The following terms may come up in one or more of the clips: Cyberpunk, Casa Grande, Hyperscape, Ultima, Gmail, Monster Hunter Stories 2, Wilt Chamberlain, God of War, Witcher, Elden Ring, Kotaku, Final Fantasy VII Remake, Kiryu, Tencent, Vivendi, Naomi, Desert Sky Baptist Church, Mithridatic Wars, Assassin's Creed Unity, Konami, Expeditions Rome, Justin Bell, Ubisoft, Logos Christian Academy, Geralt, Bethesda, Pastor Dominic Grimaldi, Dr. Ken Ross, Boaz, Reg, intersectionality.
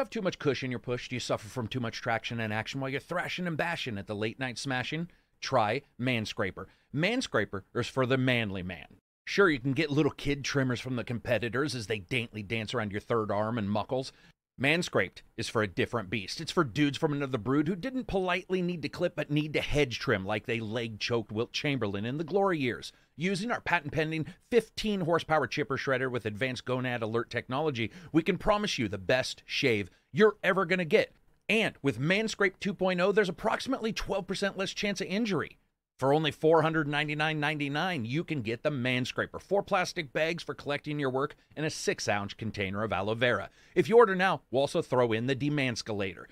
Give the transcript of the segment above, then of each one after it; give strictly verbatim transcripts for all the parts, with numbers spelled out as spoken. you have too much cushion your push? Do you suffer from too much traction and action while you're thrashing and bashing at the late night smashing? Try Manscraper. Manscraper is for the manly man. Sure, you can get little kid trimmers from the competitors as they daintily dance around your third arm and muckles. Manscaped is for a different beast. It's for dudes from another brood who didn't politely need to clip but need to hedge trim like they leg-choked Wilt Chamberlain in the glory years. Using our patent-pending fifteen horsepower chipper shredder with advanced gonad alert technology, we can promise you the best shave you're ever going to get. And with Manscaped two point oh, there's approximately twelve percent less chance of injury. For only four hundred ninety-nine ninety-nine, you can get the Manscraper. Four plastic bags for collecting your work and a six ounce container of aloe vera. If you order now, we'll also throw in the Demanscalator.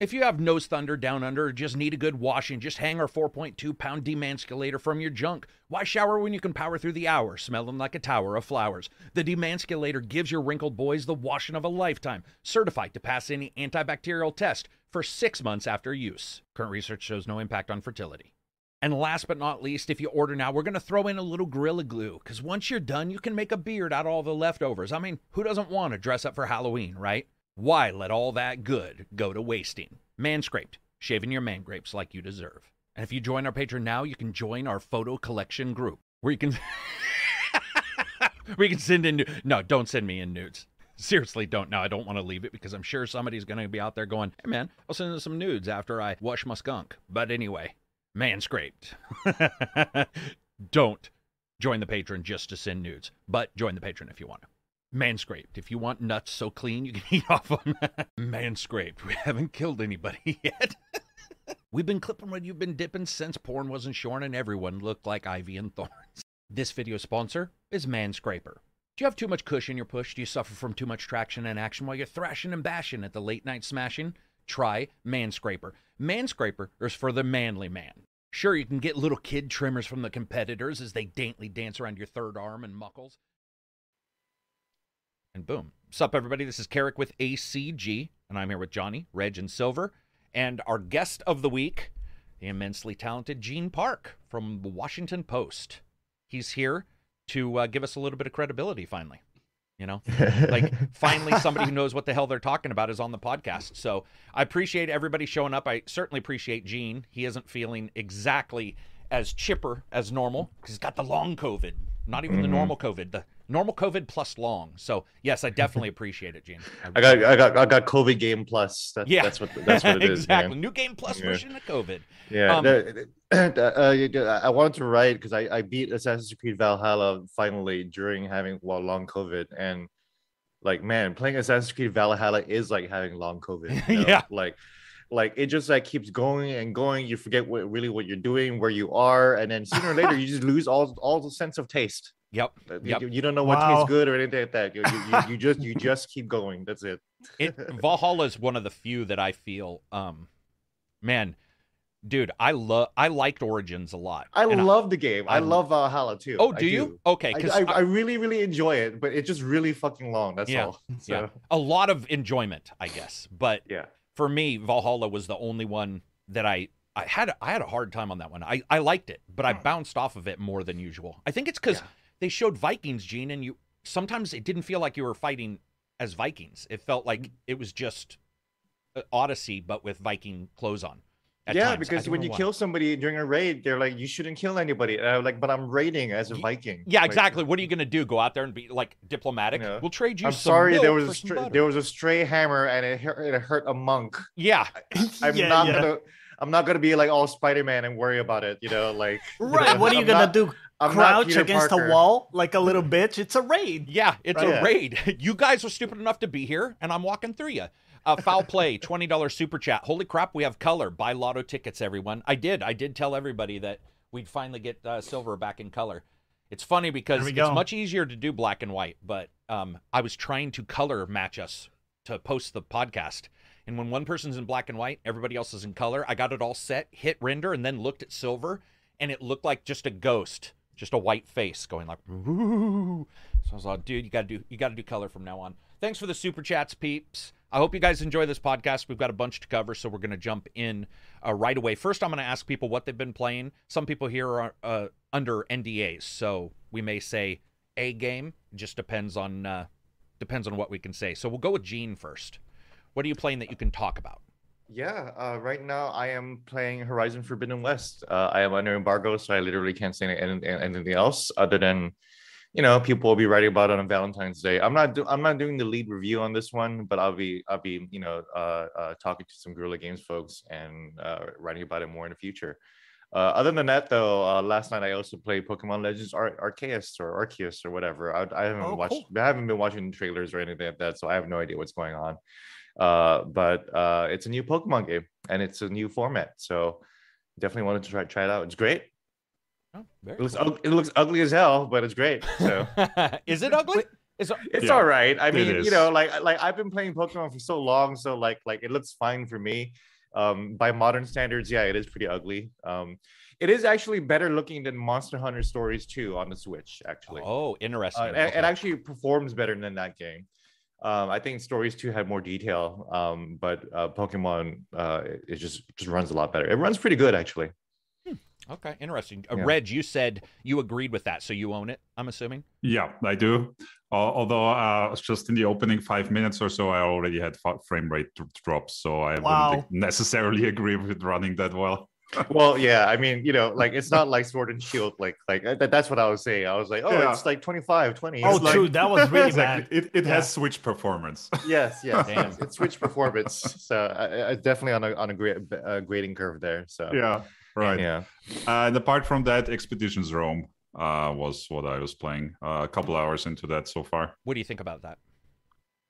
If you have nose thunder, down under, or just need a good washing, just hang our four point two pound Demanscalator from your junk. Why shower when you can power through the hour, smelling like a tower of flowers? The Demanscalator gives your wrinkled boys the washing of a lifetime, certified to pass any antibacterial test for six months after use. Current research shows no impact on fertility. And last but not least, if you order now, we're going to throw in a little Gorilla Glue, because once you're done, you can make a beard out of all the leftovers. I mean, who doesn't want to dress up for Halloween, right? Why let all that good go to wasting? Manscaped, shaving your man grapes like you deserve. And if you join our Patreon now, you can join our photo collection group, where you can... we can send in... No, don't send me in nudes. Seriously, don't. No, I don't want to leave it, because I'm sure somebody's going to be out there going, hey, man, I'll send in some nudes after I wash my skunk. But anyway... Manscaped. Don't join the Patreon just to send nudes, but join the Patreon if you want to. Manscaped. If you want nuts so clean you can eat off them. Manscaped. We haven't killed anybody yet. We've been clipping what you've been dipping since porn wasn't shorn and everyone looked like ivy and thorns. This video sponsor is Manscraper. Do you have too much cushion in your push? Do you suffer from too much traction and action while you're thrashing and bashing at the late night smashing? Try Manscraper. Manscraper is for the manly man. Sure, you can get little kid trimmers from the competitors as they daintily dance around your third arm and muckles. And boom. Sup, everybody? This is Carrick with A C G, and I'm here with Johnny, Reg, and Silver. And our guest of the week, the immensely talented Gene Park from the Washington Post. He's here to uh, give us a little bit of credibility, finally. You know, like finally somebody who knows what the hell they're talking about is on the podcast. So I appreciate everybody showing up. I certainly appreciate Gene. He isn't feeling exactly as chipper as normal because he's got the long COVID, not even mm-hmm. the normal COVID, the normal COVID plus long. So yes, I definitely appreciate it, Gene. I, I got, I got, I got COVID game plus. That, yeah, that's what, that's what it exactly. is. Exactly, new game plus yeah. version of COVID. Yeah, um, the, the, uh, I wanted to write because I, I beat Assassin's Creed Valhalla finally during having long COVID, and like man, playing Assassin's Creed Valhalla is like having long COVID. You know? yeah, like. Like it just like keeps going and going. You forget what really what you're doing, where you are, and then sooner or later you just lose all all the sense of taste. Yep. You, yep. you don't know what wow. tastes good or anything like that. You, you, you just you just keep going. That's it. it Valhalla is one of the few that I feel, um, man, dude, I love I liked Origins a lot. I love I, the game. I, I love Valhalla too. Oh, do, do. you? Okay, because I, I, I really really enjoy it, but it's just really fucking long. That's yeah, all. So. Yeah. A lot of enjoyment, I guess, but yeah. For me, Valhalla was the only one that I, I had. I had a hard time on that one. I, I liked it, but I bounced off of it more than usual. I think it's because yeah. they showed Vikings, Gene, and you sometimes it didn't feel like you were fighting as Vikings. It felt like it was just Odyssey, but with Viking clothes on. At yeah, times. Because when you why. kill somebody during a raid, they're like, you shouldn't kill anybody. And I'm like, but I'm raiding as a Viking. Yeah, exactly. Like, what are you going to do? Go out there and be like diplomatic? You know, we'll trade you I'm some sorry, there was, a stray, there was a stray hammer and it hurt, it hurt a monk. Yeah. I, I'm yeah, not yeah. going to... I'm not going to be like all Spider-Man and worry about it, you know, like. Right. You know, what are you going to do? I'm Crouch against Parker. a wall like a little bitch? It's a raid. Yeah, it's right, a yeah. raid. You guys are stupid enough to be here, and I'm walking through you. Uh, foul play, twenty dollar super chat. Holy crap, we have color. Buy lotto tickets, everyone. I did. I did tell everybody that we'd finally get uh, Silver back in color. It's funny because it's go. much easier to do black and white, but um, I was trying to color match us to post the podcast. And when one person's in black and white, everybody else is in color. I got it all set, hit render, and then looked at Silver, and it looked like just a ghost, just a white face going like, "Ooh." So I was like, dude, you gotta do, you gotta do color from now on. Thanks for the super chats, peeps. I hope you guys enjoy this podcast. We've got a bunch to cover, so we're gonna jump in uh, right away. First, I'm gonna ask people what they've been playing. Some people here are uh, under N D As, so we may say a game. It just depends on uh, depends on what we can say. So we'll go with Gene first. What are you playing that you can talk about? Yeah, uh, right now I am playing Horizon Forbidden West. Uh, I am under embargo, so I literally can't say anything, anything else other than, you know, people will be writing about it on Valentine's Day. I'm not, do- I'm not doing the lead review on this one, but I'll be, I'll be, you know, uh, uh, talking to some Guerrilla Games folks and uh, writing about it more in the future. Uh, other than that, though, uh, last night I also played Pokemon Legends Ar- Arceus or Arceus or whatever. I, I haven't oh, watched, cool. I haven't been watching the trailers or anything like that, so I have no idea what's going on. Uh, but uh, it's a new Pokemon game and it's a new format, so definitely wanted to try try it out. It's great. Oh, very it, looks cool. u- it looks ugly as hell, but it's great. So is it ugly? It's it's yeah, all right. I mean, you know, like like I've been playing Pokemon for so long, so like like it looks fine for me. Um, by modern standards, yeah, it is pretty ugly. Um, it is actually better looking than Monster Hunter Stories two on the Switch, actually. Oh, interesting. Uh, okay. it, it actually performs better than that game. Um, I think Stories two had more detail, um, but uh, Pokemon, uh, it, it just just runs a lot better. It runs pretty good, actually. Hmm. Okay, interesting. Uh, yeah. Reg, you said you agreed with that, so you own it, I'm assuming? Yeah, I do. Uh, although uh, just in the opening five minutes or so, I already had f- frame rate d- drops, so I wow. wouldn't necessarily agree with running that well. Well, yeah, I mean, you know, like it's not like Sword and Shield, like like that, that's what I was saying. I was like, oh, yeah. It's like twenty-five, twenty. Oh, like, dude, that was really bad. Like, it it yeah. has Switch performance. Yes, yes, it's, it's Switch performance. So I, I definitely on a on a, grade, a grading curve there. So yeah, right. Yeah, uh, and apart from that, Expeditions Rome uh, was what I was playing. Uh, a couple hours into that so far. What do you think about that?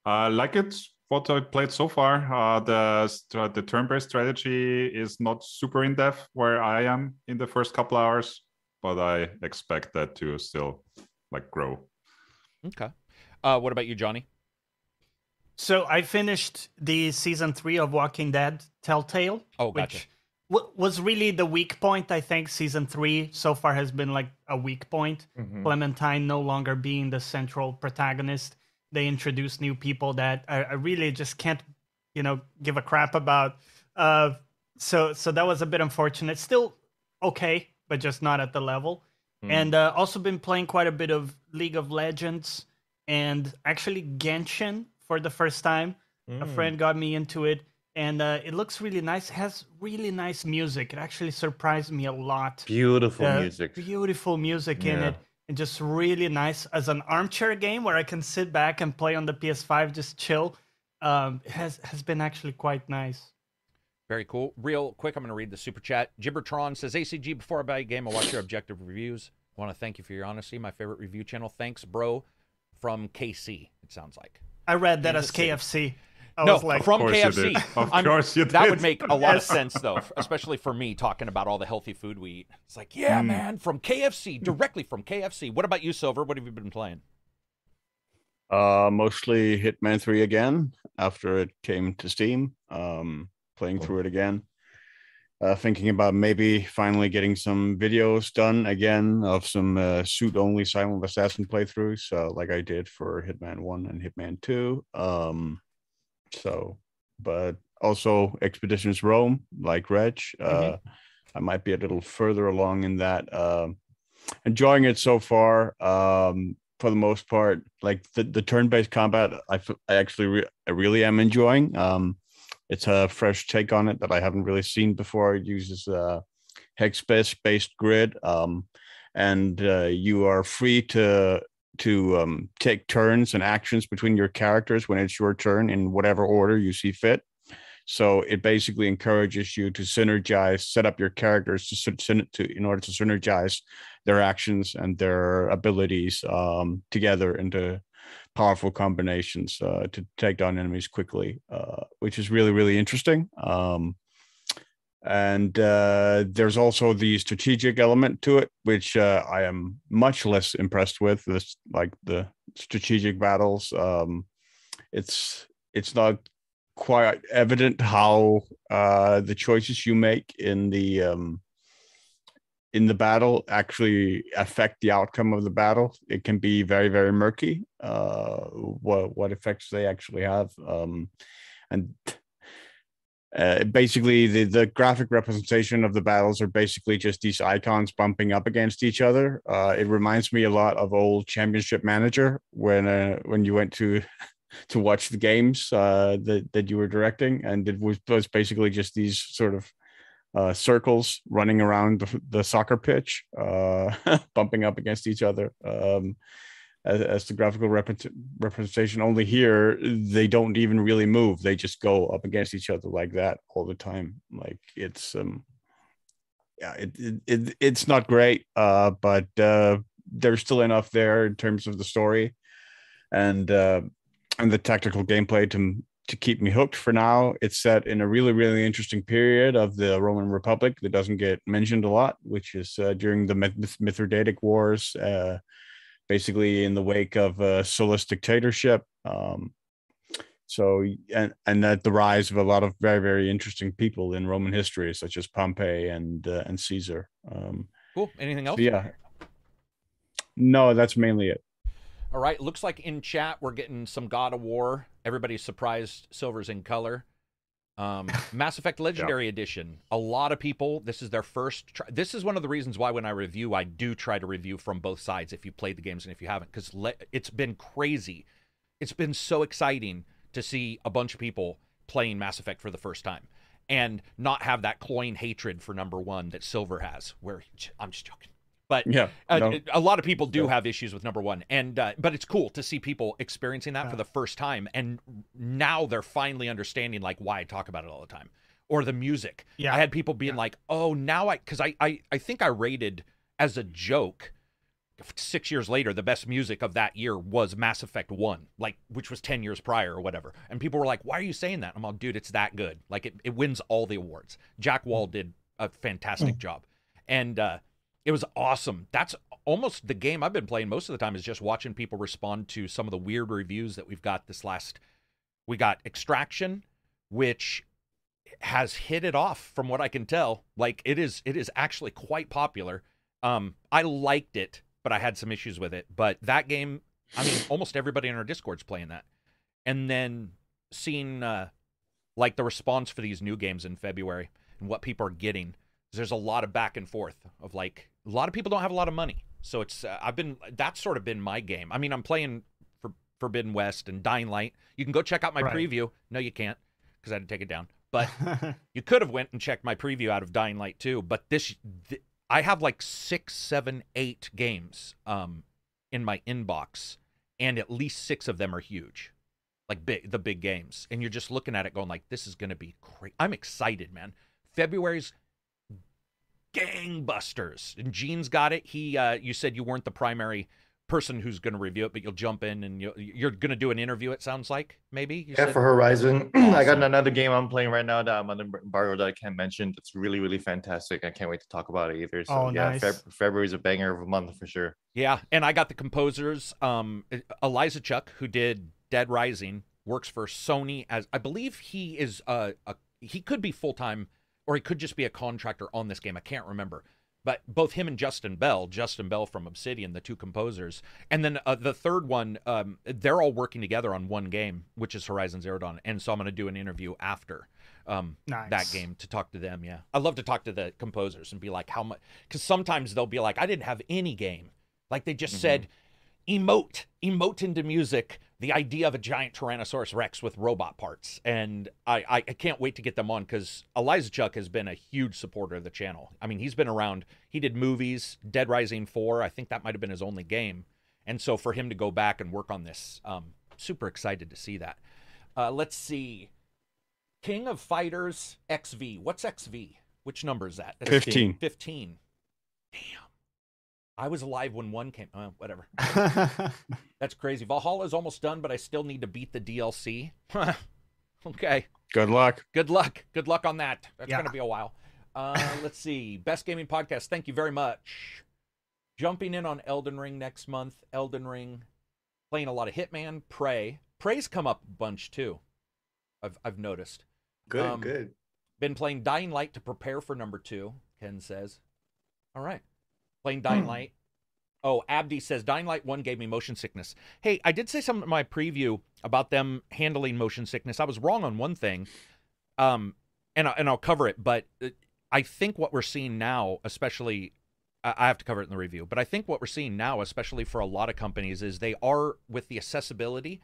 I uh, like it. What I played so far, uh, the the turn-based strategy is not super in depth where I am in the first couple hours, but I expect that to still like grow. Okay. Uh, what about you, Johnny? So I finished the season three of Walking Dead Telltale. Oh, gotcha. Which w- was really the weak point. I think season three so far has been like a weak point. Mm-hmm. Clementine no longer being the central protagonist. They introduce new people that I, I really just can't, you know, give a crap about. Uh, so so that was a bit unfortunate. Still okay, but just not at the level. Mm. And uh, also been playing quite a bit of League of Legends and actually Genshin for the first time. Mm. A friend got me into it. And uh, it looks really nice. It has really nice music. It actually surprised me a lot. Beautiful uh, music. Beautiful music yeah. in it. And just really nice as an armchair game where I can sit back and play on the P S five, just chill. Um, has has been actually quite nice. Very cool. Real quick, I'm going to read the super chat. Gibbertron says, A C G, before I buy a game, I watch your objective reviews. I want to thank you for your honesty. My favorite review channel. Thanks, bro. From K C, it sounds like. I read that as K F C. I no, was like, from K F C. Of I'm, course you did. That would make a lot of sense, though, especially for me talking about all the healthy food we eat. It's like, yeah, mm. man, from K F C, directly from K F C. What about you, Silver? What have you been playing? Uh, mostly Hitman three again, after it came to Steam. Um, playing cool. through it again. Uh, thinking about maybe finally getting some videos done again of some uh, suit-only Silent Assassin playthroughs, uh, like I did for Hitman one and Hitman two. Um... So, but also Expeditions Rome, like Reg, uh, mm-hmm. I might be a little further along in that. Um, enjoying it so far, um, for the most part. Like the, the turn-based combat, I, f- I actually re- I really am enjoying. Um, it's a fresh take on it that I haven't really seen before. It uses a hex-based grid, um, and uh, you are free to... to um, take turns and actions between your characters when it's your turn in whatever order you see fit. So it basically encourages you to synergize, set up your characters to, to in order to synergize their actions and their abilities um, together into powerful combinations uh, to take down enemies quickly, uh, which is really, really interesting. Um, And uh, there's also the strategic element to it, which uh, I am much less impressed with. This, like the strategic battles, um, it's it's not quite evident how uh, the choices you make in the um, in the battle actually affect the outcome of the battle. It can be very, very murky. Uh, what what effects they actually have, um, and. Uh, basically, the, the graphic representation of the battles are basically just these icons bumping up against each other. Uh, it reminds me a lot of old Championship Manager when uh, when you went to to watch the games uh, that that you were directing, and it was, was basically just these sort of uh, circles running around the, the soccer pitch, uh, bumping up against each other. Um, as, as the graphical rep- representation, only here they don't even really move; they just go up against each other like that all the time. Like it's, um, yeah, it, it, it it's not great, uh, but uh, there's still enough there in terms of the story and uh, and the tactical gameplay to to keep me hooked for now. It's set in a really, really interesting period of the Roman Republic that doesn't get mentioned a lot, which is uh, during the Mith- Mithridatic Wars, uh, basically in the wake of uh, Sulla's dictatorship. Um, so, and and at the rise of a lot of very, very interesting people in Roman history, such as Pompey and uh, and Caesar. Um, cool. Anything else? So yeah. No, that's mainly it. All right. Looks like in chat we're getting some God of War. Everybody's surprised Silver's in color. Um, Mass Effect Legendary yeah. Edition. A lot of people, this is their first try. This is one of the reasons why when I review, I do try to review from both sides if you played the games and if you haven't, because le- it's been crazy. It's been so exciting to see a bunch of people playing Mass Effect for the first time and not have that cloying hatred for number one that Silver has, where I'm just joking. But yeah, uh, no. a lot of people do yeah. have issues with number one. and uh, But it's cool to see people experiencing that yeah. for the first time. And now they're finally understanding like why I talk about it all the time. Or the music. Yeah. I had people being yeah. like, oh, now I... Because I, I, I think I rated, as a joke, six years later, the best music of that year was Mass Effect one, like, which was ten years prior or whatever. And people were like, why are you saying that? I'm like, dude, it's that good. Like, it, it wins all the awards. Jack Wall did a fantastic mm. job. And... uh it was awesome. That's almost the game I've been playing most of the time, is just watching people respond to some of the weird reviews that we've got this last... We got Extraction, which has hit it off from what I can tell. Like, it is it is actually quite popular. Um, I liked it, but I had some issues with it. But that game, I mean, almost everybody in our Discord's playing that. And then seeing, uh, like, the response for these new games in February and what people are getting... There's a lot of back and forth of, like, a lot of people don't have a lot of money. So it's, uh, I've been, that's sort of been my game. I mean, I'm playing for Forbidden West and Dying Light. You can go check out my right. preview. No, you can't, because I had to take it down. But you could have went and checked my preview out of Dying Light too. But this, th- I have like six, seven, eight games um, in my inbox. And at least six of them are huge. Like big, the big games. And you're just looking at it going like, this is going to be crazy. I'm excited, man. February's gangbusters, and Gene's got it. He uh you said you weren't the primary person who's going to review it, but you'll jump in and you'll, you're going to do an interview, it sounds like, maybe you yeah said? For Horizon. Awesome. I got another game I'm playing right now that I'm embargoed that I can't mention. It's really, really fantastic. I can't wait to talk about it either. So oh, yeah, nice. Fe- February's a banger of a month for sure. Yeah, and I got the composers, um Eliza Chuck, who did Dead Rising, works for Sony, as I believe he is uh a, he could be full-time or he could just be a contractor on this game. I can't remember. But both him and Justin Bell, Justin Bell from Obsidian, the two composers, and then uh, the third one, um, they're all working together on one game, which is Horizon Zero Dawn. And so I'm going to do an interview after um, nice. That game to talk to them, yeah. I love to talk to the composers and be like, how much... Because sometimes they'll be like, I didn't have any game. Like, they just mm-hmm. said, emote, emote into music, the idea of a giant Tyrannosaurus Rex with robot parts. And I, I, I can't wait to get them on, because Eliza Chuck has been a huge supporter of the channel. I mean, he's been around. He did movies, Dead Rising four. I think that might have been his only game. And so for him to go back and work on this, um, super excited to see that. Uh, let's see. King of Fighters X V. What's X V? Which number is that? That's fifteen. fifteen. Damn. I was alive when one came. Oh, whatever. That's crazy. Valhalla is almost done, but I still need to beat the D L C. Okay. Good luck. Good luck. Good luck on that. That's yeah. going to be a while. Uh, let's see. Best Gaming Podcast. Thank you very much. Jumping in on Elden Ring next month. Elden Ring. Playing a lot of Hitman. Prey. Prey's come up a bunch, too. I've I've noticed. Good, um, good. Been playing Dying Light to prepare for number two, Ken says. All right. Playing Dying Light. Oh, Abdi says, Dying Light one gave me motion sickness. Hey, I did say something in my preview about them handling motion sickness. I was wrong on one thing, um, and, I, and I'll cover it, but I think what we're seeing now, especially, I have to cover it in the review, but I think what we're seeing now, especially for a lot of companies, is they are, with the accessibility,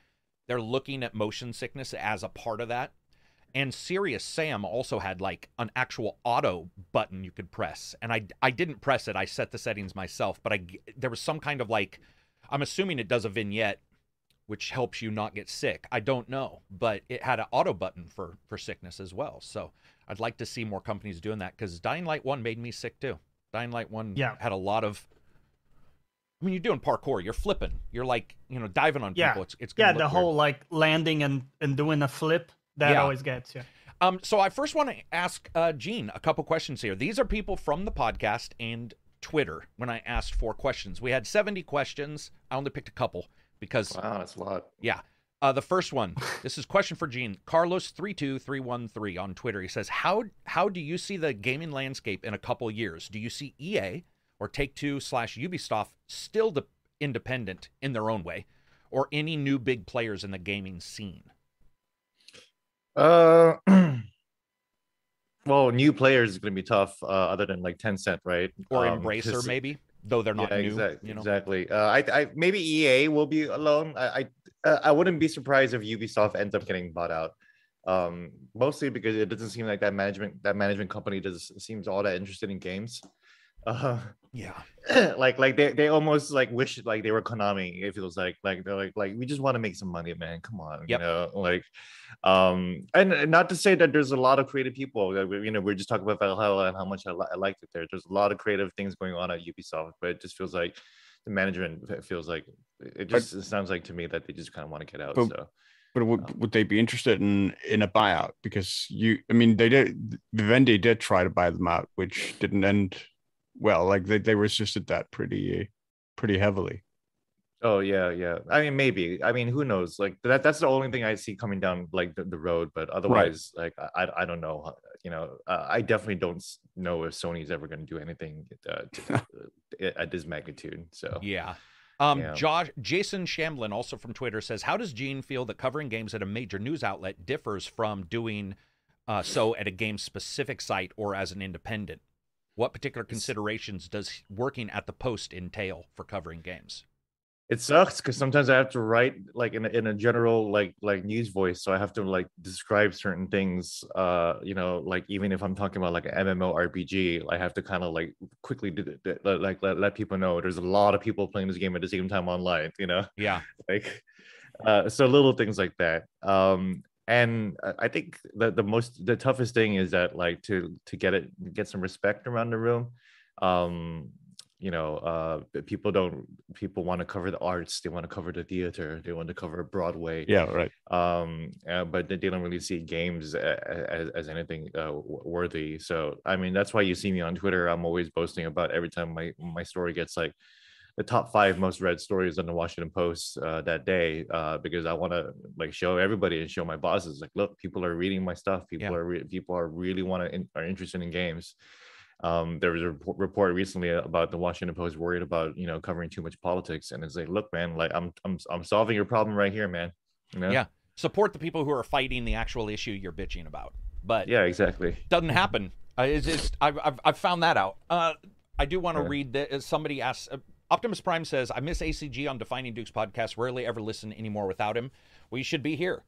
They're looking at motion sickness as a part of that. And Serious Sam also had, like, an actual auto button you could press. And I, I didn't press it. I set the settings myself. But I, there was some kind of, like, I'm assuming it does a vignette, which helps you not get sick. I don't know. But it had an auto button for, for sickness as well. So I'd like to see more companies doing that. Because Dying Light one made me sick, too. Dying Light one yeah. had a lot of... I mean, you're doing parkour. You're flipping. You're, like, you know, diving on yeah. people. It's, it's Yeah, the whole, weird. like, landing and, and doing a flip. That yeah. always gets you. Um, so I first want to ask uh, Gene a couple questions here. These are people from the podcast and Twitter when I asked for questions. We had seventy questions. I only picked a couple because... Wow, that's a lot. Yeah. Uh, the first one, this is question for Gene. Carlos three two three one three on Twitter. He says, how, how do you see the gaming landscape in a couple years? Do you see E A or Take-Two slash Ubisoft still de- independent in their own way, or any new big players in the gaming scene? Uh, well, new players is going to be tough, uh, other than like Tencent, right? Or um, Embracer, maybe, though they're not yeah, new. Exactly. You know? Exactly. Uh, I, I maybe E A will be alone. I, I, I wouldn't be surprised if Ubisoft ends up getting bought out. Um, mostly because it doesn't seem like that management that management company does seems all that interested in games. Uh, yeah. like like they they almost like wish like they were Konami. It feels like like they're like like we just want to make some money, man. Come on, yep. you know. Like, um, and, and not to say that there's a lot of creative people. That we, you know, we're just talking about Valhalla and how much I, li- I liked it there. There's a lot of creative things going on at Ubisoft, but it just feels like the management feels like it just but, it sounds like to me that they just kind of want to get out. But, so, but would um, would they be interested in in a buyout? Because you, I mean, they did. Vivendi did try to buy them out, which didn't end. Well, like they, they resisted that pretty, pretty heavily. Oh yeah, yeah. I mean, maybe. I mean, who knows? Like that. That's the only thing I see coming down like the, the road. But otherwise, right. like I, I don't know. You know, uh, I definitely don't know if Sony's ever going to do anything uh, to, at this magnitude. So yeah. Um, yeah. Josh, Jason Shamblin, also from Twitter, says, "How does Gene feel that covering games at a major news outlet differs from doing uh, so at a game specific site or as an independent? What particular considerations does working at the Post entail for covering games?" It sucks because sometimes I have to write like in a, in a general like like news voice, so I have to like describe certain things. Uh, you know, like even if I'm talking about like an MMORPG, I have to kind of like quickly do the, the, like let, let people know there's a lot of people playing this game at the same time online. You know, yeah, like uh, so little things like that. Um, And I think the, the most the toughest thing is that like to to get it get some respect around the room. Um, you know, uh, people don't people want to cover the arts, they want to cover the theater, they want to cover Broadway. Yeah, right. Um, uh, but they don't really see games as as anything uh, worthy. So I mean, that's why you see me on Twitter. I'm always boasting about every time my my story gets like the top five most read stories on the Washington Post uh, that day, uh, because I want to like show everybody and show my bosses, like, look, people are reading my stuff. People yeah. are re- people are really want to are interested in games. Um, there was a report recently about the Washington Post worried about you know covering too much politics, and it's like, look, man, like I'm I'm I'm solving your problem right here, man. You know? Yeah, support the people who are fighting the actual issue you're bitching about. But yeah, exactly. Doesn't happen. Uh, it's just I've, I've I've found that out. Uh, I do want to yeah. read that somebody asked. Uh, Optimus Prime says, "I miss A C G on Defining Duke's podcast. Rarely ever listen anymore without him." Well, you should be here.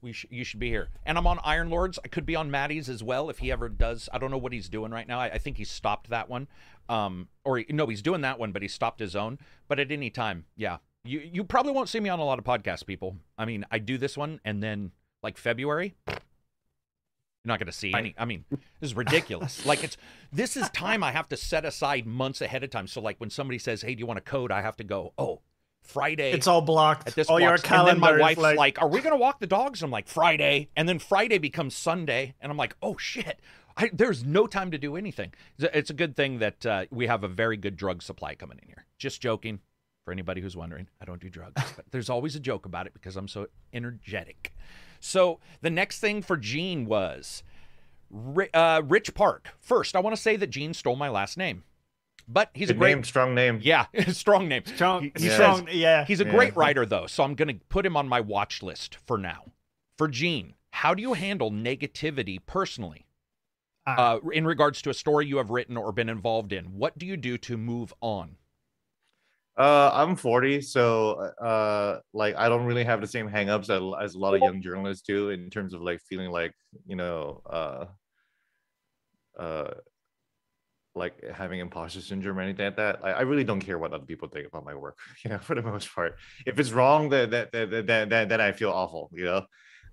We sh- you should be here. And I'm on Iron Lords. I could be on Maddie's as well if he ever does. I don't know what he's doing right now. I, I think he stopped that one. Um, or he- no, he's doing that one, but he stopped his own. But at any time, yeah. You you probably won't see me on a lot of podcasts, people. I mean, I do this one, and then, like, February... You're not going to see any. I mean, this is ridiculous. Like, it's this is time I have to set aside months ahead of time. So, like, when somebody says, "Hey, do you want a code?" I have to go, "Oh, Friday." It's all blocked. At this all blocks. Your calendar. And then my wife's like... like, "Are we going to walk the dogs?" And I'm like, "Friday." And then Friday becomes Sunday, and I'm like, "Oh shit! I, there's no time to do anything." It's a good thing that uh, we have a very good drug supply coming in here. Just joking, for anybody who's wondering, I don't do drugs, but there's always a joke about it because I'm so energetic. So the next thing for Gene was uh, Rich Park. First, I want to say that Gene stole my last name, but he's Good a great name, strong name. Yeah, strong name. Strong. He, he yeah. Says, yeah. He's a yeah. great writer, though, so I'm going to put him on my watch list for now. For Gene, how do you handle negativity personally uh, uh, in regards to a story you have written or been involved in? What do you do to move on? Uh, I'm forty, so uh, like I don't really have the same hangups as, as a lot of young journalists do in terms of like feeling like, you know, uh, uh, like having imposter syndrome or anything like that. Like, I really don't care what other people think about my work, you know, for the most part. If it's wrong, that that that that then I feel awful, you know.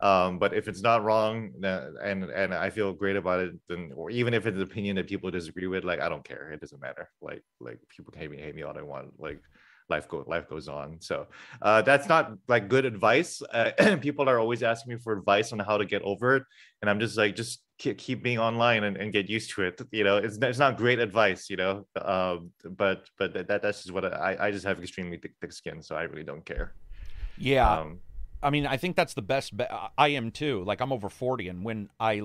Um, but if it's not wrong, and and I feel great about it, then, or even if it's an opinion that people disagree with, like I don't care. It doesn't matter. Like like people can hate me, hate me all they want. Like life go life goes on. So uh, that's not like good advice. Uh, people are always asking me for advice on how to get over it, and I'm just like just keep, keep being online and, and get used to it. You know, it's it's not great advice. You know, uh, but but that that's just what I I just have extremely thick, thick skin, so I really don't care. Yeah. Um, I mean, I think that's the best. Be- I am too. Like, I'm over forty, and when I,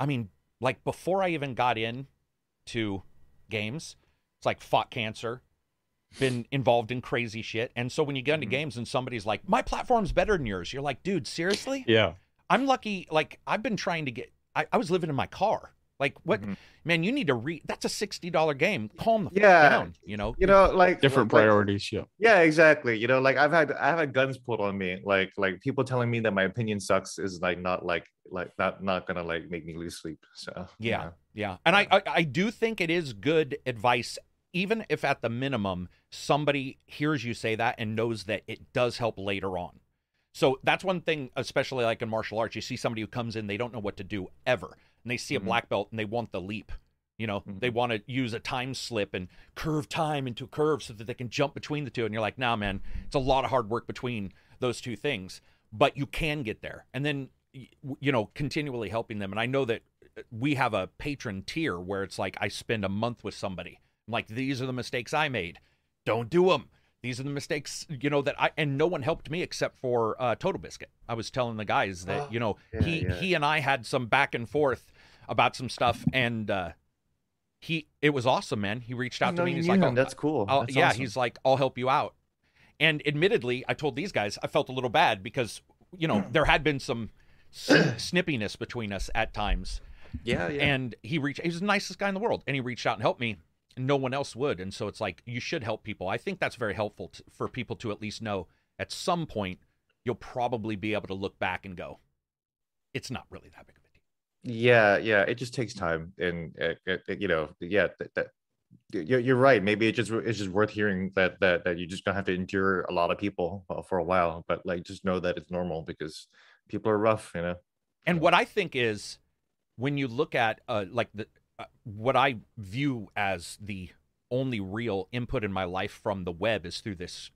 I mean, like before I even got in to games, it's like fought cancer, been involved in crazy shit, and so when you get into mm-hmm. games and somebody's like, "My platform's better than yours," you're like, "Dude, seriously?" Yeah. I'm lucky. Like, I've been trying to get. I, I was living in my car. Like, what, mm-hmm. man? You need to read. That's a sixty dollar game. Calm the yeah. fuck down. You know. You know, like different like, priorities. Yeah. Yeah, exactly. You know, like I've had I've had guns pulled on me. Like like people telling me that my opinion sucks is like not like like not not gonna like make me lose sleep. So yeah, you know. yeah. And yeah. I, I I do think it is good advice, even if at the minimum somebody hears you say that and knows that it does help later on. So that's one thing, especially like in martial arts, you see somebody who comes in, they don't know what to do ever. And they see a mm-hmm. black belt and they want the leap. You know, mm-hmm. they want to use a time slip and curve time into a curve so that they can jump between the two. And you're like, nah, man, it's a lot of hard work between those two things, but you can get there. And then, you know, continually helping them. And I know that we have a patron tier where it's like I spend a month with somebody. I'm like, these are the mistakes I made. Don't do them. These are the mistakes, you know, that I, and no one helped me except for uh, Total Biscuit. I was telling the guys that, oh, you know, yeah, he, yeah. he and I had some back and forth about some stuff, and uh, he, it was awesome, man. He reached out to me. He's like, oh, that's cool. That's yeah. Awesome. He's like, I'll help you out. And admittedly, I told these guys, I felt a little bad because, you know, there had been some snippiness between us at times. Yeah, yeah. And he reached, he was the nicest guy in the world, and he reached out and helped me. No one else would. And so it's like, you should help people. I think that's very helpful to, for people to at least know at some point, you'll probably be able to look back and go, it's not really that big of a deal. Yeah. Yeah. It just takes time. And, it, it, it, you know, yeah, that, that you're right. Maybe it just, it's just worth hearing that, that, that you just gonna have to endure a lot of people for a while, but like, just know that it's normal because people are rough, you know? And what I think is when you look at uh, like the, what I view as the only real input in my life from the web is through this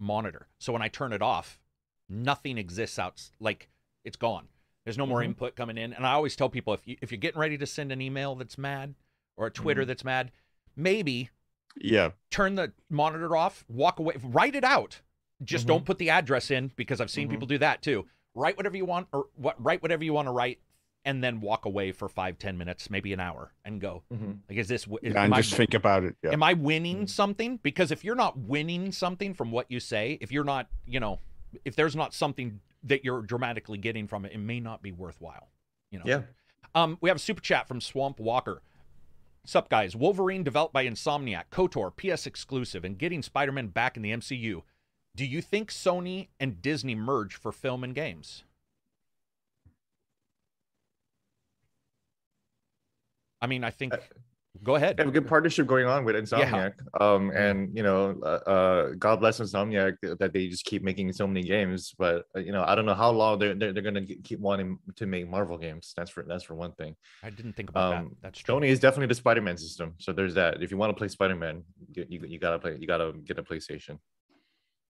monitor. So when I turn it off, nothing exists out, like it's gone. There's no more mm-hmm. input coming in. And I always tell people, if, you, if you're getting ready to send an email that's mad or a Twitter mm-hmm. that's mad, maybe yeah, turn the monitor off, walk away, write it out. Just mm-hmm. don't put the address in, because I've seen mm-hmm. people do that too. Write whatever you want, or what, write whatever you want to write. And then walk away for five, ten minutes, maybe an hour, and go. Mm-hmm. Like, is this? Is, yeah, and I, just think about it. Yeah. Am I winning mm-hmm. something? Because if you're not winning something from what you say, if you're not, you know, if there's not something that you're dramatically getting from it, it may not be worthwhile. You know. Yeah. Um, we have a super chat from Swamp Walker. Sup guys? Wolverine developed by Insomniac, KOTOR, P S exclusive, and getting Spider-Man back in the M C U. Do you think Sony and Disney merge for film and games? I mean, I think, uh, go ahead. They have a good partnership going on with Insomniac. Yeah. Um, and, you know, uh, God bless Insomniac that they just keep making so many games. But, you know, I don't know how long they're, they're, they're going to keep wanting to make Marvel games. That's for that's for one thing. I didn't think about um, that. That's true. Sony is definitely the Spider-Man system. So there's that. If you want to play Spider-Man, you, you, you got to play. You got to get a PlayStation.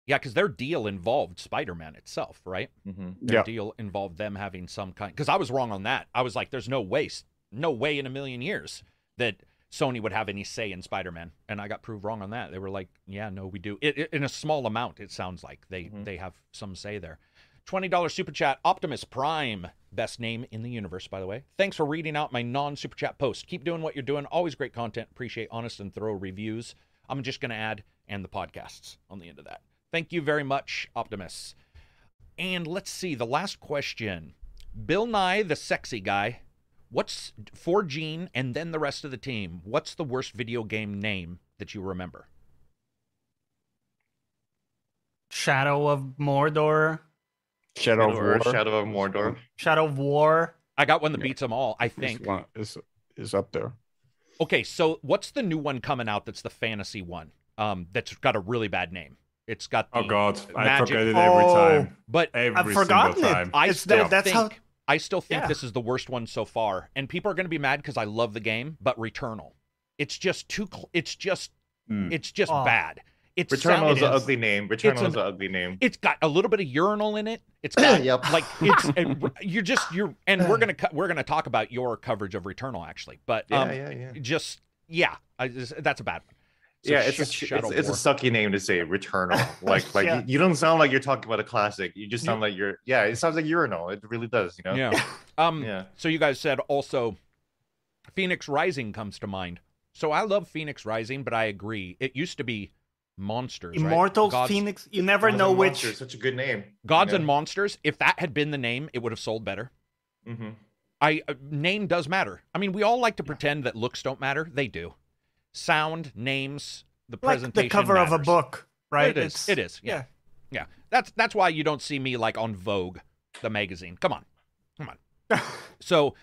Yeah, because their deal involved Spider-Man itself, right? Mm-hmm. Their yeah. deal involved them having some kind. Because I was wrong on that. I was like, there's no waste. No way in a million years that Sony would have any say in Spider-Man, and I got proved wrong on that. They were like, yeah, no, we do. It, it, in a small amount, it sounds like they mm-hmm. they have some say there. twenty dollar Super Chat, Optimus Prime. Best name in the universe, by the way. Thanks for reading out my non-Super Chat post. Keep doing what you're doing. Always great content. Appreciate honest and thorough reviews. I'm just going to add, and the podcasts on the end of that. Thank you very much, Optimus. And let's see, the last question. Bill Nye, the sexy guy. What's, for Gene and then the rest of the team, what's the worst video game name that you remember? Shadow of Mordor. Shadow, Shadow of War. War. Shadow of Mordor. Shadow of War. I got one that beats them all, I think. This one is, is up there. Okay, so what's the new one coming out that's the fantasy one? Um, that's got a really bad name. It's got the oh god, I forget it every time. Oh, but every I've forgotten time. it. I it's still that, that's think how... I still think yeah. this is the worst one so far, and people are going to be mad because I love the game. But Returnal, it's just too. Cl it's just, mm. it's just oh. bad. It's Returnal is an ugly name. Returnal an, is an ugly name. It's got a little bit of urinal in it. It's got yep. like it's and you're just you're and we're gonna we're gonna talk about your coverage of Returnal actually, but um, yeah, yeah, yeah. just yeah, I just, that's a bad one. So yeah, it's a, it's, it's a sucky name to say, Returnal. Like, like yeah. you, you don't sound like you're talking about a classic. You just sound yeah. like you're, yeah, it sounds like urinal. It really does, you know? Yeah. um, yeah. So you guys said also, Fenyx Rising comes to mind. So I love Fenyx Rising, but I agree. It used to be Monsters, Immortals, right? Fenyx, you never Gods know which. Monsters, such a good name. Gods you know? and Monsters, if that had been the name, it would have sold better. Mm-hmm. I uh, name does matter. I mean, we all like to pretend that looks don't matter. They do. Sound, names, the presentation, like the cover matters. of a book, right? It is. It's, it is. Yeah. yeah, yeah. That's that's why you don't see me like on Vogue, the magazine. Come on, come on. So,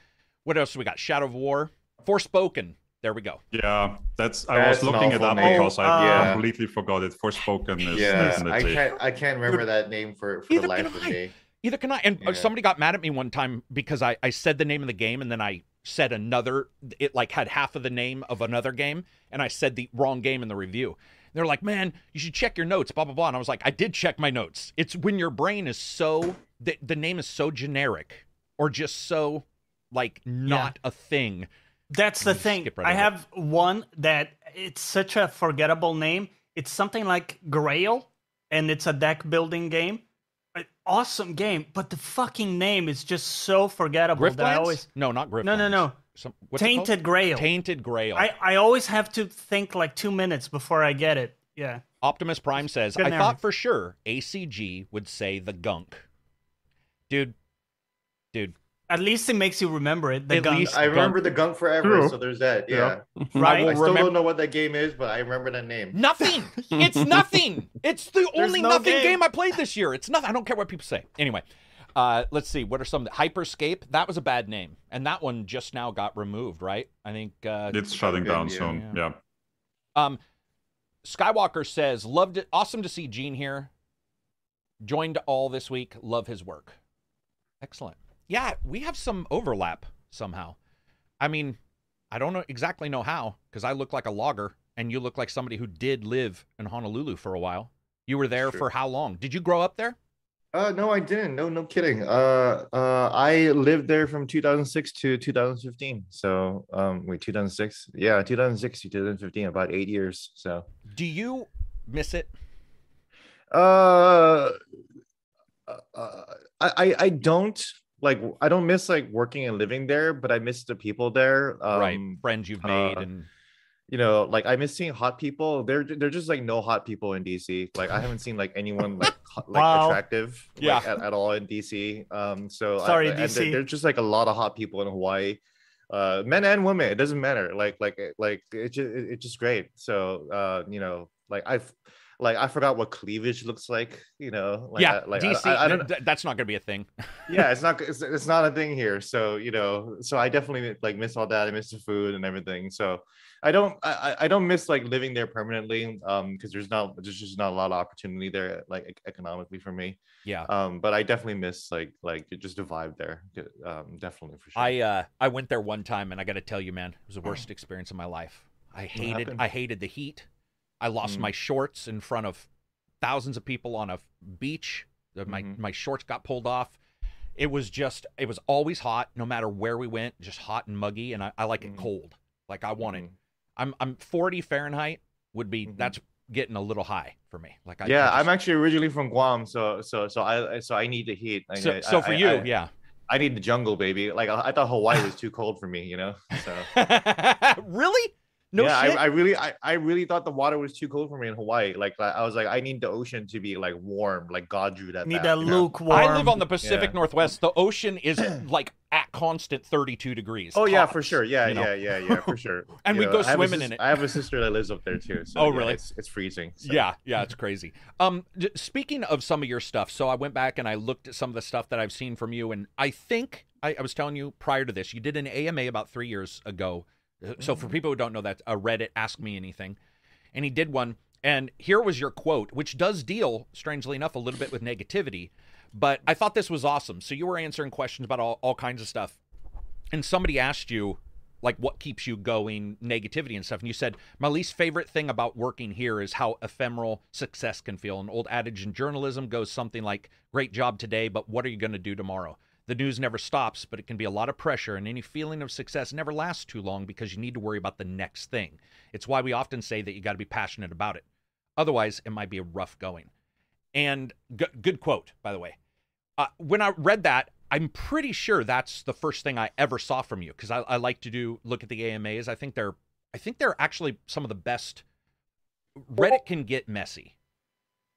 what else we got? Shadow of War, Forspoken. There we go. Yeah, that's. I that's was looking it up name. because I uh, yeah. completely forgot it. Forspoken is. Yeah, definitely. I can't. I can't remember that name for for the life of me. Either can I. And yeah. somebody got mad at me one time because I I said the name of the game and then I. said another, it like had half of the name of another game, and I said the wrong game in the review. They're like, man, you should check your notes, blah, blah, blah. And I was like, I did check my notes. It's when your brain is so, the, the name is so generic or just so like not yeah. a thing. That's the thing. Right I over. have one that it's such a forgettable name. It's something like Grail, and it's a deck building game. An awesome game, but the fucking name is just so forgettable. Griftlands? That I always no, not Griftlands. No, no, no. Some, Tainted Grail. Tainted Grail. I I always have to think like two minutes before I get it. Yeah. Optimus Prime says, I thought for sure A C G would say the gunk, dude. Dude. At least it makes you remember it. The At gunk. Least I remember gunk. the gunk forever. True. So there's that. Yeah. yeah. Right. I, I still remember... don't know what that game is, but I remember that name. Nothing. It's nothing. It's the there's only no nothing game. game I played this year. It's nothing. I don't care what people say. Anyway, uh, let's see. What are some? Hyperscape. That was a bad name, and that one just now got removed, right? I think uh, it's, it's shutting down yeah. soon. Yeah. yeah. Um, Skywalker says, "Loved it. Awesome to see Gene here. Joined all this week. Love his work. Excellent." Yeah, we have some overlap somehow. I mean, I don't know exactly know how, because I look like a logger, and you look like somebody who did live in Honolulu for a while. You were there True. for how long? Did you grow up there? Uh, no, I didn't. No, no kidding. Uh, uh, I lived there from two thousand six to two thousand fifteen. So, um, wait, two thousand six? Yeah, two thousand six to two thousand fifteen, about eight years. So, do you miss it? Uh, uh I, I don't. Like, I don't miss, like, working and living there, but I miss the people there. Um, right, friends you've made. Uh, and you know, like, I miss seeing hot people. They're, they're just, like, no hot people in D C. Like, I haven't seen, like, anyone, like, hot, like wow. attractive yeah. like, at, at all in D C. Um, so Sorry, I, D C. There's just, like, a lot of hot people in Hawaii. Uh, men and women, it doesn't matter. Like, like, like it's just, it's just great. So, uh, you know, like, I've... Like, I forgot what cleavage looks like, you know? Like, yeah, I, like, D C, I, I don't, th that's not going to be a thing. yeah, it's not it's, it's not a thing here. So, you know, so I definitely, like, miss all that. I miss the food and everything. So I don't I, I don't miss, like, living there permanently um, because there's not there's just not a lot of opportunity there, like, economically for me. Yeah. Um, but I definitely miss, like, like just the vibe there. Um, definitely, for sure. I, uh, I went there one time, and I got to tell you, man, it was the worst experience of my life. I hated I hated the heat. I lost mm. my shorts in front of thousands of people on a beach. My mm-hmm. my shorts got pulled off. It was just, it was always hot, no matter where we went, just hot and muggy. And I, I like mm-hmm. it cold. Like I want it. I'm I'm forty Fahrenheit would be mm-hmm. that's getting a little high for me. Like I, yeah, I just, I'm actually originally from Guam, so so so I so I need the heat. I, so I, so for I, you, I, yeah. I need the jungle, baby. Like I, I thought Hawaii was too cold for me, you know. So really. No yeah, shit. I, I really, I, I really thought the water was too cold for me in Hawaii. Like, I was like, I need the ocean to be like warm, like God drew that. Need back, that you know? Lukewarm. I live on the Pacific yeah. Northwest. The ocean is like at constant thirty-two degrees. Oh tops, yeah, for sure. Yeah, you know? yeah, yeah, yeah, for sure. And we go swimming in it. I have a sister that lives up there too. So, oh really? Yeah, it's, it's freezing. So. Yeah, yeah, it's crazy. Um, speaking of some of your stuff, so I went back and I looked at some of the stuff that I've seen from you, and I think I, I was telling you prior to this, you did an A M A about three years ago. So for people who don't know that, uh, Reddit, Ask Me Anything. And he did one. And here was your quote, which does deal, strangely enough, a little bit with negativity. But I thought this was awesome. So you were answering questions about all, all kinds of stuff. And somebody asked you, like, what keeps you going, negativity and stuff. And you said, my least favorite thing about working here is how ephemeral success can feel. An old adage in journalism goes something like, great job today, but what are you going to do tomorrow? The news never stops, but it can be a lot of pressure, and any feeling of success never lasts too long because you need to worry about the next thing. It's why we often say that you got to be passionate about it. Otherwise, it might be a rough going. And g good quote, by the way. Uh, when I read that, I'm pretty sure that's the first thing I ever saw from you, because I, I like to do look at the A M As. I think they're, I think they're actually some of the best. Reddit can get messy,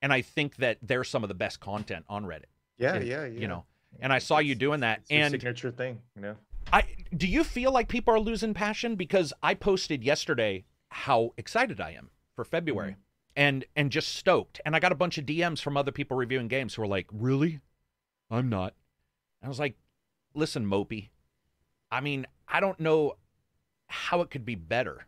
and I think that they're some of the best content on Reddit. Yeah, and, yeah, yeah. You know. And I saw you doing that. It's and signature thing, you know. I do you feel like people are losing passion? Because I posted yesterday how excited I am for February, mm-hmm. and and just stoked. And I got a bunch of D Ms from other people reviewing games who were like, "Really? I'm not." And I was like, "Listen, Mopey. I mean, I don't know how it could be better.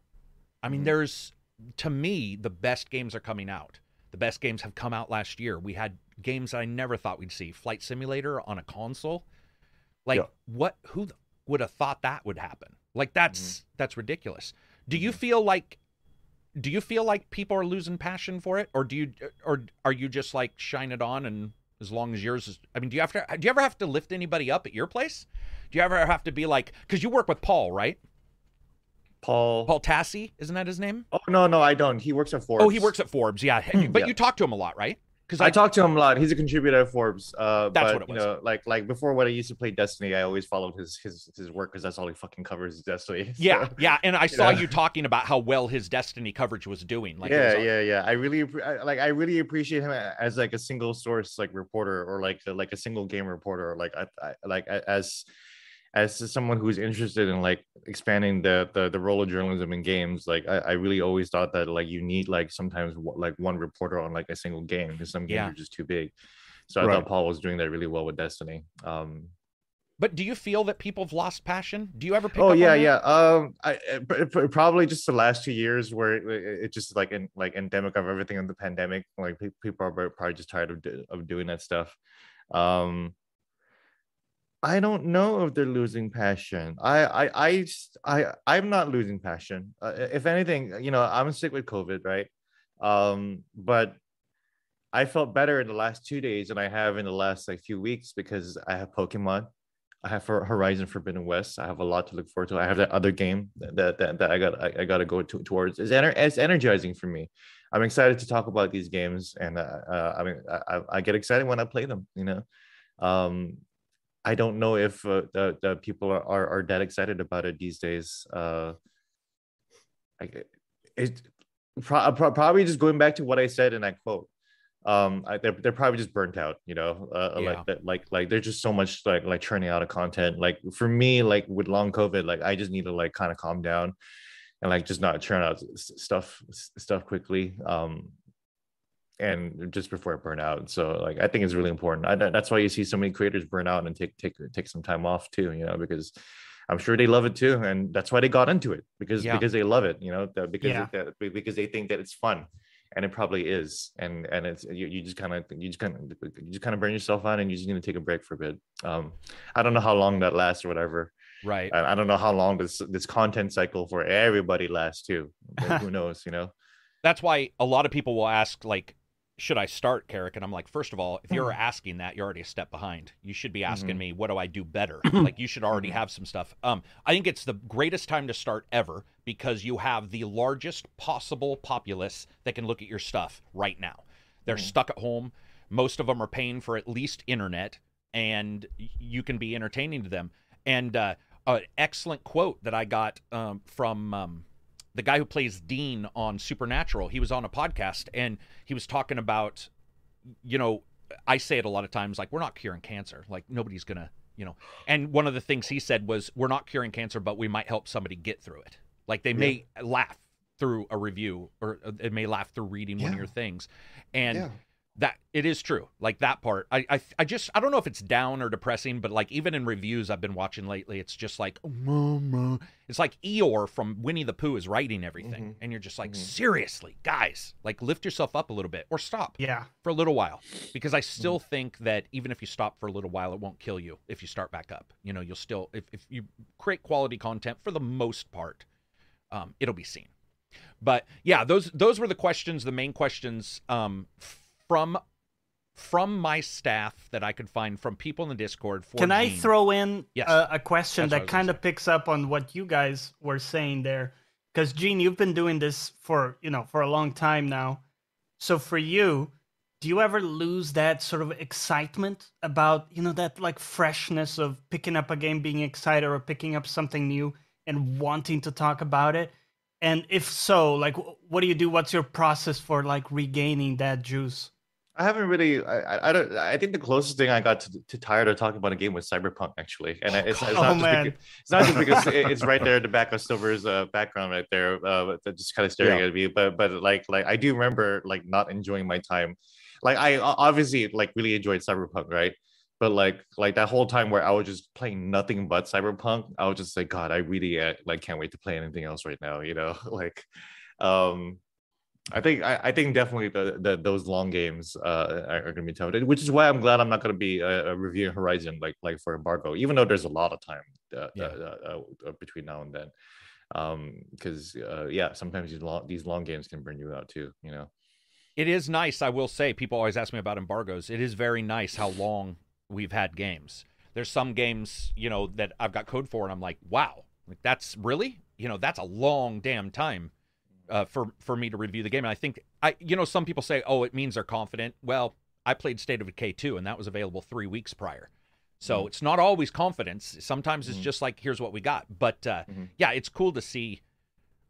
I mean, mm-hmm. there's to me the best games are coming out. The best games have come out last year. We had." Games I never thought we'd see. Flight Simulator on a console, like yeah. what? Who would have thought that would happen? Like that's mm-hmm. that's ridiculous. Do mm-hmm. you feel like, do you feel like people are losing passion for it, or do you, or are you just like shine it on and as long as yours is? I mean, do you have to? Do you ever have to lift anybody up at your place? Do you ever have to be like? Because you work with Paul, right? Paul. Paul Tassi, isn't that his name? Oh no, no, I don't. He works at Forbes. Oh, he works at Forbes. Yeah, but yeah. you talk to him a lot, right? Because I, I talk to him a lot. He's a contributor at Forbes. Uh, that's but, what it was. You know, like, like before when I used to play Destiny, I always followed his his, his work because that's all he fucking covers is Destiny. So, yeah, yeah. And I you saw know. you talking about how well his Destiny coverage was doing. Like, yeah, yeah, yeah. I really, I, like, I really appreciate him as like a single source, like reporter, or like like a single game reporter, or like I, I, like as as someone who's interested in like expanding the the, the role of journalism in games. Like, I, I really always thought that like you need like sometimes like one reporter on like a single game because some games yeah. are just too big. So I right. thought Paul was doing that really well with Destiny. Um, but do you feel that people have lost passion? Do you ever pick oh, up yeah, on yeah. Um, I, it, probably just the last two years where it, it just like in, like endemic of everything in the pandemic. Like people are probably just tired of, of doing that stuff. Um, I don't know if they're losing passion. I, I, I, I, I'm not losing passion. Uh, if anything, you know, I'm sick with COVID, right? Um, but I felt better in the last two days than I have in the last like few weeks because I have Pokemon, I have Horizon Forbidden West. I have a lot to look forward to. I have that other game that that, that I got. I, I got to go to, towards. It's, ener it's energizing for me. I'm excited to talk about these games, and uh, uh, I mean, I, I get excited when I play them. You know. Um, I don't know if uh, the, the people are, are, are that excited about it these days. Uh, I, it, pro pro probably just going back to what I said in that quote. Um, I, they're, they're probably just burnt out, you know, uh, yeah. like that, like, like there's just so much like, like churning out of content. Like for me, like with long COVID, like I just need to like kind of calm down and like just not churn out stuff, stuff quickly. Um, and just before it burn out. So like, I think it's really important. I, that's why you see so many creators burn out and take, take, take some time off too, you know, because I'm sure they love it too. And that's why they got into it because, yeah. because they love it, you know, because, yeah. it, because they think that it's fun and it probably is. And, and it's, you, you just kind of, you just kind of, you just kind of burn yourself out and you just need to take a break for a bit. Um, I don't know how long that lasts or whatever. Right. I, I don't know how long this, this content cycle for everybody lasts too. But who knows, you know? That's why a lot of people will ask like, should I start, Carrick? And I'm like, first of all, if you're asking that, you're already a step behind. You should be asking mm-hmm. me, what do I do better? Like, you should already have some stuff. Um, I think it's the greatest time to start ever because you have the largest possible populace that can look at your stuff right now. They're mm-hmm. stuck at home. Most of them are paying for at least internet, and you can be entertaining to them. And uh, an excellent quote that I got um, from um, the guy who plays Dean on Supernatural, he was on a podcast and he was talking about, you know, I say it a lot of times, like, we're not curing cancer. Like, nobody's going to, you know. And one of the things he said was, we're not curing cancer, but we might help somebody get through it. Like, they yeah. may laugh through a review, or they may laugh through reading yeah. one of your things. And yeah. that, it is true. Like, that part, I, I I just, I don't know if it's down or depressing, but, like, even in reviews I've been watching lately, it's just like, oh, mama. It's like Eeyore from Winnie the Pooh is writing everything. Mm-hmm. And you're just like, mm-hmm. seriously, guys, like, lift yourself up a little bit, or stop yeah. for a little while. Because I still mm-hmm. think that even if you stop for a little while, it won't kill you if you start back up. You know, you'll still, if, if you create quality content, for the most part, um, it'll be seen. But yeah, those those were the questions, the main questions um, from from my staff that I could find from people in the Discord. For Can Gene. I throw in yes. a, a question That's that kind of picks up on what you guys were saying there? Because Gene, you've been doing this for you know for a long time now. So for you, do you ever lose that sort of excitement about you know that like freshness of picking up a game, being excited, or picking up something new and wanting to talk about it? And if so, like, what do you do? What's your process for, like, regaining that juice? I haven't really, I, I don't, I think the closest thing I got to, to tired of talking about a game was Cyberpunk, actually. And it's, it's, not, oh, just because, it's not just because it's right there in the back of Silver's uh, background right there, uh, just kind of staring yeah. at me. But, but like, like, I do remember, like, not enjoying my time. Like, I obviously, like, really enjoyed Cyberpunk, right? But like, like that whole time where I was just playing nothing but Cyberpunk, I was just like, God, I really uh, like can't wait to play anything else right now. You know, like, um, I think I, I think definitely the, the, those long games uh, are, are going to be tough. Which is why I'm glad I'm not going to be uh, reviewing Horizon like like for embargo, even though there's a lot of time uh, yeah. uh, uh, between now and then, because um, uh, yeah, sometimes these long these long games can burn you out too. You know, it is nice. I will say, people always ask me about embargoes. It is very nice how long we've had games. There's some games, you know, that I've got code for, and I'm like, wow, like that's really, you know, that's a long damn time uh, for for me to review the game. And I think I, you know, some people say, oh, it means they're confident. Well, I played State of Decay two, and that was available three weeks prior, so mm-hmm. it's not always confidence. Sometimes it's mm-hmm. just like, here's what we got. But uh, mm-hmm. yeah, it's cool to see.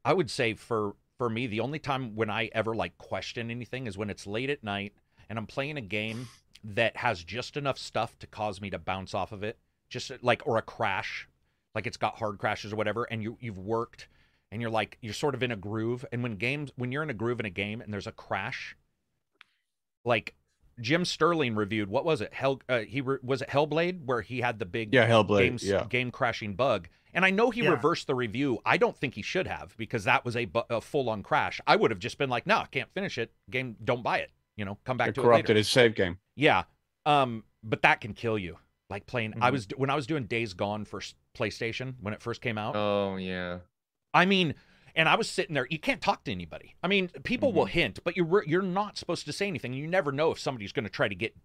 I would say for for me, the only time when I ever like question anything is when it's late at night and I'm playing a game that has just enough stuff to cause me to bounce off of it, just like, or a crash, like it's got hard crashes or whatever, and you you've worked and you're like, you're sort of in a groove. And when games, when you're in a groove in a game and there's a crash, like Jim Sterling reviewed, what was it, hell uh, he re was it Hellblade, where he had the big yeah Hellblade games, yeah. game crashing bug. And I know he yeah. reversed the review. I don't think he should have, because that was a, a full-on crash. I would have just been like, no, I can't finish it, game, don't buy it, you know, come back it to corrupted it corrupted his save game. Yeah, um, but that can kill you. Like playing, mm-hmm. I was when I was doing Days Gone for PlayStation when it first came out. Oh yeah, I mean, and I was sitting there. You can't talk to anybody. I mean, people mm-hmm. will hint, but you're you're not supposed to say anything. You never know if somebody's going to try to get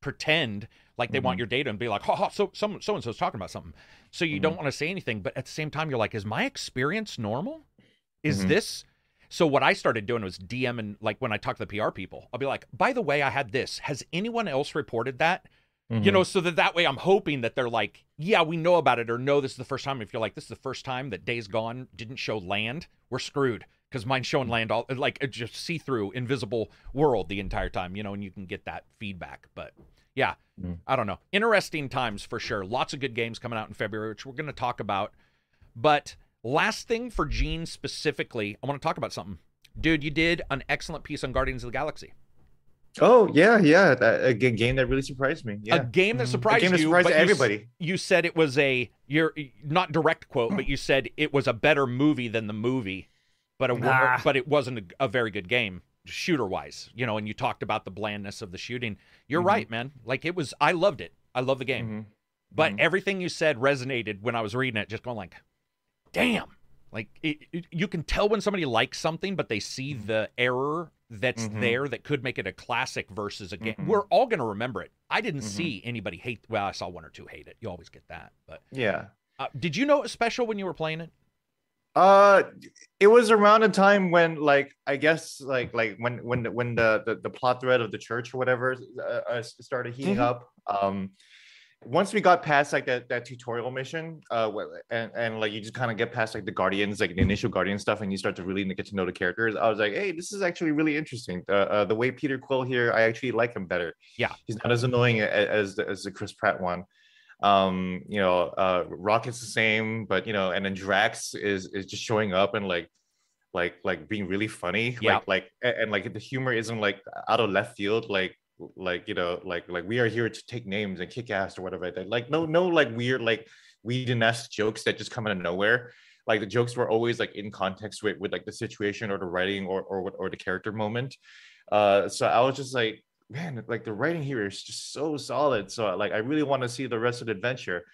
pretend like they mm-hmm. want your data and be like, ha ha, so some so and so's talking about something. So you mm-hmm. don't want to say anything, but at the same time, you're like, is my experience normal? Is mm-hmm. this? So what I started doing was DMing, like when I talk to the P R people, I'll be like, by the way, I had this. Has anyone else reported that? Mm-hmm. You know, so that that way I'm hoping that they're like, yeah, we know about it, or no, this is the first time. If you're like, this is the first time that Days Gone didn't show land, we're screwed, because mine's showing land all like a just see-through invisible world the entire time, you know, and you can get that feedback. But yeah, mm-hmm. I don't know. Interesting times for sure. Lots of good games coming out in February, which we're going to talk about. But last thing for Gene specifically, I want to talk about something. Dude, you did an excellent piece on Guardians of the Galaxy. Oh, yeah, yeah. That, a game that really surprised me. Yeah. A game that surprised mm-hmm. a game that you. Surprised everybody. You, you said it was a, you're not direct quote, but you said it was a better movie than the movie, but, a, nah. but it wasn't a, a very good game, shooter-wise, you know, and you talked about the blandness of the shooting. You're mm-hmm. right, man. Like, it was, I loved it. I love the game. Mm-hmm. But mm-hmm. everything you said resonated when I was reading it, just going like, damn, like it, it, you can tell when somebody likes something, but they see the error that's mm-hmm. there that could make it a classic versus a game. Mm-hmm. We're all going to remember it. I didn't mm-hmm. see anybody hate. Well, I saw one or two hate it. You always get that. But yeah. Uh, did you know it was special when you were playing it? Uh, it was around a time when, like, I guess, like, like when when when the the, the plot thread of the church or whatever uh, started heating mm-hmm. up. Um. once we got past like that, that tutorial mission, uh, and, and like you just kind of get past like the Guardians, like the initial Guardian stuff, and you start to really get to know the characters. I was like, hey, this is actually really interesting. Uh, uh, the way Peter Quill here, I actually like him better. Yeah, he's not as annoying as as the Chris Pratt one. Um, you know, uh, Rocket's the same, but you know, and then Drax is is just showing up and like. Like, like being really funny, yeah. like, like, and, and like the humor isn't like out of left field, like, like you know, like, like we are here to take names and kick ass or whatever. Like, that. like no, no, like weird, like we didn't ask jokes that just come out of nowhere. Like the jokes were always like in context with, with like the situation or the writing or or or the character moment. Uh, so I was just like, man, like the writing here is just so solid. So like I really want to see the rest of the adventure.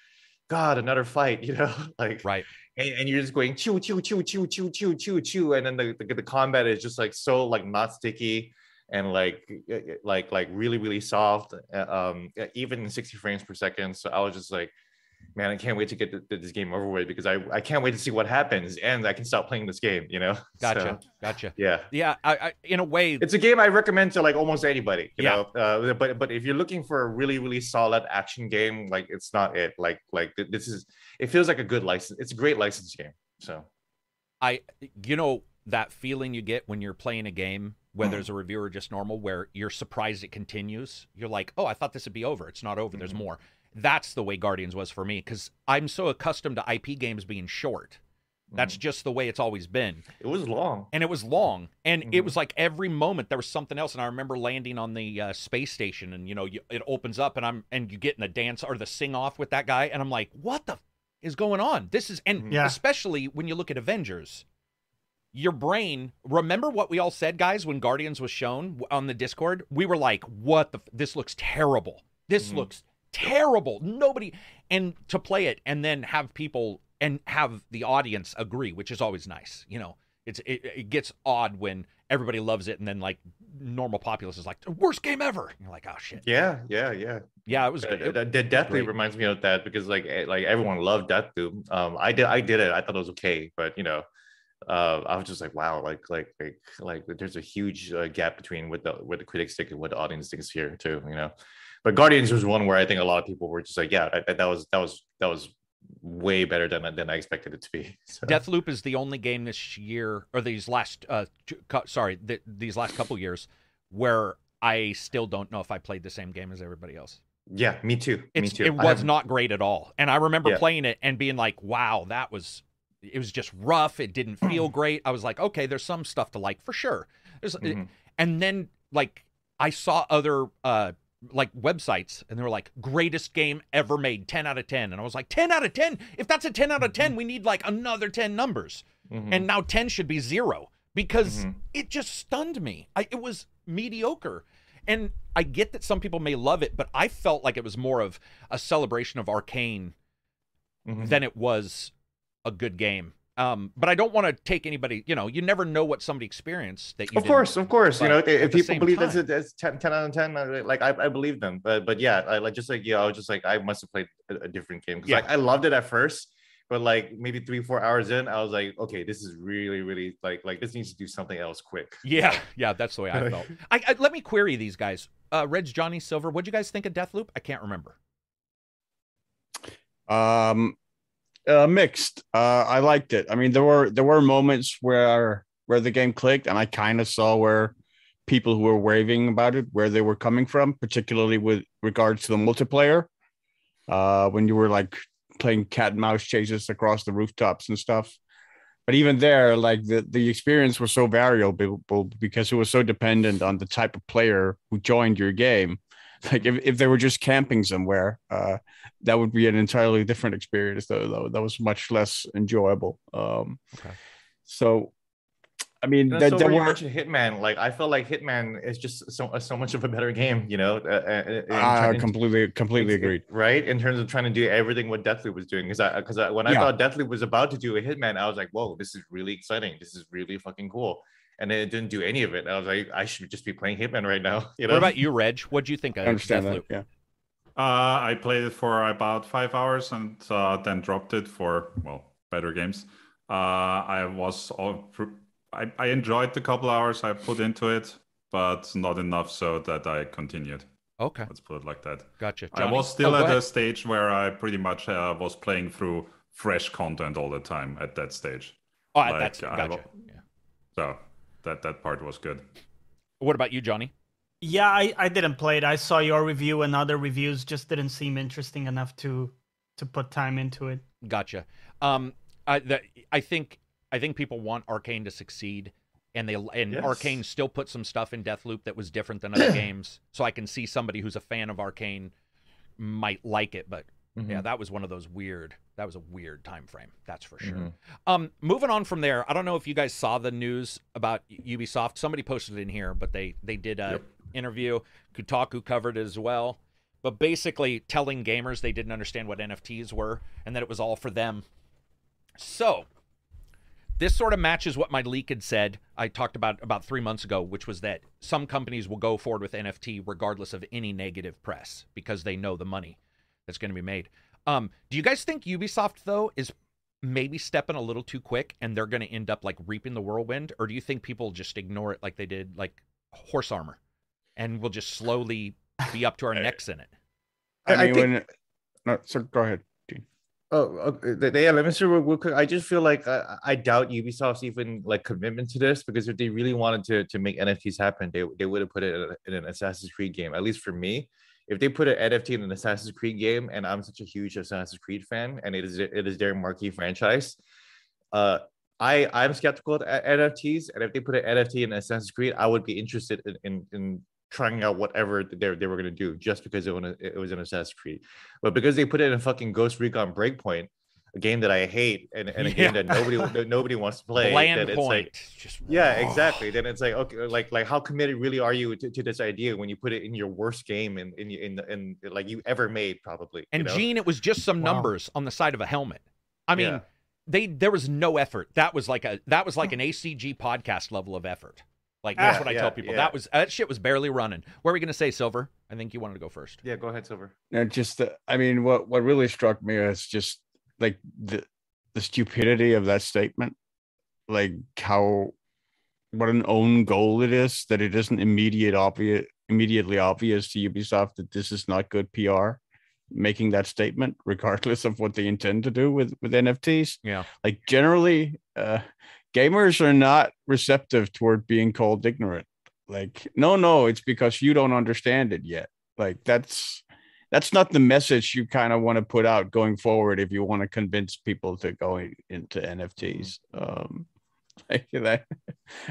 God, another fight, you know, like right. And, and you're just going chew, chew, chew, chew, chew, chew, chew, chew, and then the, the the combat is just like so like not sticky and like like like really really soft, um, even in sixty frames per second. So I was just like, man, I can't wait to get the, this game over with because I I can't wait to see what happens and I can stop playing this game, you know. Gotcha, so, gotcha. Yeah, yeah. I, I in a way, it's a game I recommend to like almost anybody, you yeah. know. Uh, but but if you're looking for a really really solid action game, like it's not it. Like like this is it feels like a good license. It's a great license game. So, I you know that feeling you get when you're playing a game, whether mm-hmm. it's a review or just normal, where you're surprised it continues. You're like, oh, I thought this would be over. It's not over. Mm-hmm. There's more. That's the way Guardians was for me, because I'm so accustomed to I P games being short. That's mm. just the way it's always been. It was long. And it was long. And mm-hmm. it was like every moment there was something else. And I remember landing on the uh, space station and, you know, you, it opens up and I'm and you get in the dance or the sing off with that guy. And I'm like, what the f is going on? This is and yeah. especially when you look at Avengers, your brain. Remember what we all said, guys, when Guardians was shown on the Discord? We were like, what the f this looks terrible. This mm-hmm. looks terrible. Nobody and to play it and then have people and have the audience agree, which is always nice. You know, it's it, it gets odd when everybody loves it and then like normal populace is like worst game ever. And you're like, oh shit. Yeah, yeah, yeah, yeah. It was good. Uh, it, it, Deathloop reminds me of that because like like everyone loved Deathloop. Um, I did I did it. I thought it was okay, but you know, uh, I was just like, wow, like like like like there's a huge uh, gap between what the what the critics think and what the audience thinks here too. You know. But Guardians was one where I think a lot of people were just like, yeah, I, I, that was that was that was way better than than I expected it to be. So. Deathloop is the only game this year or these last uh, two, sorry, th these last couple years where I still don't know if I played the same game as everybody else. Yeah, me too. It's, me too. It was not great at all, and I remember yeah. playing it and being like, wow, that was it was just rough. It didn't feel great. I was like, okay, there's some stuff to like for sure. There's, mm-hmm. and then like I saw other. Uh, like websites and they were like greatest game ever made ten out of ten and I was like ten out of ten if that's a ten out of ten we need like another ten numbers mm-hmm. and now ten should be zero because mm-hmm. it just stunned me. I, it was mediocre and I get that some people may love it but I felt like it was more of a celebration of Arcane mm-hmm. than it was a good game. Um, but I don't want to take anybody, you know, you never know what somebody experienced that you Of course, of course. You know, if people believe that's a, that's ten, ten out of ten, like I, I believe them. But but yeah, I like just like, yeah, I was just like, I must have played a, a different game. Because yeah. like, I loved it at first, but like maybe three, four hours in, I was like, okay, this is really, really like, like this needs to do something else quick. Yeah, yeah, that's the way I felt. I, I, let me query these guys. Uh, Reg, Johnny, Silver, what'd you guys think of Deathloop? I can't remember. Um... Uh, mixed. Uh, I liked it. I mean, there were there were moments where where the game clicked, and I kind of saw where people who were raving about it, where they were coming from, particularly with regards to the multiplayer. Uh, when you were like playing cat and mouse chases across the rooftops and stuff, but even there, like the the experience was so variable because it was so dependent on the type of player who joined your game. Like if, if they were just camping somewhere, uh, that would be an entirely different experience, though. though that was much less enjoyable. Um, okay. So, I mean, that, so that were... Hitman. Like I felt like Hitman is just so so much of a better game, you know. Uh, I completely to, completely agreed. Right, in terms of trying to do everything what Deathloop was doing, because I because I, when I yeah. thought Deathloop was about to do a Hitman, I was like, whoa, this is really exciting. This is really fucking cool. And it didn't do any of it. I was like, I should just be playing Hitman right now. You know? What about you, Reg? What do you think of Deathloop? Yeah, uh, I played it for about five hours and uh, then dropped it for well, better games. Uh, I was all, I, I enjoyed the couple hours I put into it, but not enough so that I continued. Okay. Let's put it like that. Gotcha. Johnny? I was still oh, at a stage where I pretty much uh, was playing through fresh content all the time at that stage. Oh, like, that's gotcha. I, yeah. So that that part was good. What about you, Johnny? Yeah, I, I didn't play it. I saw your review and other reviews just didn't seem interesting enough to to put time into it. Gotcha. Um, I the, I think I think people want Arcane to succeed, and they and yes. Arcane still put some stuff in Deathloop that was different than other games. So I can see somebody who's a fan of Arcane might like it, but mm-hmm. yeah, that was one of those weird. That was a weird time frame, that's for sure. Mm-hmm. Um, moving on from there, I don't know if you guys saw the news about Ubisoft. Somebody posted it in here, but they they did a yep. interview. Kotaku covered it as well. But basically telling gamers they didn't understand what N F Ts were and that it was all for them. So this sort of matches what my leak had said. I talked about about three months ago, which was that some companies will go forward with N F T regardless of any negative press because they know the money that's going to be made. Um, do you guys think Ubisoft, though, is maybe stepping a little too quick and they're going to end up, like, reaping the whirlwind? Or do you think people just ignore it like they did, like, horse armor, and we'll just slowly be up to our necks in it? I, I mean, think... when... No, so go ahead, Gene. Oh, okay. Yeah, let me see real quick. I just feel like I, I doubt Ubisoft's even, like, commitment to this, because if they really wanted to, to make N F Ts happen, they, they would have put it in an Assassin's Creed game, at least for me. If they put an N F T in an Assassin's Creed game, and I'm such a huge Assassin's Creed fan, and it is it is their marquee franchise, uh, I I'm skeptical of N F Ts. And if they put an N F T in Assassin's Creed, I would be interested in in, in trying out whatever they they were gonna do, just because it was it was an Assassin's Creed. But because they put it in fucking Ghost Recon Breakpoint, a game that I hate, and, and a yeah. game that nobody that nobody wants to play. Bland point. It's like, Just, yeah, oh. exactly. Then it's like, okay, like like how committed really are you to, to this idea when you put it in your worst game in in in, in like you ever made, probably. And you know? Gene, it was just some wow. numbers on the side of a helmet. I mean, yeah. they there was no effort. That was like a that was like an A C G podcast level of effort. Like that's yeah, what I yeah, tell people. Yeah. That was that shit was barely running. What are we gonna say, Silver? I think you wanted to go first. Yeah, go ahead, Silver. No, just uh, I mean, what what really struck me is just. Like the the stupidity of that statement, like how what an own goal it is that it isn't immediate obvious immediately obvious to Ubisoft that this is not good P R, making that statement regardless of what they intend to do with with N F Ts. Yeah, like generally, uh, gamers are not receptive toward being called ignorant. Like, no, no, it's because you don't understand it yet. Like that's. That's not the message you kind of want to put out going forward if you want to convince people to go in, into N F Ts. Um, like that,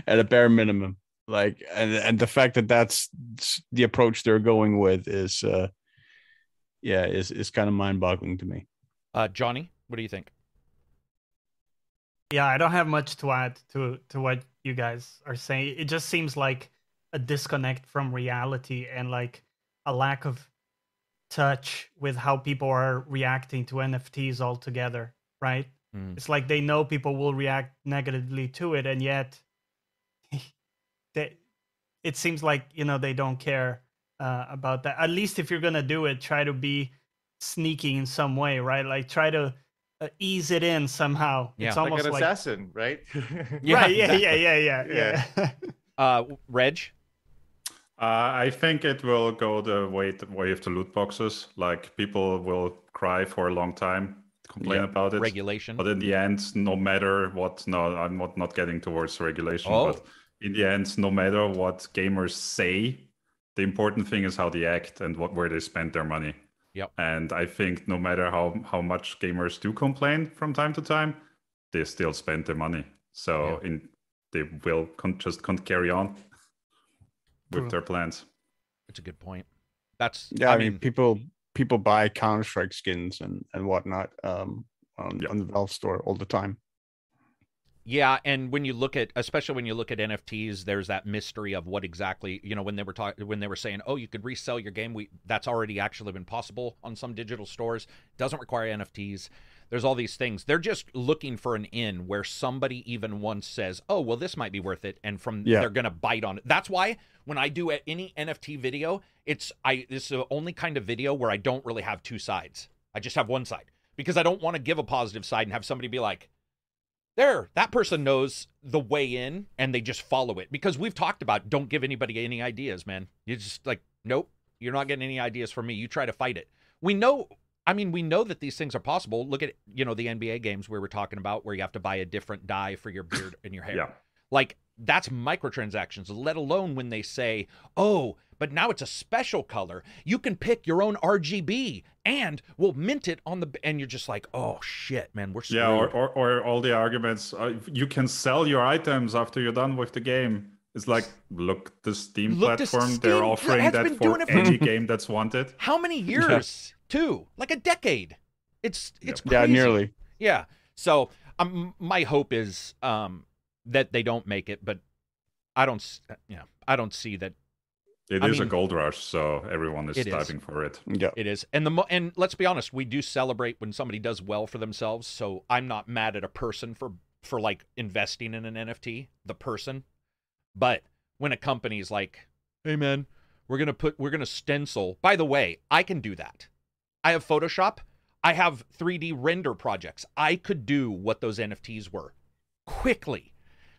at a bare minimum, like and and the fact that that's the approach they're going with is, uh, yeah, is is kind of mind-boggling to me. Uh, Johnny, what do you think? Yeah, I don't have much to add to to what you guys are saying. It just seems like a disconnect from reality and like a lack of touch with how people are reacting to N F Ts altogether, right? Mm. It's like they know people will react negatively to it, and yet they, it seems like, you know, they don't care uh, about that. At least if you're going to do it, try to be sneaky in some way, right? Like try to uh, ease it in somehow. Yeah. It's like almost an like... assassin, right? yeah, right? Yeah, yeah, yeah, yeah, yeah. yeah. uh, Reg? Uh, I think it will go the way way of the loot boxes. Like people will cry for a long time, complain yeah. about it. Regulation. But in the end, no matter what, no, I'm not, not getting towards regulation. Oh. But in the end, no matter what gamers say, the important thing is how they act and what where they spend their money. Yep. And I think no matter how, how much gamers do complain from time to time, they still spend their money. So yeah. in they will con- just con- carry on. With their plans. That's a good point. That's yeah. I, I mean, mean, people people buy Counter-Strike skins and and whatnot um, on, yeah. on the Valve store all the time. Yeah, and when you look at, especially when you look at N F Ts, there's that mystery of what exactly, you know, when they were talking, when they were saying, oh, you could resell your game. We that's already actually been possible on some digital stores. Doesn't require N F Ts. There's all these things. They're just looking for an in where somebody even once says, oh, well, this might be worth it. And from yeah. they're going to bite on it. That's why when I do any N F T video, it's I this is the only kind of video where I don't really have two sides. I just have one side because I don't want to give a positive side and have somebody be like, there, that person knows the way in and they just follow it. Because we've talked about don't give anybody any ideas, man. You just like, nope, You're not getting any ideas from me. You try to fight it. We know, I mean, we know that these things are possible. Look at, you know, the N B A games we were talking about where you have to buy a different dye for your beard and your hair. Yeah. Like, that's microtransactions, let alone when they say, oh, but now it's a special color. You can pick your own R G B and we'll mint it on the... And you're just like, oh, shit, man, we're screwed. Yeah, or, or, or all the arguments. Uh, you can sell your items after you're done with the game. It's like, look, the Steam look platform, the Steam they're offering that for any game that's wanted. How many years? Yeah. Two. Like a decade. It's it's yep. crazy. Yeah, nearly. Yeah. So um, my hope is... Um, that they don't make it, but I don't, you know, I don't see that. It I is mean, a gold rush, so everyone is diving is. for it. Yeah, it is. And the mo and let's be honest, we do celebrate when somebody does well for themselves. So I'm not mad at a person for for like investing in an N F T, the person. But when a company's like, "Hey man, we're gonna put, we're gonna stencil." By the way, I can do that. I have Photoshop. I have three D render projects. I could do what those N F Ts were quickly.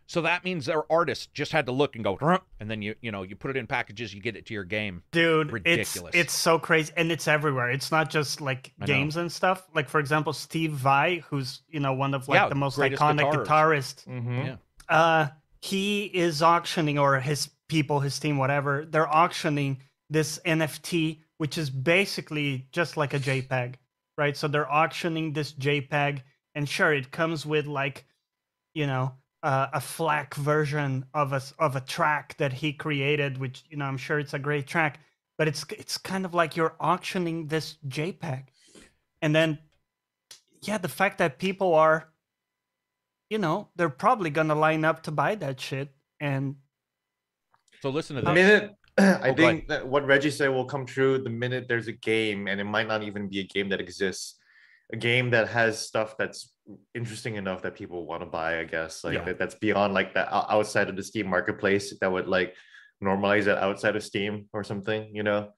So that means their artists just had to look and go, and then you you know you put it in packages, you get it to your game. Dude, ridiculous! It's, it's so crazy, and it's everywhere. It's not just like games and stuff. Like for example, Steve Vai, who's you know one of like yeah, the most iconic guitarists. guitarists. Mm-hmm. yeah. uh, he is auctioning, or his people, his team, whatever, they're auctioning this N F T, which is basically just like a JPEG, right? So they're auctioning this JPEG, and sure, it comes with like, you know. Uh, a FLAC version of a of a track that he created, which you know I'm sure it's a great track, but it's it's kind of like you're auctioning this JPEG, and then yeah, the fact that people are, you know, they're probably gonna line up to buy that shit, and so listen to this. The minute I oh, think that what Reggie said will come true the minute there's a game, and it might not even be a game that exists, a game that has stuff that's interesting enough that people want to buy, I guess, like yeah. that, that's beyond like that outside of the Steam marketplace, that would like normalize that outside of Steam or something, you know,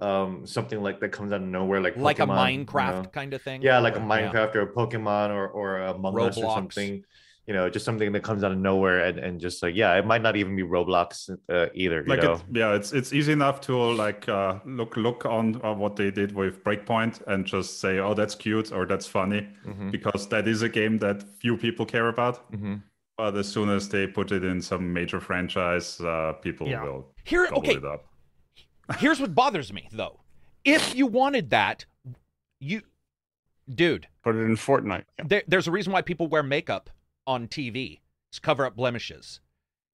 um something like that comes out of nowhere, like like Pokemon, a Minecraft you know? kind of thing, yeah like or, a Minecraft yeah. or a Pokemon or or a Among Us or something, you know, just something that comes out of nowhere, and, and just like yeah it might not even be Roblox uh, either, you like know? It, yeah it's it's easy enough to like uh look look on uh, what they did with Breakpoint and just say, oh, that's cute or that's funny, mm-hmm. because that is a game that few people care about, mm-hmm. but as soon as they put it in some major franchise, uh people yeah. will Here, gobble okay. it up. Here's what bothers me though, if you wanted that, you dude put it in Fortnite. yeah. there, there's a reason why people wear makeup on T V. It's cover up blemishes.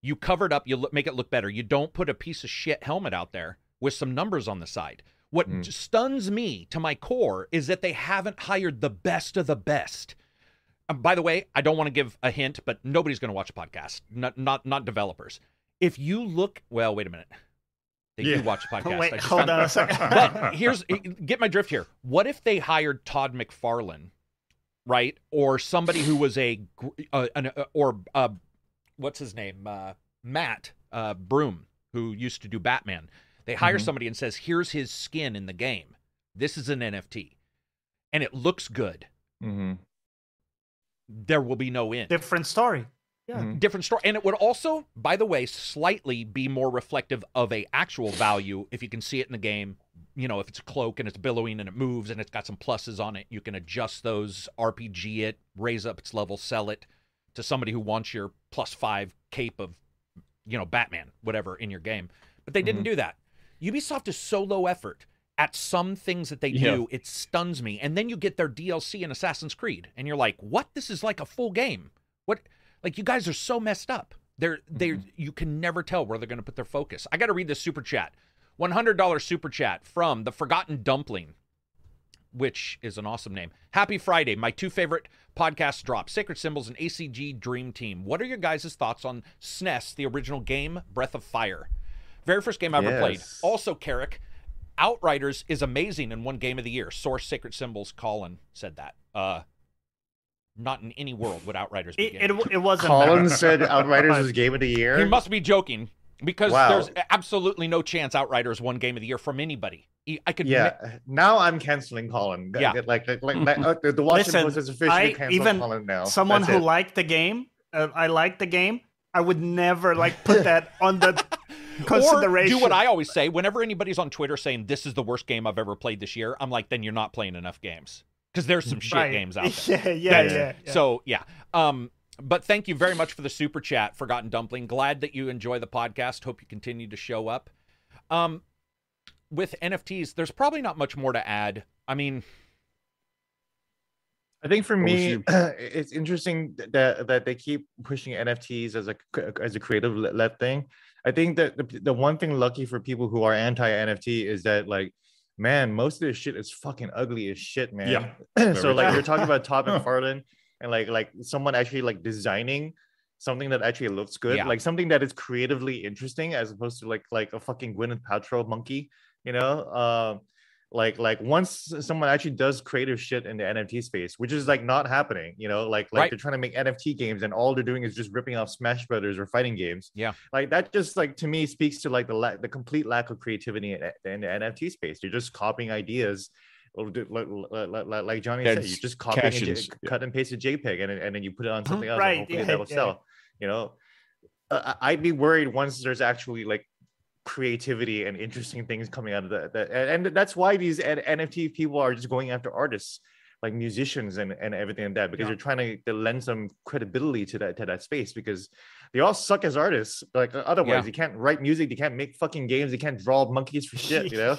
You cover it up, you look, make it look better. You don't put a piece of shit helmet out there with some numbers on the side. What mm. stuns me to my core is that they haven't hired the best of the best. Um, by the way, I don't want to give a hint, but nobody's going to watch a podcast. Not, not, not developers. If you look, well, wait a minute. They yeah. do watch a podcast. Wait, I just hold found, on a second. But here's, get my drift here. What if they hired Todd McFarlane? Right, or somebody who was a uh, an, uh, or uh, what's his name, uh, Matt uh, Broom, who used to do Batman. They hire mm-hmm. somebody and says, "Here's his skin in the game. This is an N F T, and it looks good." Mm-hmm. There will be no end. Different story. Yeah, mm-hmm. different story, and it would also, by the way, slightly be more reflective of a actual value if you can see it in the game. You know, if it's a cloak and it's billowing and it moves and it's got some pluses on it, you can adjust those, R P G it, raise up its level, sell it to somebody who wants your plus five cape of, you know, Batman, whatever, in your game. But they didn't mm-hmm. do that. Ubisoft is so low effort at some things that they yeah. do, it stuns me. And then you get their D L C in Assassin's Creed, and you're like, what? This is like a full game. What? Like, you guys are so messed up. They're, they're, mm-hmm. you can never tell where they're going to put their focus. I got to read this super chat. one hundred dollar super chat from The Forgotten Dumpling, which is an awesome name. Happy Friday. My two favorite podcasts drop, Sacred Symbols and A C G Dream Team. What are your guys' thoughts on S N E S, the original game, Breath of Fire? Very first game I ever yes. played. Also, Carrick, Outriders is amazing and one game of the year. Source, Sacred Symbols, Colin said that. Uh, not in any world would Outriders be game. It, it, it wasn't. Colin that. said Outriders was game of the year? He must be joking. Because wow. there's absolutely no chance Outriders won game of the year from anybody. I could. Yeah. Now I'm canceling Colin. Yeah. Like, like, like, like uh, the Washington Post is officially canceling Colin now. Someone That's who it. liked the game, uh, I liked the game. I would never like put that on the consideration. Or do what I always say. Whenever anybody's on Twitter saying, this is the worst game I've ever played this year, I'm like, then you're not playing enough games. Because there's some shit right. games out there. Yeah, yeah, yeah, yeah. So, yeah. Um, but thank you very much for the super chat, Forgotten Dumpling. Glad that you enjoy the podcast. Hope you continue to show up. Um, with N F Ts, there's probably not much more to add. I mean... I think for me, uh, it's interesting that that they keep pushing N F Ts as a as a creative led thing. I think that the, the one thing lucky for people who are anti-N F T is that, like, man, most of this shit is fucking ugly as shit, man. Yeah. So like you're talking about Todd McFarlane and like like someone actually like designing something that actually looks good, yeah. like something that is creatively interesting, as opposed to like like a fucking Gwyneth Paltrow monkey, you know. Uh, like like once someone actually does creative shit in the N F T space, which is like not happening, you know, like like right. they're trying to make N F T games and all they're doing is just ripping off Smash Brothers or fighting games, yeah like that just like to me speaks to like the lack the complete lack of creativity in, in the N F T space. You're just copying ideas, like, like, like Johnny That's said, you just copy and j- yeah. cut and paste a JPEG and, and then you put it on something else, right. and hopefully yeah, that will yeah. sell, you know. uh, I'd be worried once there's actually like creativity and interesting things coming out of that, that and that's why these N F T people are just going after artists like musicians and, and everything like that, because yeah. they're trying to, to lend some credibility to that to that space, because they all suck as artists, like otherwise yeah. they can't write music, they can't make fucking games, they can't draw monkeys for shit, you know.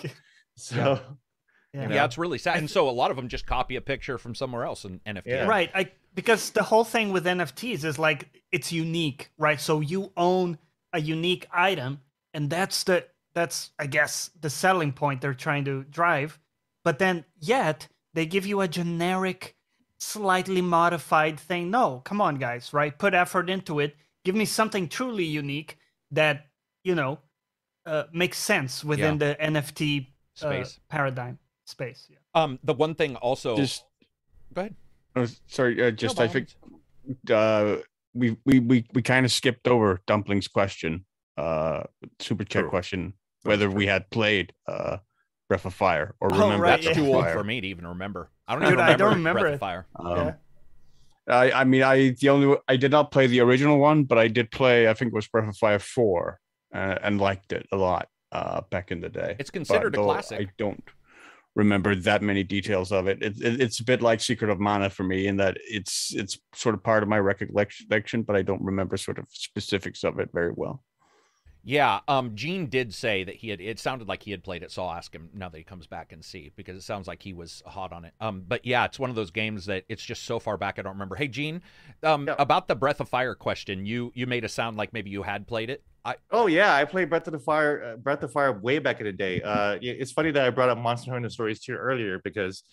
So yeah. Yeah. You know? Yeah, it's really sad. And so a lot of them just copy a picture from somewhere else and N F T yeah. right I because the whole thing with N F Ts is like it's unique, right? So you own a unique item. And that's the that's I guess the selling point they're trying to drive, but then yet they give you a generic, slightly modified thing. No, come on, guys, right? Put effort into it. Give me something truly unique that, you know, uh, makes sense within yeah. the N F T space uh, paradigm space. Yeah. Um, the one thing also. Just, Go ahead. Oh, sorry, uh, just no, I think uh, we we we we kind of skipped over Dumpling's question. Uh, super chat question: whether we had played uh, Breath of Fire or remember. Oh, right, that's too old for me to even remember. I don't even Dude, remember, I don't remember Breath of Fire. Um, yeah. I, I mean, I the only I did not play the original one, but I did play. I think it was Breath of Fire four, uh, and liked it a lot uh, back in the day. It's considered but, a classic. I don't remember that many details of it. It, it. It's a bit like Secret of Mana for me in that it's it's sort of part of my recollection, but I don't remember sort of specifics of it very well. Yeah, um, Gene did say that he had, it sounded like he had played it, so I'll ask him now that he comes back and see, because it sounds like he was hot on it. Um, but yeah, it's one of those games that it's just so far back I don't remember. Hey, Gene, um, yeah. about the Breath of Fire question, you you made it sound like maybe you had played it. I... Oh, yeah, I played Breath of the Fire uh, Breath of Fire way back in the day. Uh, it's funny that I brought up Monster Hunter Stories two earlier, because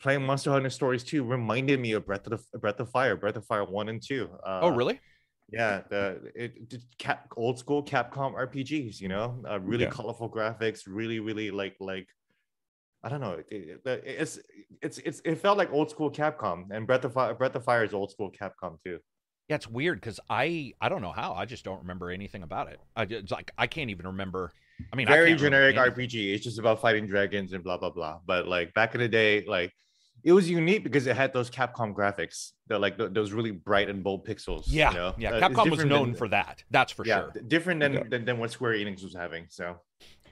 playing Monster Hunter Stories two reminded me of Breath of, the, Breath of Fire, Breath of Fire one and two. Uh, oh, really? Yeah, the it, it, cap, old school Capcom R P Gs, you know, uh, really yeah. colorful graphics, really, really like like I don't know, it, it, it's it's it's it felt like old school Capcom, and Breath of Fire, Breath of Fire is old school Capcom too. Yeah, it's weird because I I don't know how I just don't remember anything about it. I it's like I can't even remember. I mean, very I generic R P G. It's just about fighting dragons and blah blah blah. But like back in the day, like. It was unique because it had those Capcom graphics, the, like the, those really bright and bold pixels. Yeah, you know? yeah. Capcom was known than, for that. That's for yeah, sure. Different than, okay. than than what Square Enix was having. So,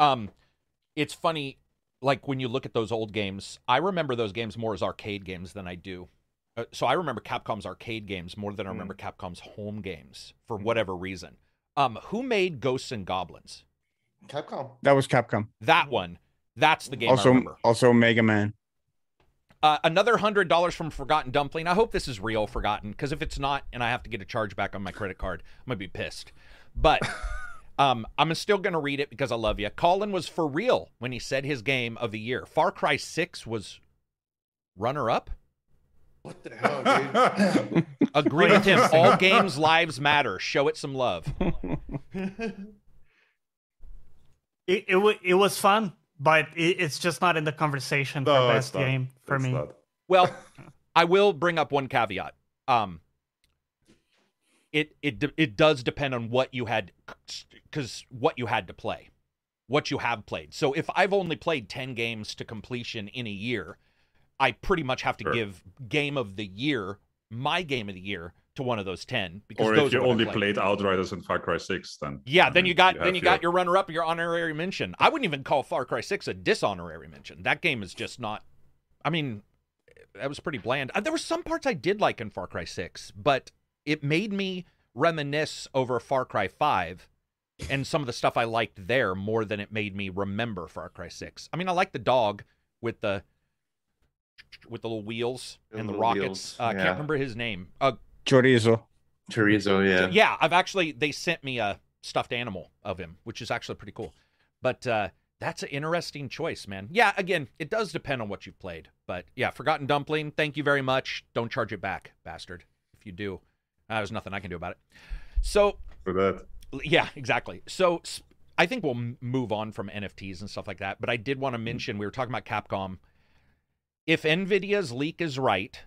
um, it's funny, like when you look at those old games, I remember those games more as arcade games than I do. Uh, so I remember Capcom's arcade games more than I remember mm. Capcom's home games for whatever reason. Um, who made Ghosts and Goblins? Capcom. That was Capcom. That one. That's the game. Also, I remember. also Mega Man. Uh, another one hundred dollars from Forgotten Dumpling. I hope this is real, Forgotten, because if it's not and I have to get a charge back on my credit card, I'm going to be pissed. But um, I'm still going to read it because I love you. Colin was for real when he said his game of the year. Far Cry six was runner-up? What the hell, dude? Agree with him. All games, lives matter. Show it some love. It, it, w- it was fun. But it's just not in the conversation no, for best game for it's me. Well, I will bring up one caveat. Um, it it it does depend on what you had, because what you had to play, what you have played. So if I've only played ten games to completion in a year, I pretty much have to sure. give game of the year, my game of the year, to one of those ten. Because or those if you only played. played Outriders and Far Cry six, then yeah, then you got you then you your... got your runner up, your honorary mention. I wouldn't even call Far Cry six a dishonorary mention. That game is just not. I mean, that was pretty bland. There were some parts I did like in Far Cry six, but it made me reminisce over Far Cry five. And some of the stuff I liked there more than it made me remember Far Cry six. I mean, I like the dog with the with the little wheels the and little the rockets. I uh, yeah. can't remember his name. Uh, Chorizo. Chorizo, yeah. Yeah, I've actually, they sent me a stuffed animal of him, which is actually pretty cool. But uh, that's an interesting choice, man. Yeah, again, it does depend on what you've played. But yeah, Forgotten Dumpling, thank you very much. Don't charge it back, bastard. If you do, uh, there's nothing I can do about it. So... For that. Yeah, exactly. So I think we'll move on from N F Ts and stuff like that. But I did want to mention, we were talking about Capcom. If NVIDIA's leak is right,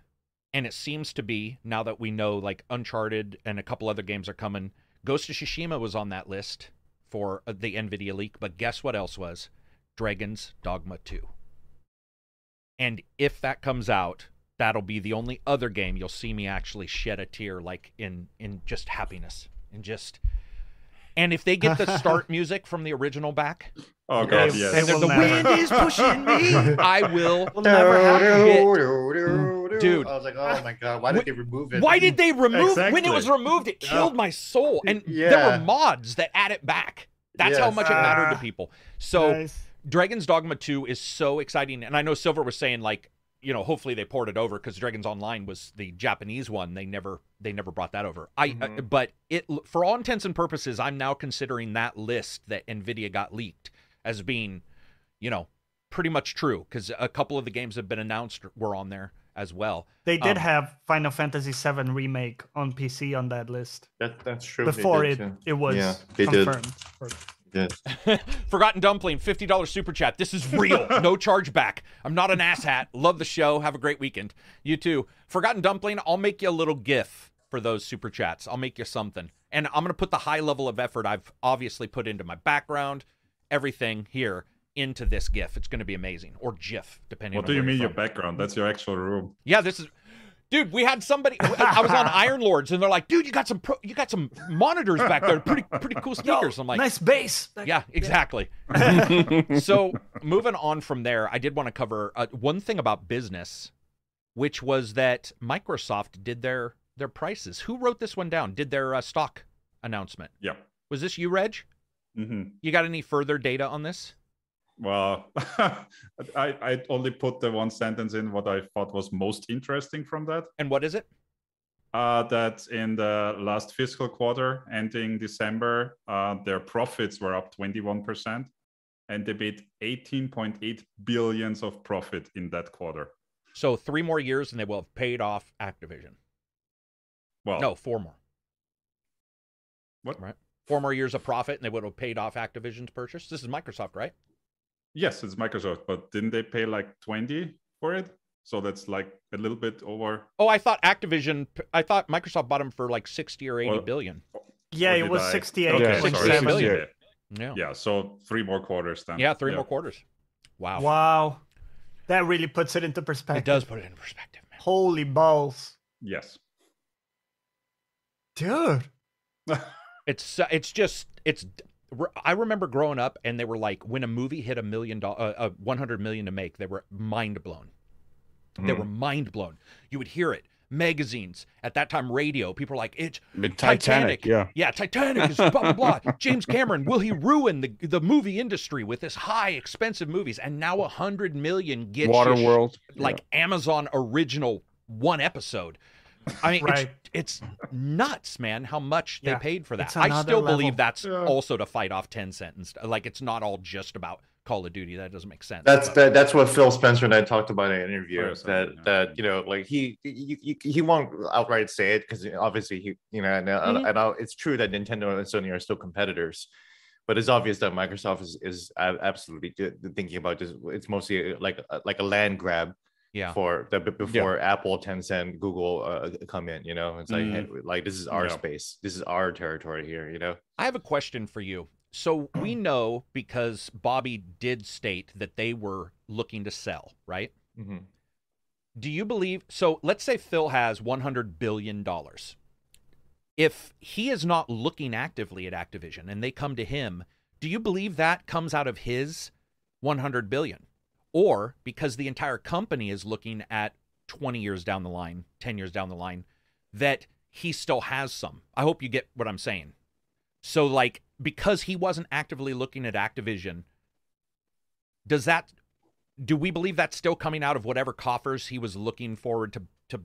and it seems to be, now that we know like Uncharted and a couple other games are coming, Ghost of Tsushima was on that list for the NVIDIA leak. But guess what else was? Dragon's Dogma two. And if that comes out, that'll be the only other game you'll see me actually shed a tear, like in, in just happiness and just... And if they get the start music from the original back, oh god, they, yes, the wind is pushing me, I will never have it. Dude, I was like, oh my god, why did wh they remove it? Why did they remove exactly. when it was removed? It killed oh. my soul, and yeah. there were mods that add it back. That's yes. how much it mattered ah. to people. So, nice. Dragon's Dogma two is so exciting, and I know Silver was saying like, you know, hopefully they poured it over because Dragon's Online was the Japanese one. They never, they never brought that over. I, mm-hmm. uh, but it, for all intents and purposes, I'm now considering that list that NVIDIA got leaked as being, you know, pretty much true because a couple of the games have been announced were on there as well. They did um, have Final Fantasy seven remake on P C on that list. That, that's true. Before did, it, yeah. it was yeah, they confirmed. Did. Yes. Forgotten Dumpling, fifty dollar super chat. This is real. No charge back. I'm not an asshat. Love the show. Have a great weekend. You too. Forgotten Dumpling, I'll make you a little gif for those super chats. I'll make you something. And I'm going to put the high level of effort I've obviously put into my background, everything here, into this gif. It's going to be amazing. Or gif, depending what on what do you mean your background? That's your actual room. Yeah, this is... Dude, we had somebody. I was on Iron Lords, and they're like, "Dude, you got some, pro, you got some monitors back there, pretty, pretty cool speakers." I'm like, "Nice bass." Yeah, exactly. So, moving on from there, I did want to cover uh, one thing about business, which was that Microsoft did their their prices. Who wrote this one down? Did their uh, stock announcement? Yeah. Was this you, Reg? Mm-hmm. You got any further data on this? Well, I, I only put the one sentence in what I thought was most interesting from that. And what is it? Uh, that in the last fiscal quarter, ending December, uh, their profits were up twenty-one percent, and they made eighteen point eight billions of profit in that quarter. So three more years and they will have paid off Activision. Well, no, four more. What? Right. Four more years of profit and they would have paid off Activision's purchase. This is Microsoft, right? Yes, it's Microsoft, but didn't they pay like twenty for it? So that's like a little bit over. Oh, I thought Activision, I thought Microsoft bought them for like sixty or eighty or, billion. Yeah, it was I? sixty-eight. Okay, yeah, sixty-seven billion. Yeah. Yeah, so three more quarters then. Yeah, three yeah. more quarters. Wow. Wow. That really puts it into perspective. It does put it into perspective, man. Holy balls. Yes. Dude. it's uh, it's just, it's... I remember growing up, and they were like, when a movie hit a million dollars, uh, one hundred million to make, they were mind blown. Mm. They were mind blown. You would hear it. Magazines at that time, radio. People were like, it's Titanic. Titanic. Yeah, yeah, Titanic is blah blah blah. James Cameron, will he ruin the the movie industry with his high expensive movies? And now a hundred million gets Waterworld, like yeah. Amazon original one episode. I mean, right. it's, it's nuts, man, how much yeah. they paid for that. I still level. believe that's yeah. also to fight off Tencent and stuff. Like, it's not all just about Call of Duty. That doesn't make sense. That's that, that's what Phil Spencer and I talked about in an interview. That yeah. that you know, like he you, you, he won't outright say it because obviously he you know and, mm-hmm. and I'll, it's true that Nintendo and Sony are still competitors, but it's obvious that Microsoft is is absolutely thinking about this. It's mostly like like a land grab. Yeah. For the before yeah. Apple, Tencent, Google uh, come in, you know, it's like mm. hey, like this is our yeah. space, this is our territory here, you know. I have a question for you. So we know because Bobby did state that they were looking to sell, right? Mm-hmm. Do you believe? So let's say Phil has one hundred billion dollars. if he is not looking actively at Activision and they come to him, do you believe that comes out of his one hundred billion dollars? Or because the entire company is looking at twenty years down the line, ten years down the line, that he still has some? I hope you get what I'm saying. So, like, because he wasn't actively looking at Activision, does that, do we believe that's still coming out of whatever coffers he was looking forward to to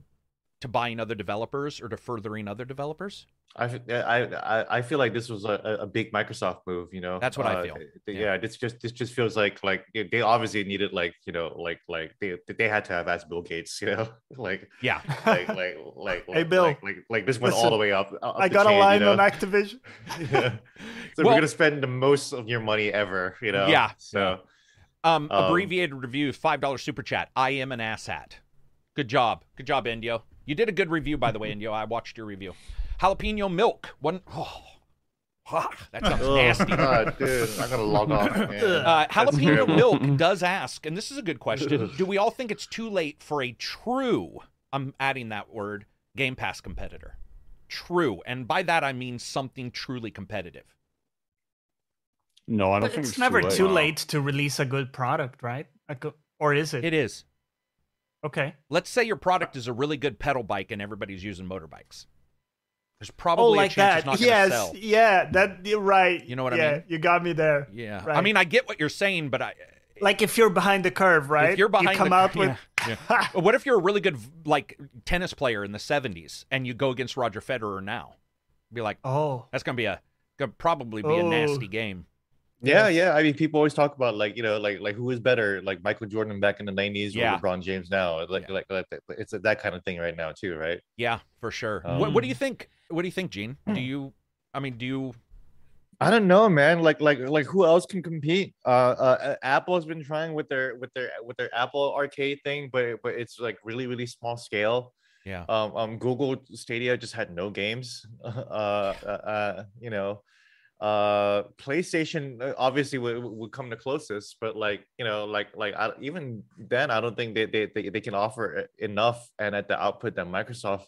to buying other developers or to furthering other developers? I I I feel like this was a, a big Microsoft move, you know. That's what uh, I feel. Yeah, yeah, this just this just feels like like they obviously needed, like, you know, like like they they had to have asked Bill Gates, you know, like yeah, like like like hey Bill, like like, like this went listen, all the way up. up I got chain, a line you know? on Activision. Yeah. So well, we're gonna spend the most of your money ever, you know. Yeah. So, um, um abbreviated review, five dollar super chat. I am an asshat. Good job, good job, Indio. You did a good review, by the way, Indio. I watched your review. Jalapeno milk. One. Oh, ah, that sounds nasty. Oh, dude, I'm gonna log off. Uh, jalapeno milk does ask, and this is a good question. Do we all think it's too late for a true? I'm adding that word. Game Pass competitor. True, and by that I mean something truly competitive. No, I don't but think it's, it's never too late. too late to release a good product, right? A go or is it? It is. Okay. Let's say your product is a really good pedal bike, and everybody's using motorbikes. There's probably oh, like a chance that. It's not yes. gonna sell. Yeah, that you're right. You know what yeah, I mean? You got me there. Yeah. Right. I mean, I get what you're saying, but I like if you're behind the curve, right? If you're behind you come the, out yeah, with yeah. What if you're a really good like tennis player in the seventies and you go against Roger Federer now? Be like, oh, that's gonna be a gonna probably be oh. a nasty game. Yeah, yeah. I mean, people always talk about like you know, like like who is better, like Michael Jordan back in the nineties yeah. or LeBron James now. Like, yeah. like like it's that kind of thing right now too, right? Yeah, for sure. Um, what, what do you think? What do you think, Gene? Do you? I mean, do you? I don't know, man. Like like like who else can compete? Uh, uh, Apple has been trying with their with their with their Apple Arcade thing, but but it's like really really small scale. Yeah. Um. um Google Stadia just had no games. Uh. Uh. You know. Uh, PlayStation obviously would, would come the closest, but like you know, like like I, even then, I don't think they, they they they can offer enough and at the output that Microsoft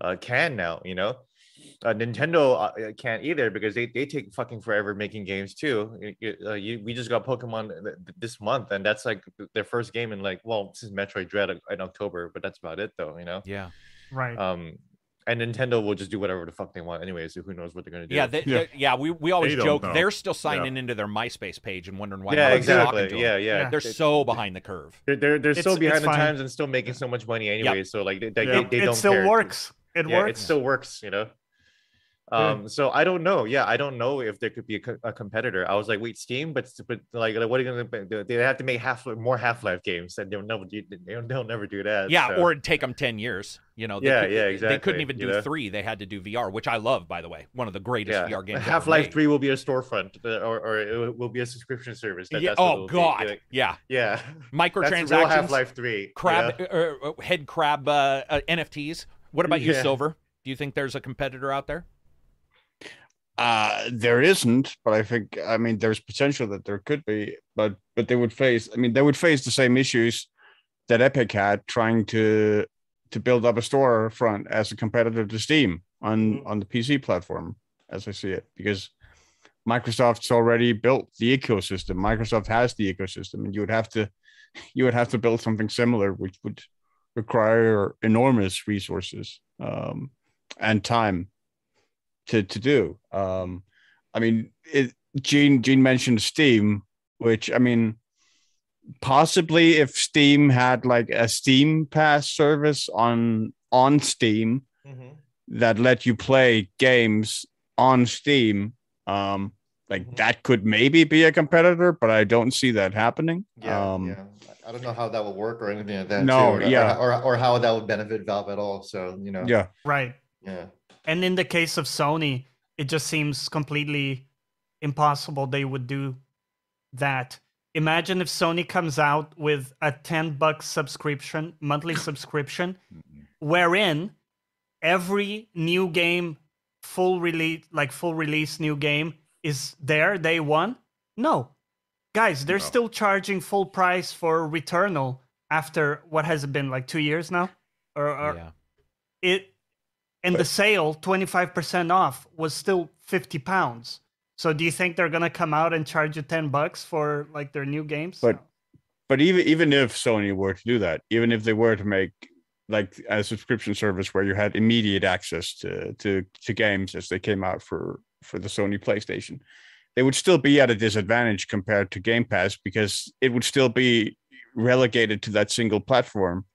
uh, can now. You know, uh, Nintendo uh, can't either because they they take fucking forever making games too. It, it, uh, you, we just got Pokemon th this month, and that's like their first game in like well, this is Metroid Dread in October, but that's about it though. You know? Yeah. Right. Um. And Nintendo will just do whatever the fuck they want anyway, so who knows what they're going to do. Yeah, they, yeah. yeah we, we always they joke. They're still signing yeah. into their MySpace page and wondering why. Yeah, exactly. To yeah, yeah. yeah. They're so behind the curve. They're, they're, they're so behind the fine. times and still making so much money anyway, yep. so like they, they, yeah. they, they it don't still care. Works. It yeah, works. It still works, you know? Um, yeah. So I don't know. Yeah, I don't know if there could be a, co a competitor. I was like, wait, Steam? But but like, what are you going to do? They have to make half more Half-Life games, and they'll never do, they'll, they'll never do that. Yeah, so. Or it'd take them ten years. You know, they yeah, could, yeah, exactly. They couldn't even do you know? three. They had to do V R, which I love, by the way. One of the greatest yeah. V R games. Half-Life three will be a storefront, or, or it will be a subscription service. That, yeah. That's oh God. Like, yeah. Yeah. Microtransactions. That's Half-Life three. Crab yeah. uh, head crab uh, uh, N F Ts. What about you, yeah. Silver? Do you think there's a competitor out there? Uh, there isn't, but I think I mean there's potential that there could be, but but they would face. I mean, they would face the same issues that Epic had trying to. to build up a storefront as a competitor to Steam on, on the P C platform, as I see it, because Microsoft's already built the ecosystem. Microsoft has the ecosystem, and you would have to, you would have to build something similar, which would require enormous resources um, and time to, to do. Um, I mean, it, Gene, Gene mentioned Steam, which, I mean, possibly if Steam had like a Steam Pass service on on Steam mm-hmm. that let you play games on Steam, um, like mm-hmm. that could maybe be a competitor, but I don't see that happening. Yeah, um, yeah. I don't know how that would work or anything like that. No, too, or, yeah, or, or or how that would benefit Valve at all. So you know, yeah, right, yeah. And in the case of Sony, it just seems completely impossible they would do that. Imagine if Sony comes out with a ten bucks subscription, monthly subscription, wherein every new game, full release, like full release new game is there day one. No, guys, they're no. still charging full price for Returnal after what has it been like two years now, or, or yeah. it. and but, the sale twenty-five percent off was still fifty pounds. So do you think they're gonna come out and charge you ten bucks for like their new games? But no. but even even if Sony were to do that, even if they were to make like a subscription service where you had immediate access to to to games as they came out for for the Sony PlayStation, they would still be at a disadvantage compared to Game Pass because it would still be relegated to that single platform,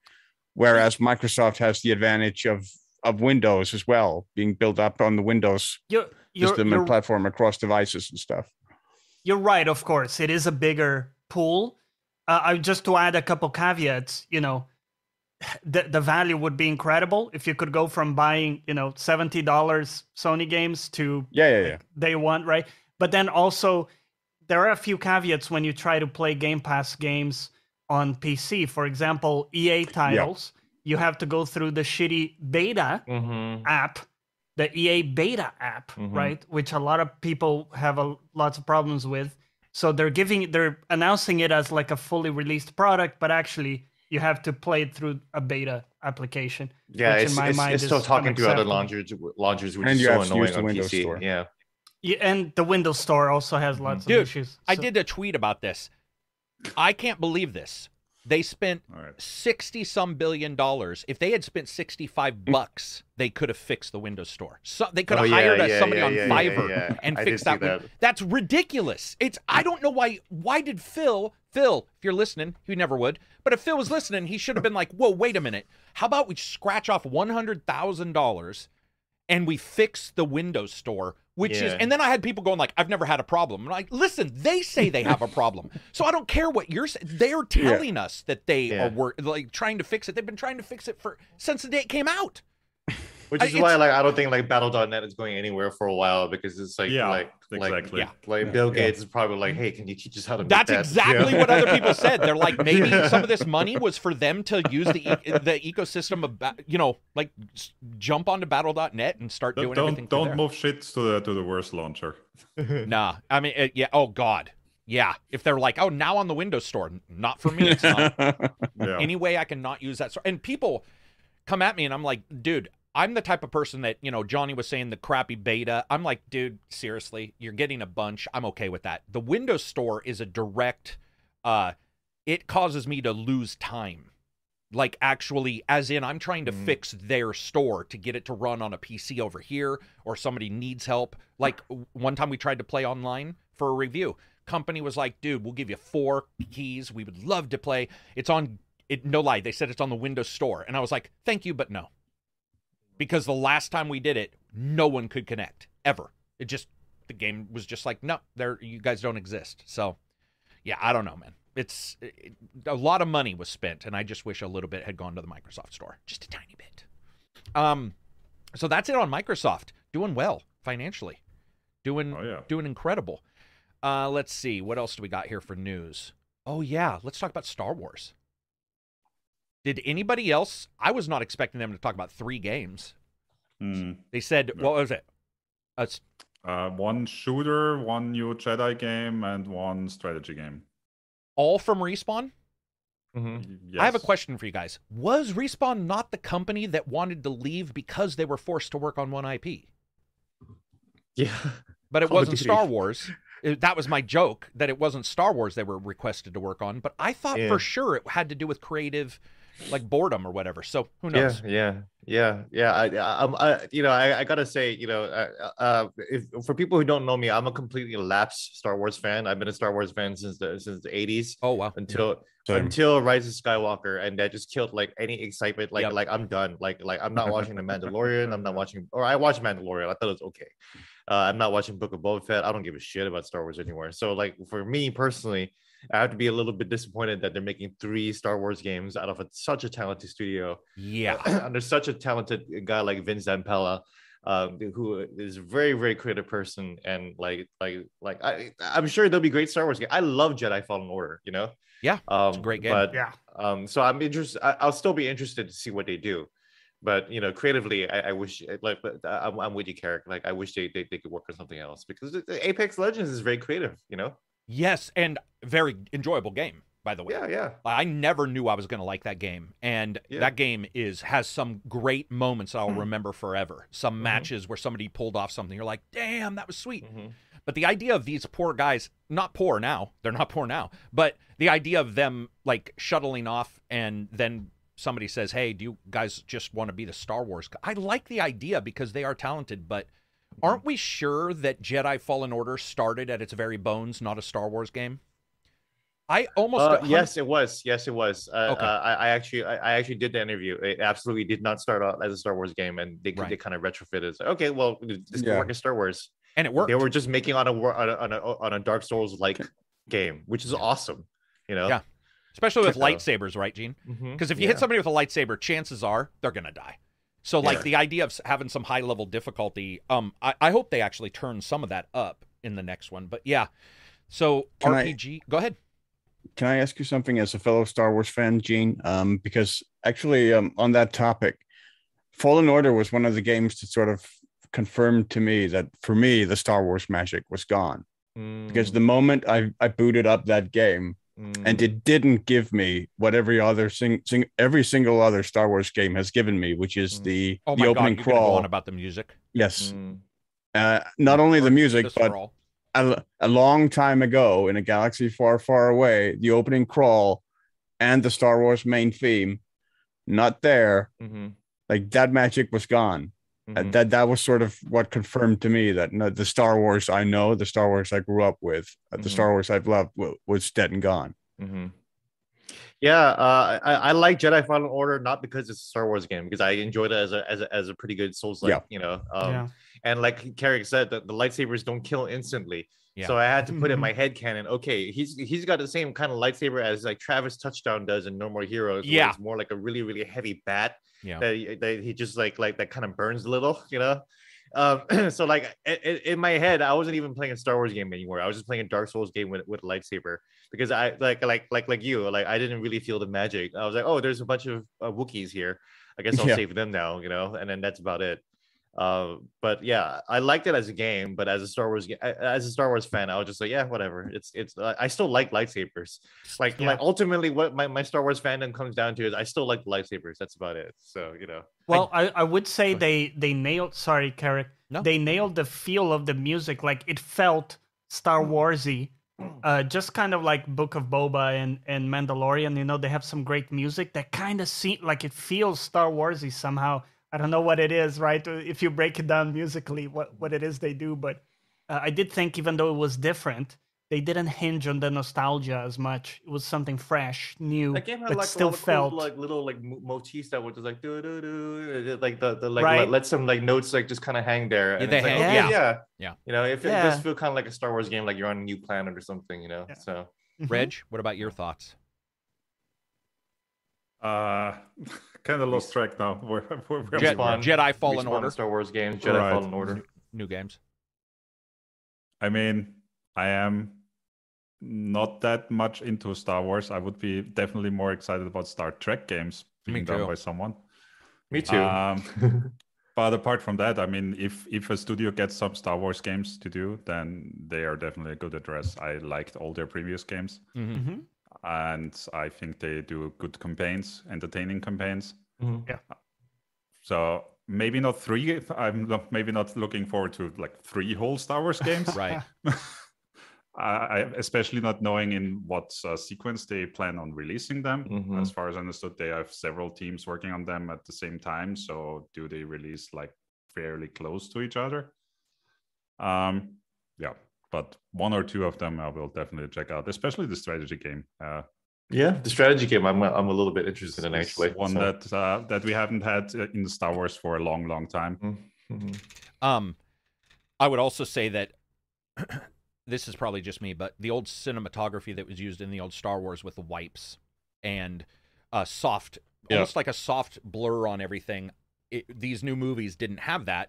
whereas Microsoft has the advantage of of Windows as well, being built up on the Windows you're, you're, system you're, and platform across devices and stuff. You're right, of course. It is a bigger pool. Uh, I just to add a couple caveats, you know, the, the value would be incredible if you could go from buying, you know, seventy dollars Sony games to yeah, yeah, yeah. day one, right? But then also, there are a few caveats when you try to play Game Pass games on P C. For example, E A titles... Yeah. You have to go through the shitty beta mm-hmm. app, the E A beta app, mm-hmm. right? Which a lot of people have a, lots of problems with. So they're giving, they're announcing it as like a fully released product, but actually you have to play it through a beta application. Yeah, which it's, in my it's, mind it's is still talking to other launchers, launchers which and is so annoying on Windows P C. Store. Yeah. yeah, and the Windows Store also has lots Dude, of issues. So. I did a tweet about this. I can't believe this. They spent sixty some billion dollars. If they had spent sixty-five bucks, they could have fixed the Windows Store. So they could have oh, yeah, hired yeah, somebody yeah, on yeah, Fiverr yeah, yeah. and I fixed that, that. That's ridiculous. It's I don't know why. Why did Phil, Phil, if you're listening, he never would. But if Phil was listening, he should have been like, whoa, wait a minute. How about we scratch off one hundred thousand dollars and we fix the Windows Store? Which yeah. is, and then I had people going like, I've never had a problem. I'm like, listen, they say they have a problem. So I don't care what you're saying. They're telling yeah. us that they yeah. are work, like trying to fix it. They've been trying to fix it for since the day it came out. Which is I, why like I don't think like battle dot net is going anywhere for a while because it's like yeah, like exactly. like, yeah. like Bill Gates yeah. is probably like, hey, can you teach us how to That's make that? exactly yeah. what other people said. They're like, maybe some of this money was for them to use the e the ecosystem of, you know, like jump onto battle dot net and start doing don't, everything. Don't move shit to the to the worst launcher. Nah, I mean, it, yeah. Oh God, yeah. If they're like, oh, now on the Windows Store, not for me. It's not yeah. any way I can not use that. Store. And people come at me, and I'm like, dude. I'm the type of person that, you know, Johnny was saying the crappy beta. I'm like, dude, seriously, you're getting a bunch. I'm okay with that. The Windows Store is a direct, uh, it causes me to lose time. Like actually, as in I'm trying to mm. fix their store to get it to run on a P C over here or somebody needs help. Like one time we tried to play online for a review. Company was like, dude, we'll give you four keys. We would love to play. It's on, it, no lie, they said it's on the Windows Store. And I was like, thank you, but no. Because the last time we did it, no one could connect ever. It just the game was just like, no, there you guys don't exist. So, yeah, I don't know, man. It's it, a lot of money was spent, and I just wish a little bit had gone to the Microsoft Store, just a tiny bit. Um, so that's it on Microsoft. Doing well financially, doing oh, yeah. doing incredible. Uh, let's see what else do we got here for news. Oh yeah, let's talk about Star Wars. Did anybody else? I was not expecting them to talk about three games. Mm. They said, yeah. what was it? Uh, uh, one shooter, one new Jedi game, and one strategy game. All from Respawn? Mm-hmm. Yes. I have a question for you guys. Was Respawn not the company that wanted to leave because they were forced to work on one I P? Yeah. But it oh, wasn't geez. Star Wars. That was my joke, that it wasn't Star Wars they were requested to work on. But I thought yeah. for sure it had to do with creative... like boredom or whatever. So who knows? Yeah, yeah, yeah, yeah. I, I, I you know, I, I gotta say, you know, uh, uh, if, for people who don't know me, I'm a completely lapsed Star Wars fan. I've been a Star Wars fan since the since the eighties. Oh wow! Until yeah. until Rise of Skywalker, and that just killed like any excitement. Like yep. like I'm done. Like like I'm not watching The Mandalorian. I'm not watching, or I watched Mandalorian. I thought it was okay. Uh, I'm not watching Book of Boba Fett. I don't give a shit about Star Wars anymore. So like for me personally. I have to be a little bit disappointed that they're making three Star Wars games out of a, such a talented studio. Yeah. Under such a talented guy like Vince Zampella, um, who is a very, very creative person. And like, like, like I, I'm sure there'll be great Star Wars games. I love Jedi Fallen Order, you know? Yeah, um, it's a great game. But, yeah. Um, so I'm interested. I'll still be interested to see what they do. But, you know, creatively, I, I wish, like, I'm, I'm with you, Carrick. Like, I wish they, they, they could work on something else because Apex Legends is very creative, you know? Yes, and very enjoyable game. by the way. Yeah, yeah. I never knew I was going to like that game. And yeah. that game is has some great moments I'll mm-hmm. remember forever. Some mm-hmm. matches where somebody pulled off something. You're like, damn, that was sweet. Mm-hmm. But the idea of these poor guys, not poor now, they're not poor now, but the idea of them like shuttling off and then somebody says, hey, do you guys just want to be the Star Wars guy? I like the idea because they are talented, but aren't we sure that Jedi Fallen Order started at its very bones, not a Star Wars game? I almost uh, yes, it was. Yes, it was. Uh, okay. uh, I, I actually, I, I actually did the interview. It absolutely did not start out as a Star Wars game, and they, right. they kind of retrofitted. It's like, okay, well, this yeah. work is Star Wars, and it worked. They were just making on a on a on a, on a Dark Souls like game, which is awesome. You know, yeah, especially with so, lightsabers, right, Gene? Because mm-hmm. if you yeah. hit somebody with a lightsaber, chances are they're gonna die. So like yeah. the idea of having some high level difficulty, um, I, I hope they actually turn some of that up in the next one. But yeah, so Can R P G, I... go ahead. Can I ask you something as a fellow Star Wars fan, Gene? Um, because actually um, on that topic, Fallen Order was one of the games that sort of confirmed to me that for me, the Star Wars magic was gone. Mm. Because the moment I, I booted up that game mm. and it didn't give me what every other sing, sing, every single other Star Wars game has given me, which is mm. the, oh the opening God, crawl. Go on about the music. Yes. Mm. Uh, not only the music, but... A, a long time ago in a galaxy far, far away, the opening crawl and the Star Wars main theme, not there. Mm-hmm. Like that magic was gone. Mm-hmm. And that that was sort of what confirmed to me that no, the Star Wars I know, the Star Wars I grew up with, mm-hmm. the Star Wars I've loved w- was dead and gone. Mm-hmm. Yeah, uh, I, I like Jedi Fallen Order not because it's a Star Wars game, because I enjoyed it as a as a, as a pretty good Souls like, yeah. you know. Um, yeah. And like Carrick said, the, the lightsabers don't kill instantly, yeah. so I had to put in my head canon. Okay, he's he's got the same kind of lightsaber as like Travis Touchdown does in No More Heroes. Yeah, it's more like a really really heavy bat yeah. that, he, that he just like like that kind of burns a little, you know. Um, so like in, in my head, I wasn't even playing a Star Wars game anymore. I was just playing a Dark Souls game with, with a lightsaber because I like like like like you like I didn't really feel the magic. I was like, oh, there's a bunch of uh, Wookiees here. I guess I'll yeah. save them now, you know. And then that's about it. Uh, but yeah, I liked it as a game, but as a Star Wars as a Star Wars fan, I was just like, yeah, whatever. It's it's I still like lightsabers. Like yeah. like ultimately, what my, my Star Wars fandom comes down to is I still like lightsabers. That's about it. So you know. Well, I, I would say they they nailed. Sorry, Carrick. No. They nailed the feel of the music. Like it felt Star Warsy, uh, just kind of like Book of Boba and and Mandalorian. You know, they have some great music that kind of seem like it feels Star Warsy somehow. I don't know what it is, right? If you break it down musically, what, what it is they do. But uh, I did think, even though it was different, they didn't hinge on the nostalgia as much. It was something fresh, new, that game had but like still felt cool, like little like motifs that were just like do do do, like the, the like right. let some like notes like just kind of hang there. And yeah, it's like, hang. Okay, yeah. yeah, yeah, you know, if it yeah. does feel kind of like a Star Wars game, like you're on a new planet or something, you know. Yeah. So, Reg, what about your thoughts? Uh. Kind of lost track now. We're, we're, we're Jedi, Jedi Fallen Order, Star Wars games, Jedi right. Fallen Order, new games. I mean, I am not that much into Star Wars. I would be definitely more excited about Star Trek games being done by someone. Me too. Um, but apart from that, I mean, if if a studio gets some Star Wars games to do, then they are definitely a good address. I liked all their previous games. Mm-hmm. Mm-hmm. And I think they do good campaigns, entertaining campaigns. Mm-hmm. Yeah. So maybe not three. I'm not, maybe not looking forward to like three whole Star Wars games. Right. I, especially not knowing in what uh, sequence they plan on releasing them. Mm-hmm. As far as I understood, they have several teams working on them at the same time. So do they release like fairly close to each other? Um. Yeah. But one or two of them I will definitely check out, especially the strategy game. Uh, yeah, the strategy game I'm I'm a little bit interested in actually. One so. that uh, that we haven't had in the Star Wars for a long, long time. Mm-hmm. Um, I would also say that this is probably just me, but the old cinematography that was used in the old Star Wars with the wipes and uh, soft, yeah. almost like a soft blur on everything. It, these new movies didn't have that.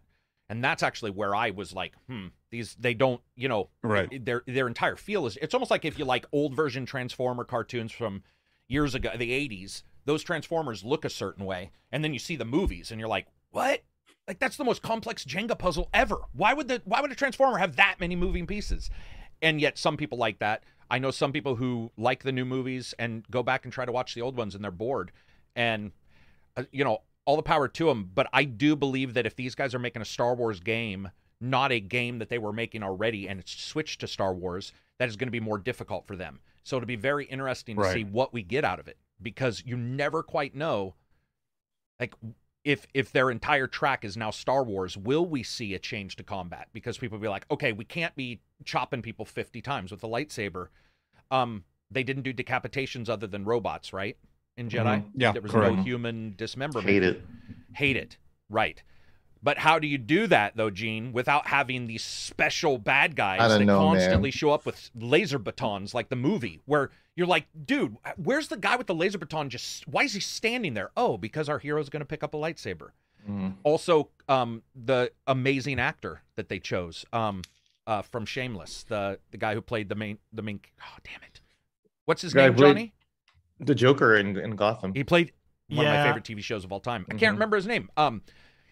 And that's actually where I was like, hmm, these, they don't, you know, right. their their entire feel is, it's almost like if you like old version Transformer cartoons from years ago, the eighties, those Transformers look a certain way. And then you see the movies and you're like, what? Like, that's the most complex Jenga puzzle ever. Why would the, why would a Transformer have that many moving pieces? And yet some people like that. I know some people who like the new movies and go back and try to watch the old ones and they're bored. And, uh, you know, all the power to them. But I do believe that if these guys are making a Star Wars game, not a game that they were making already, and switched to Star Wars, that is going to be more difficult for them. So it'll be very interesting to right. see what we get out of it. Because you never quite know, like, if if their entire track is now Star Wars, will we see a change to combat? Because people will be like, okay, we can't be chopping people fifty times with a lightsaber. Um, they didn't do decapitations other than robots, right? In Jedi? Mm-hmm. Yeah, there was correct. no human dismemberment. Hate it. Hate it, right. But how do you do that, though, Gene, without having these special bad guys that know, constantly man. show up with laser batons like the movie, where you're like, dude, where's the guy with the laser baton? Just why is he standing there? Oh, because our hero's going to pick up a lightsaber. Mm-hmm. Also, um, the amazing actor that they chose um, uh, from Shameless, the the guy who played the main... the main. Oh, damn it. What's his guy name, played Johnny? The Joker in, in Gotham. He played one yeah. of my favorite T V shows of all time. Mm-hmm. I can't remember his name. Um...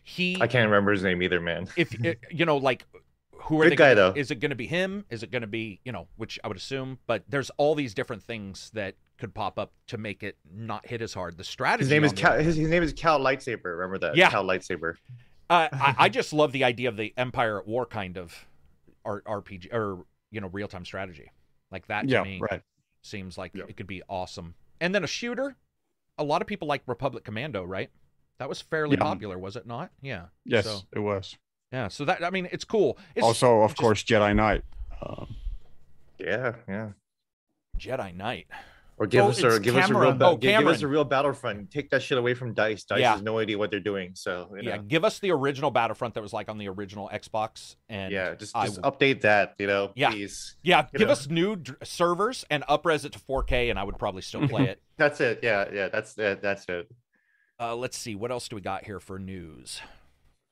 He, I can't remember his name either, man. If you know, like, who are Good they? Guy, gonna, though. Is it going to be him? Is it going to be, you know, which I would assume? But there's all these different things that could pop up to make it not hit as hard. The strategy. His name is Cal, his, his name is Cal Lightsaber. Remember that? Yeah, Cal Lightsaber. Uh, I, I just love the idea of the Empire at War kind of R P G or you know real time strategy like that. To yeah, me right. Seems like yeah. it could be awesome. And then a shooter. A lot of people like Republic Commando, right? That was fairly yeah. popular, was it not? Yeah. Yes, so, it was. Yeah, so that, I mean, it's cool. It's also, of just, course, Jedi Knight. Um, yeah, yeah. Jedi Knight. Or give, oh, us, a, give, us, a real, oh, give, give us a real Battlefront. Take that shit away from DICE. DICE yeah. has no idea what they're doing. So you know. Yeah, give us the original Battlefront that was like on the original Xbox. And yeah, just, just I, update that, you know, yeah. please. Yeah, you give know. us new d servers and up-res it to four K, and I would probably still play it. That's it, yeah, yeah, that's uh, that's it. Uh, let's see. What else do we got here for news?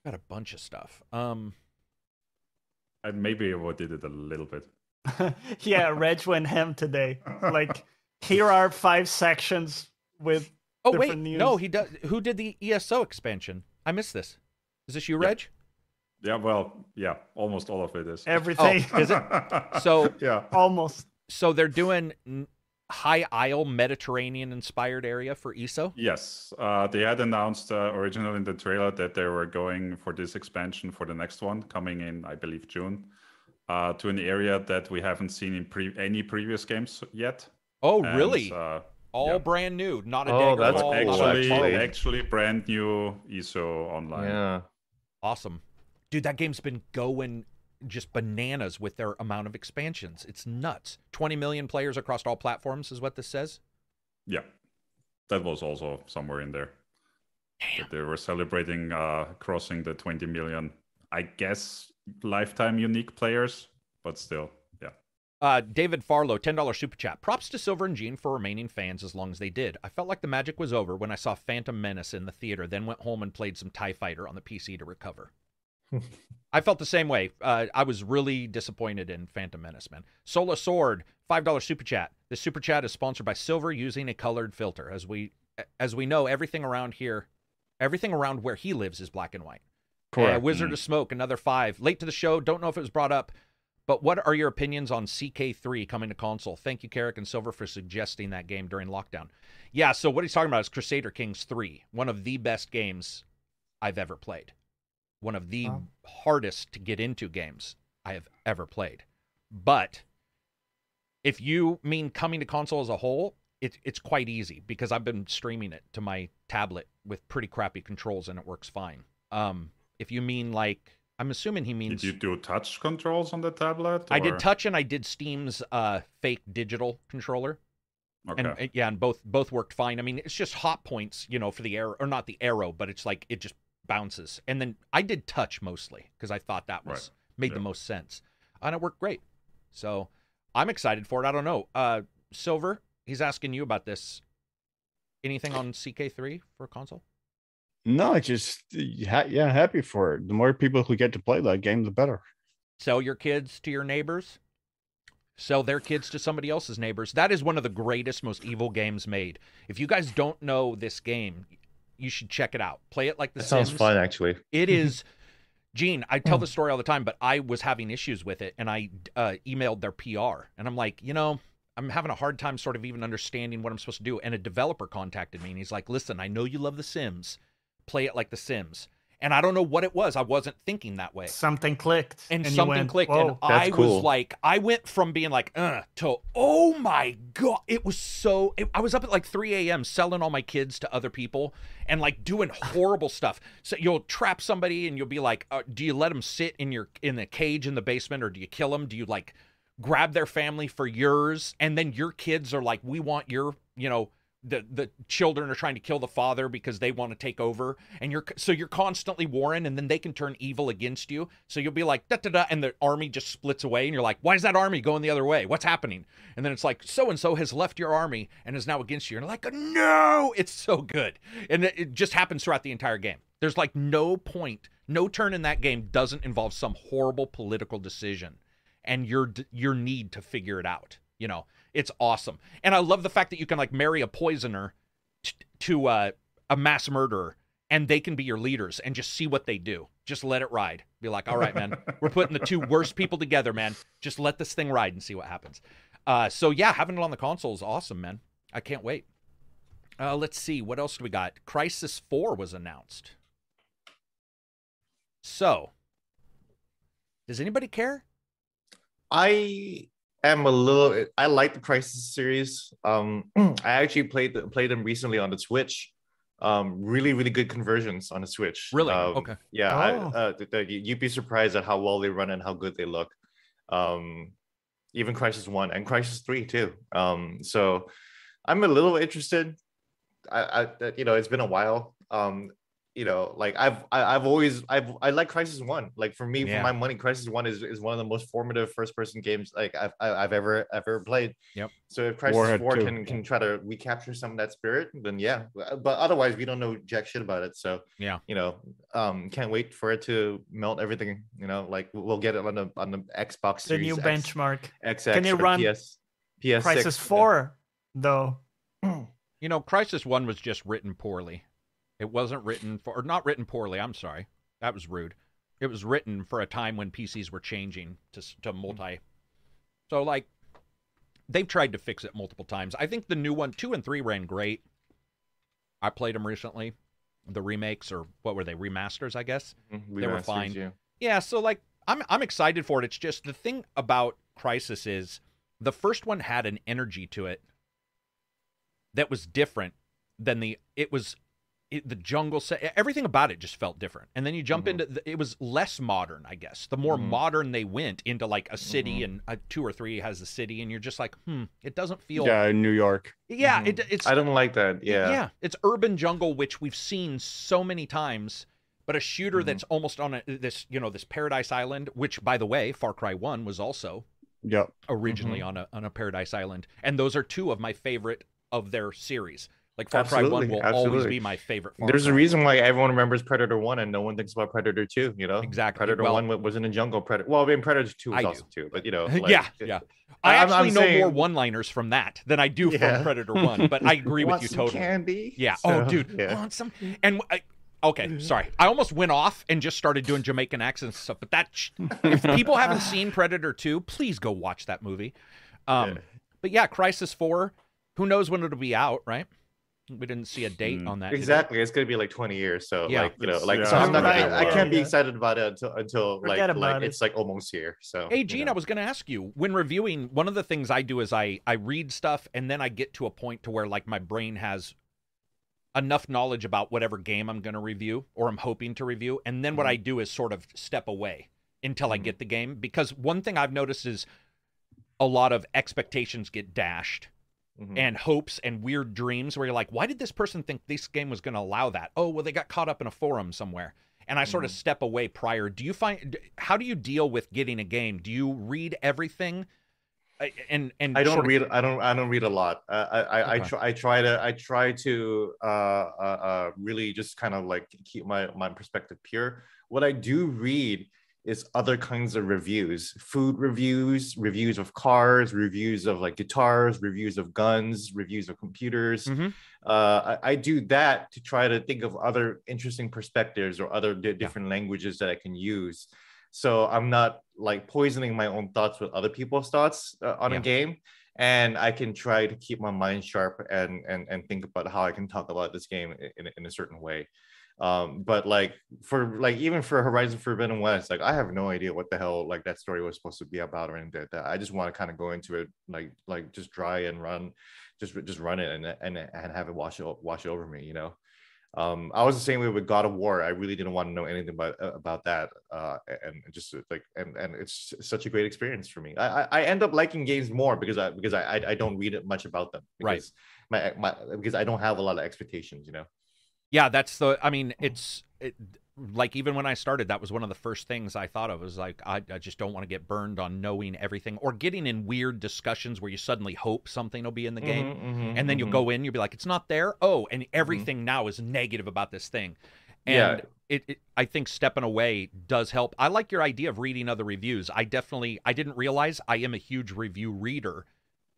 Got a bunch of stuff. Um, I maybe overdid it a little bit. Yeah, Reg went ham today. Like, here are five sections with oh, different wait. news. No, he does. Who did the E S O expansion? I missed this. Is this you, yeah. Reg? Yeah, well, yeah. Almost all of it is. Everything. Oh, is it? So, yeah. Almost. So they're doing... High Isle Mediterranean-inspired area for E S O? Yes. Uh, they had announced uh, originally in the trailer that they were going for this expansion for the next one, coming in, I believe, June, uh, to an area that we haven't seen in pre any previous games yet. Oh, and, really? Uh, all yeah. brand new, not a oh, that's cool. actually, actually actually brand new E S O Online. Yeah. Awesome. Dude, that game's been going... just bananas with their amount of expansions. It's nuts. twenty million players across all platforms is what this says. Yeah, that was also somewhere in there. Damn. They were celebrating uh crossing the twenty million, I guess, lifetime unique players, but still. Yeah. uh David Farlow, ten dollar super chat. Props to Silver and Gene for remaining fans as long as they did. I felt like the magic was over when I saw Phantom Menace in the theater, then went home and played some TIE Fighter on the P C to recover. I felt the same way. Uh, I was really disappointed in Phantom Menace, man. Solar Sword, five dollar super chat. This super chat is sponsored by Silver using a colored filter. As we as we know, everything around here, everything around where he lives is black and white. Correct. Uh, Wizard mm. of Smoke, another five. Late to the show, don't know if it was brought up, but what are your opinions on C K three coming to console? Thank you, Carrick and Silver, for suggesting that game during lockdown. Yeah, so what he's talking about is Crusader Kings three, one of the best games I've ever played. One of the um, hardest to get into games I have ever played. But if you mean coming to console as a whole, it, it's quite easy because I've been streaming it to my tablet with pretty crappy controls and it works fine. Um, if you mean like, I'm assuming he means... Did you do touch controls on the tablet? Or? I did touch and I did Steam's uh, fake digital controller. Okay. And yeah, and both, both worked fine. I mean, it's just hot points, you know, for the arrow, or not the arrow, but it's like, it just... bounces. And then I did touch mostly because I thought that was right. made yeah. the most sense, and it worked great. So I'm excited for it. I don't know. uh Silver, he's asking you about this. Anything on C K three for console? No, just ha yeah happy for it. The more people who get to play that game, the better. Sell your kids to your neighbors, sell their kids to somebody else's neighbors. That is one of the greatest, most evil games made. If you guys don't know this game, you should check it out. Play it like The Sims. Sounds fun, actually. It is. Gene, I tell the story all the time, but I was having issues with it, and I uh, emailed their P R, and I'm like, you know, I'm having a hard time sort of even understanding what I'm supposed to do. And a developer contacted me and he's like, listen, I know you love The Sims. Play it like The Sims. And I don't know what it was. I wasn't thinking that way. Something clicked. And, and something went, clicked. And I cool. was like, I went from being like, uh, to, oh my God. It was so, it, I was up at like three a m selling all my kids to other people and like doing horrible stuff. So you'll trap somebody and you'll be like, uh, do you let them sit in your, in a cage in the basement, or do you kill them? Do you like grab their family for yours? And then your kids are like, we want your, you know, the the children are trying to kill the father because they want to take over, and you're so you're constantly warring, and then they can turn evil against you, so you'll be like da da da, and the army just splits away and you're like, why is that army going the other way, what's happening? And then it's like, so and so has left your army and is now against you, and you're like, no. It's so good. And it, it just happens throughout the entire game. There's like no point, no turn in that game doesn't involve some horrible political decision and your your need to figure it out, you know. It's awesome. And I love the fact that you can like marry a poisoner t to uh, a mass murderer, and they can be your leaders, and just see what they do. Just let it ride. Be like, all right, man, we're putting the two worst people together, man. Just let this thing ride and see what happens. Uh, so yeah, having it on the console is awesome, man. I can't wait. Uh, let's see. What else do we got? Crisis four was announced. So does anybody care? I... I'm a little. I like the Crysis series. Um, I actually played played them recently on the Switch. Um, really, really good conversions on the Switch. Really? Um, okay. Yeah, oh. I, uh, the, the, you'd be surprised at how well they run and how good they look. Um, even Crysis One and Crysis Three too. Um, so I'm a little interested. I, I, you know, it's been a while. Um, you know, like I've I, I've always I've I like Crysis One. Like for me, yeah. for my money, Crysis One is, is one of the most formative first person games like I've I've ever I've ever played. Yep. So if Crysis Four can can try to recapture some of that spirit, then yeah. But otherwise, we don't know jack shit about it. So yeah, you know, um, can't wait for it to melt everything. You know, like we'll get it on the on the Xbox Series. The new X, benchmark. X X can you run P S, P S six, Crysis Four yeah. though? You know, Crysis One was just written poorly. It wasn't written for, or not written poorly, I'm sorry. That was rude. It was written for a time when P Cs were changing to, to multi. So, like, they've tried to fix it multiple times. I think the new one, two and three ran great. I played them recently. The remakes, or what were they? Remasters, I guess. Mm-hmm. They remasters, were fine. Yeah. yeah, so, like, I'm, I'm excited for it. It's just the thing about Crysis is the first one had an energy to it that was different than the, it was... It, the jungle set, everything about it just felt different. And then you jump mm-hmm. into the, it was less modern, I guess. The more mm-hmm. modern they went into like a city, mm-hmm. and a two or three has a city, and you're just like, hmm, it doesn't feel. Yeah, New York. Yeah, mm-hmm. it, it's. I don't like that. Yeah, yeah, it's urban jungle, which we've seen so many times. But a shooter mm-hmm. that's almost on a, this, you know, this Paradise Island, which by the way, Far Cry one was also. Yeah. Originally mm-hmm. on a on a Paradise Island, and those are two of my favorite of their series. Like Far Cry one will absolutely. always be my favorite. Far There's Cry. a reason why everyone remembers Predator one and no one thinks about Predator two, you know? Exactly. Predator well, one was in a jungle. Predator. Well, I mean, Predator two was awesome too, but you know. Like, yeah, yeah. I I'm, actually I'm know saying... more one-liners from that than I do yeah. from Predator one, but I agree with you totally. Candy? Yeah. So, oh, dude. Yeah. Want some? And I, okay, sorry. I almost went off and just started doing Jamaican accents and stuff, but that, if people haven't seen Predator two, please go watch that movie. Um, yeah. But yeah, Crysis four, who knows when it'll be out, right? We didn't see a date on that. Exactly, today. It's gonna be like twenty years. So yeah. like you know, like yeah. so I'm not right. gonna, I can't be excited about it until until Forget like, like it. it's like almost here. So hey, Gene, you know. I was gonna ask you, when reviewing, one of the things I do is I I read stuff and then I get to a point to where like my brain has enough knowledge about whatever game I'm gonna review or I'm hoping to review, and then mm-hmm. what I do is sort of step away until mm-hmm. I get the game, because one thing I've noticed is a lot of expectations get dashed. Mm-hmm. And hopes and weird dreams where you're like, why did this person think this game was going to allow that? Oh, well, they got caught up in a forum somewhere. And I mm-hmm. sort of step away prior. Do you find, how do you deal with getting a game? Do you read everything? And and I don't sort of... read. I don't. I don't read a lot. Uh, I I, okay. I try. I try to. I try to uh, uh, uh, really just kind of like keep my my perspective pure. What I do read is other kinds of reviews, food reviews, reviews of cars, reviews of like guitars, reviews of guns, reviews of computers. Mm-hmm. Uh, I, I do that to try to think of other interesting perspectives or other di different yeah. languages that I can use. So I'm not like poisoning my own thoughts with other people's thoughts uh, on yeah. a game. and I can try to keep my mind sharp and and and think about how I can talk about this game in, in a certain way. Um, but like for like even for Horizon Forbidden West, like I have no idea what the hell like that story was supposed to be about or anything like that. I just want to kind of go into it like like just dry and run, just just run it and and and have it wash wash over me, you know. Um, I was the same way with God of War. I really didn't want to know anything about about that, uh, and just like and and it's such a great experience for me. I I end up liking games more because I because I I don't read much about them, because right? My my because I don't have a lot of expectations, you know. Yeah, that's the, I mean, it's, it, like, even when I started, that was one of the first things I thought of, was like, I, I just don't want to get burned on knowing everything, or getting in weird discussions where you suddenly hope something will be in the game, mm-hmm, mm-hmm, and then mm-hmm. you'll go in, you'll be like, it's not there, oh, and everything mm-hmm. now is negative about this thing. And yeah. it, it, I think stepping away does help. I like your idea of reading other reviews. I definitely, I didn't realize I am a huge review reader,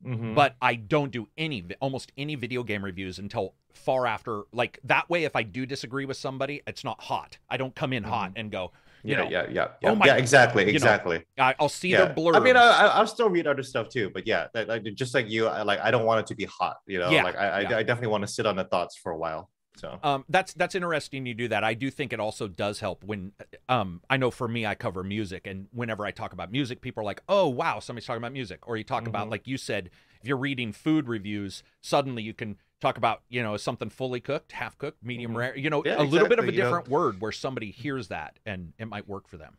mm-hmm. but I don't do any, almost any video game reviews until far after. Like that way, if I do disagree with somebody, it's not hot. I don't come in mm-hmm. hot and go, you yeah, know, yeah, yeah, yeah, oh my yeah, exactly, God, exactly. Know, I'll see yeah. their blurbs. I mean, I, I'll still read other stuff too, but yeah, that, like, just like you, I, like I don't want it to be hot, you know. Yeah, like I, yeah. I, I definitely want to sit on the thoughts for a while. So um, that's that's interesting. You do that. I do think it also does help when um, I know for me, I cover music, and whenever I talk about music, people are like, "Oh, wow, somebody's talking about music." Or you talk mm-hmm. about, like you said, if you're reading food reviews, suddenly you can talk about, you know, is something fully cooked, half cooked, medium mm-hmm. rare, you know, yeah, a little exactly. bit of a different you know, word where somebody hears that and it might work for them.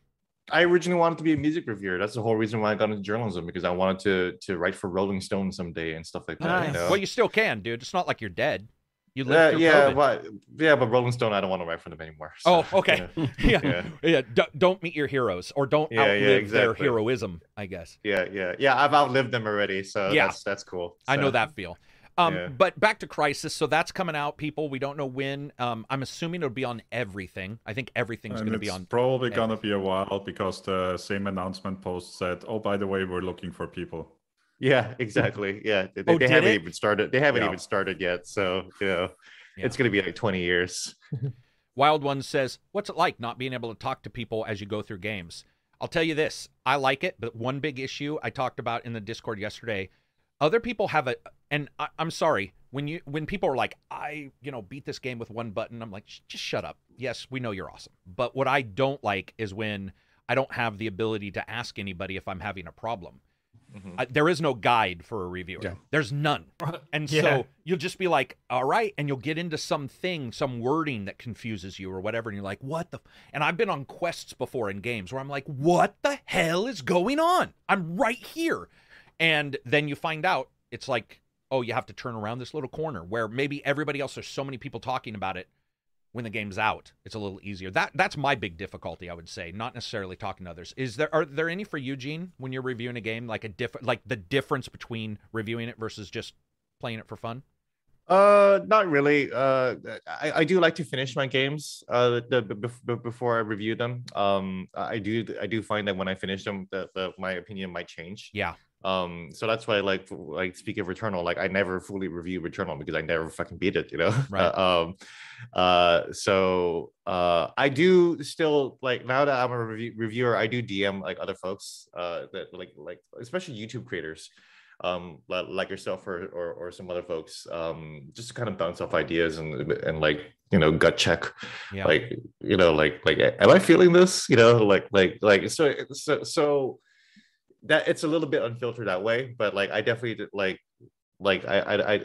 I originally wanted to be a music reviewer. That's the whole reason why I got into journalism, because I wanted to to write for Rolling Stone someday and stuff like that. Nice. You know? Well, you still can, dude. It's not like you're dead. You live uh, yeah, but yeah, but Rolling Stone, I don't want to write for them anymore. So, oh, okay. You know, yeah, yeah. yeah. D- don't meet your heroes, or don't yeah, outlive yeah, exactly. their heroism, I guess. Yeah, yeah, yeah. I've outlived them already, so yeah. that's that's cool. So. I know that feel. Um, yeah. But back to Crysis. So that's coming out, people. We don't know when. Um, I'm assuming it'll be on everything. I think everything's going to be on. It's probably going to be a while, because the same announcement post said, "Oh, by the way, we're looking for people." Yeah, exactly. Yeah, they, oh, they haven't it? even started. They haven't yeah. even started yet. So, you know, yeah. it's going to be like twenty years. Wild One says, "What's it like not being able to talk to people as you go through games?" I'll tell you this. I like it, but one big issue I talked about in the Discord yesterday, other people have a, and I, I'm sorry, when you when people are like, I, you know, beat this game with one button, I'm like, just shut up. Yes, we know you're awesome. But what I don't like is when I don't have the ability to ask anybody if I'm having a problem. Mm-hmm. Uh, there is no guide for a reviewer. Yeah. There's none. And yeah. so you'll just be like, all right. And you'll get into something, some wording that confuses you or whatever. And you're like, what the? F-? And I've been on quests before in games where I'm like, what the hell is going on? I'm right here. And then you find out it's like, oh, you have to turn around this little corner where maybe everybody else, there's so many people talking about it. When the game's out, it's a little easier. That that's my big difficulty, I would say, not necessarily talking to others. Is there are there any for you, Gene, when you're reviewing a game, like a diff like the difference between reviewing it versus just playing it for fun? Uh, not really. Uh, I, I do like to finish my games uh the, the, the, before I review them. Um, I do I do find that when I finish them, that the, my opinion might change. Yeah. Um, so that's why, like, like speak of Returnal, like I never fully review Returnal because I never fucking beat it, you know. Right. Uh, um, uh, so uh, I do still like now that I'm a review- reviewer, I do D M like other folks uh, that like like especially YouTube creators, um, like yourself or, or or some other folks, um, just to kind of bounce off ideas and and like you know gut check, yeah. like you know like like am I feeling this? You know like like like so so so. That it's a little bit unfiltered that way, but like I definitely like like I I, I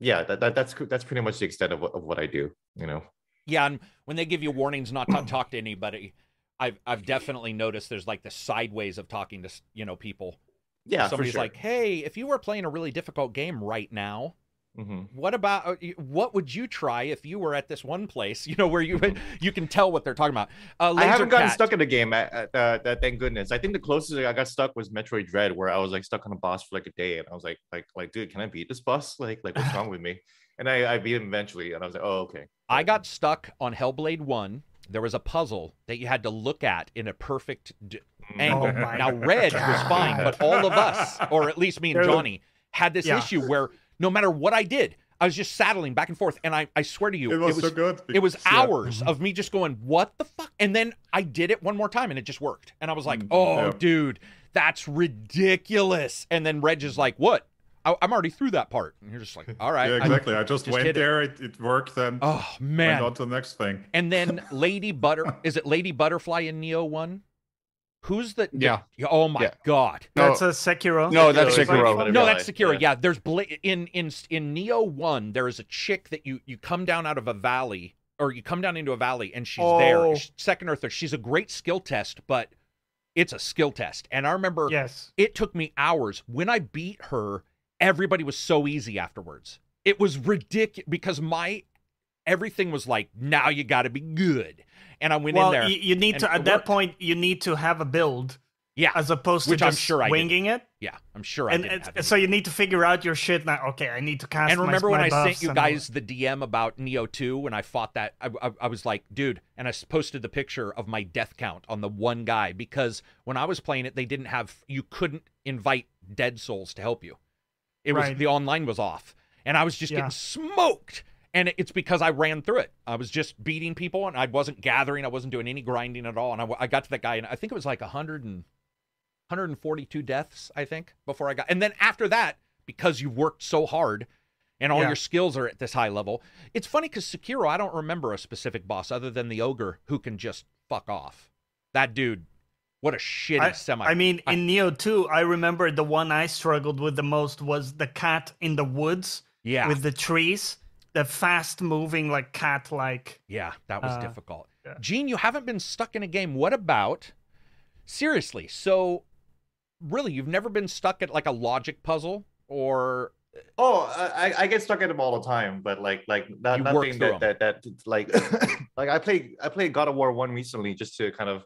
yeah that, that that's that's pretty much the extent of what, of what I do, you know. Yeah, and when they give you warnings not to talk to anybody, I've I've definitely noticed there's like the sideways of talking to you know people. Yeah, somebody's for sure. like, hey, if you were playing a really difficult game right now, mm-hmm. what about what would you try if you were at this one place, you know, where you you can tell what they're talking about? Uh, I haven't gotten cat. stuck in a game, at, at, uh, that, thank goodness. I think the closest I got stuck was Metroid Dread, where I was like stuck on a boss for like a day, and I was like, like, like, dude, can I beat this boss? Like, like, what's wrong with me? And I, I beat him eventually, and I was like, oh, okay. I got stuck on Hellblade One. There was a puzzle that you had to look at in a perfect d- angle. Oh now, Reg God. was fine, but all of us, or at least me and Johnny, had this yeah. issue where. No matter what I did, I was just saddling back and forth. And I, I swear to you, it was, it was so good. Because, it was hours yeah. of me just going, what the fuck? And then I did it one more time and it just worked. And I was like, oh, yeah. dude, that's ridiculous. And then Reg is like, what? I, I'm already through that part. And you're just like, all right. Yeah, exactly. I, I just, just went there. It. It, it worked. Then oh, man. Went on to the next thing. And then Lady Butter. Is it Lady Butterfly in Neo one? Who's the... Yeah. The, oh, my yeah. God. No, that's a Sekiro. No, that's Sekiro. No, that's Sekiro. Yeah. yeah, there's... Bla in, in, in Neo one, there is a chick that you, you come down out of a valley, or you come down into a valley, and she's oh. there. Second Earther. She's a great skill test, but... It's a skill test. And I remember yes. it took me hours. When I beat her, everybody was so easy afterwards. It was ridiculous because my everything was like, now you got to be good. And I went well, in there. You need to, at that worked. point, you need to have a build. Yeah. As opposed to Which just I'm sure winging it. Yeah, I'm sure I and didn't have So you need to figure out your shit now. Okay, I need to cast my And remember my, my when I sent you guys the D M about Neo two when I fought that? I, I, I was like, dude, and I posted the picture of my death count on the one guy because when I was playing it, they didn't have, you couldn't invite dead souls to help you. It was, right. the online was off. And I was just yeah. getting smoked. And it's because I ran through it. I was just beating people and I wasn't gathering. I wasn't doing any grinding at all. And I, I got to that guy and I think it was like a hundred and... one hundred forty-two deaths, I think, before I got... And then after that, because you worked so hard and all yeah. your skills are at this high level, it's funny because Sekiro, I don't remember a specific boss other than the ogre who can just fuck off. That dude, what a shitty I, semi. I mean, I, in Neo two, I remember the one I struggled with the most was the cat in the woods yeah. with the trees, the fast-moving, like, cat-like... Yeah, that was uh, difficult. Yeah. Gene, you haven't been stuck in a game. What about... Seriously, so... Really, you've never been stuck at like a logic puzzle or? Oh, I, I get stuck at them all the time, but like like not, nothing that, that that like like I played I played God of War one recently just to kind of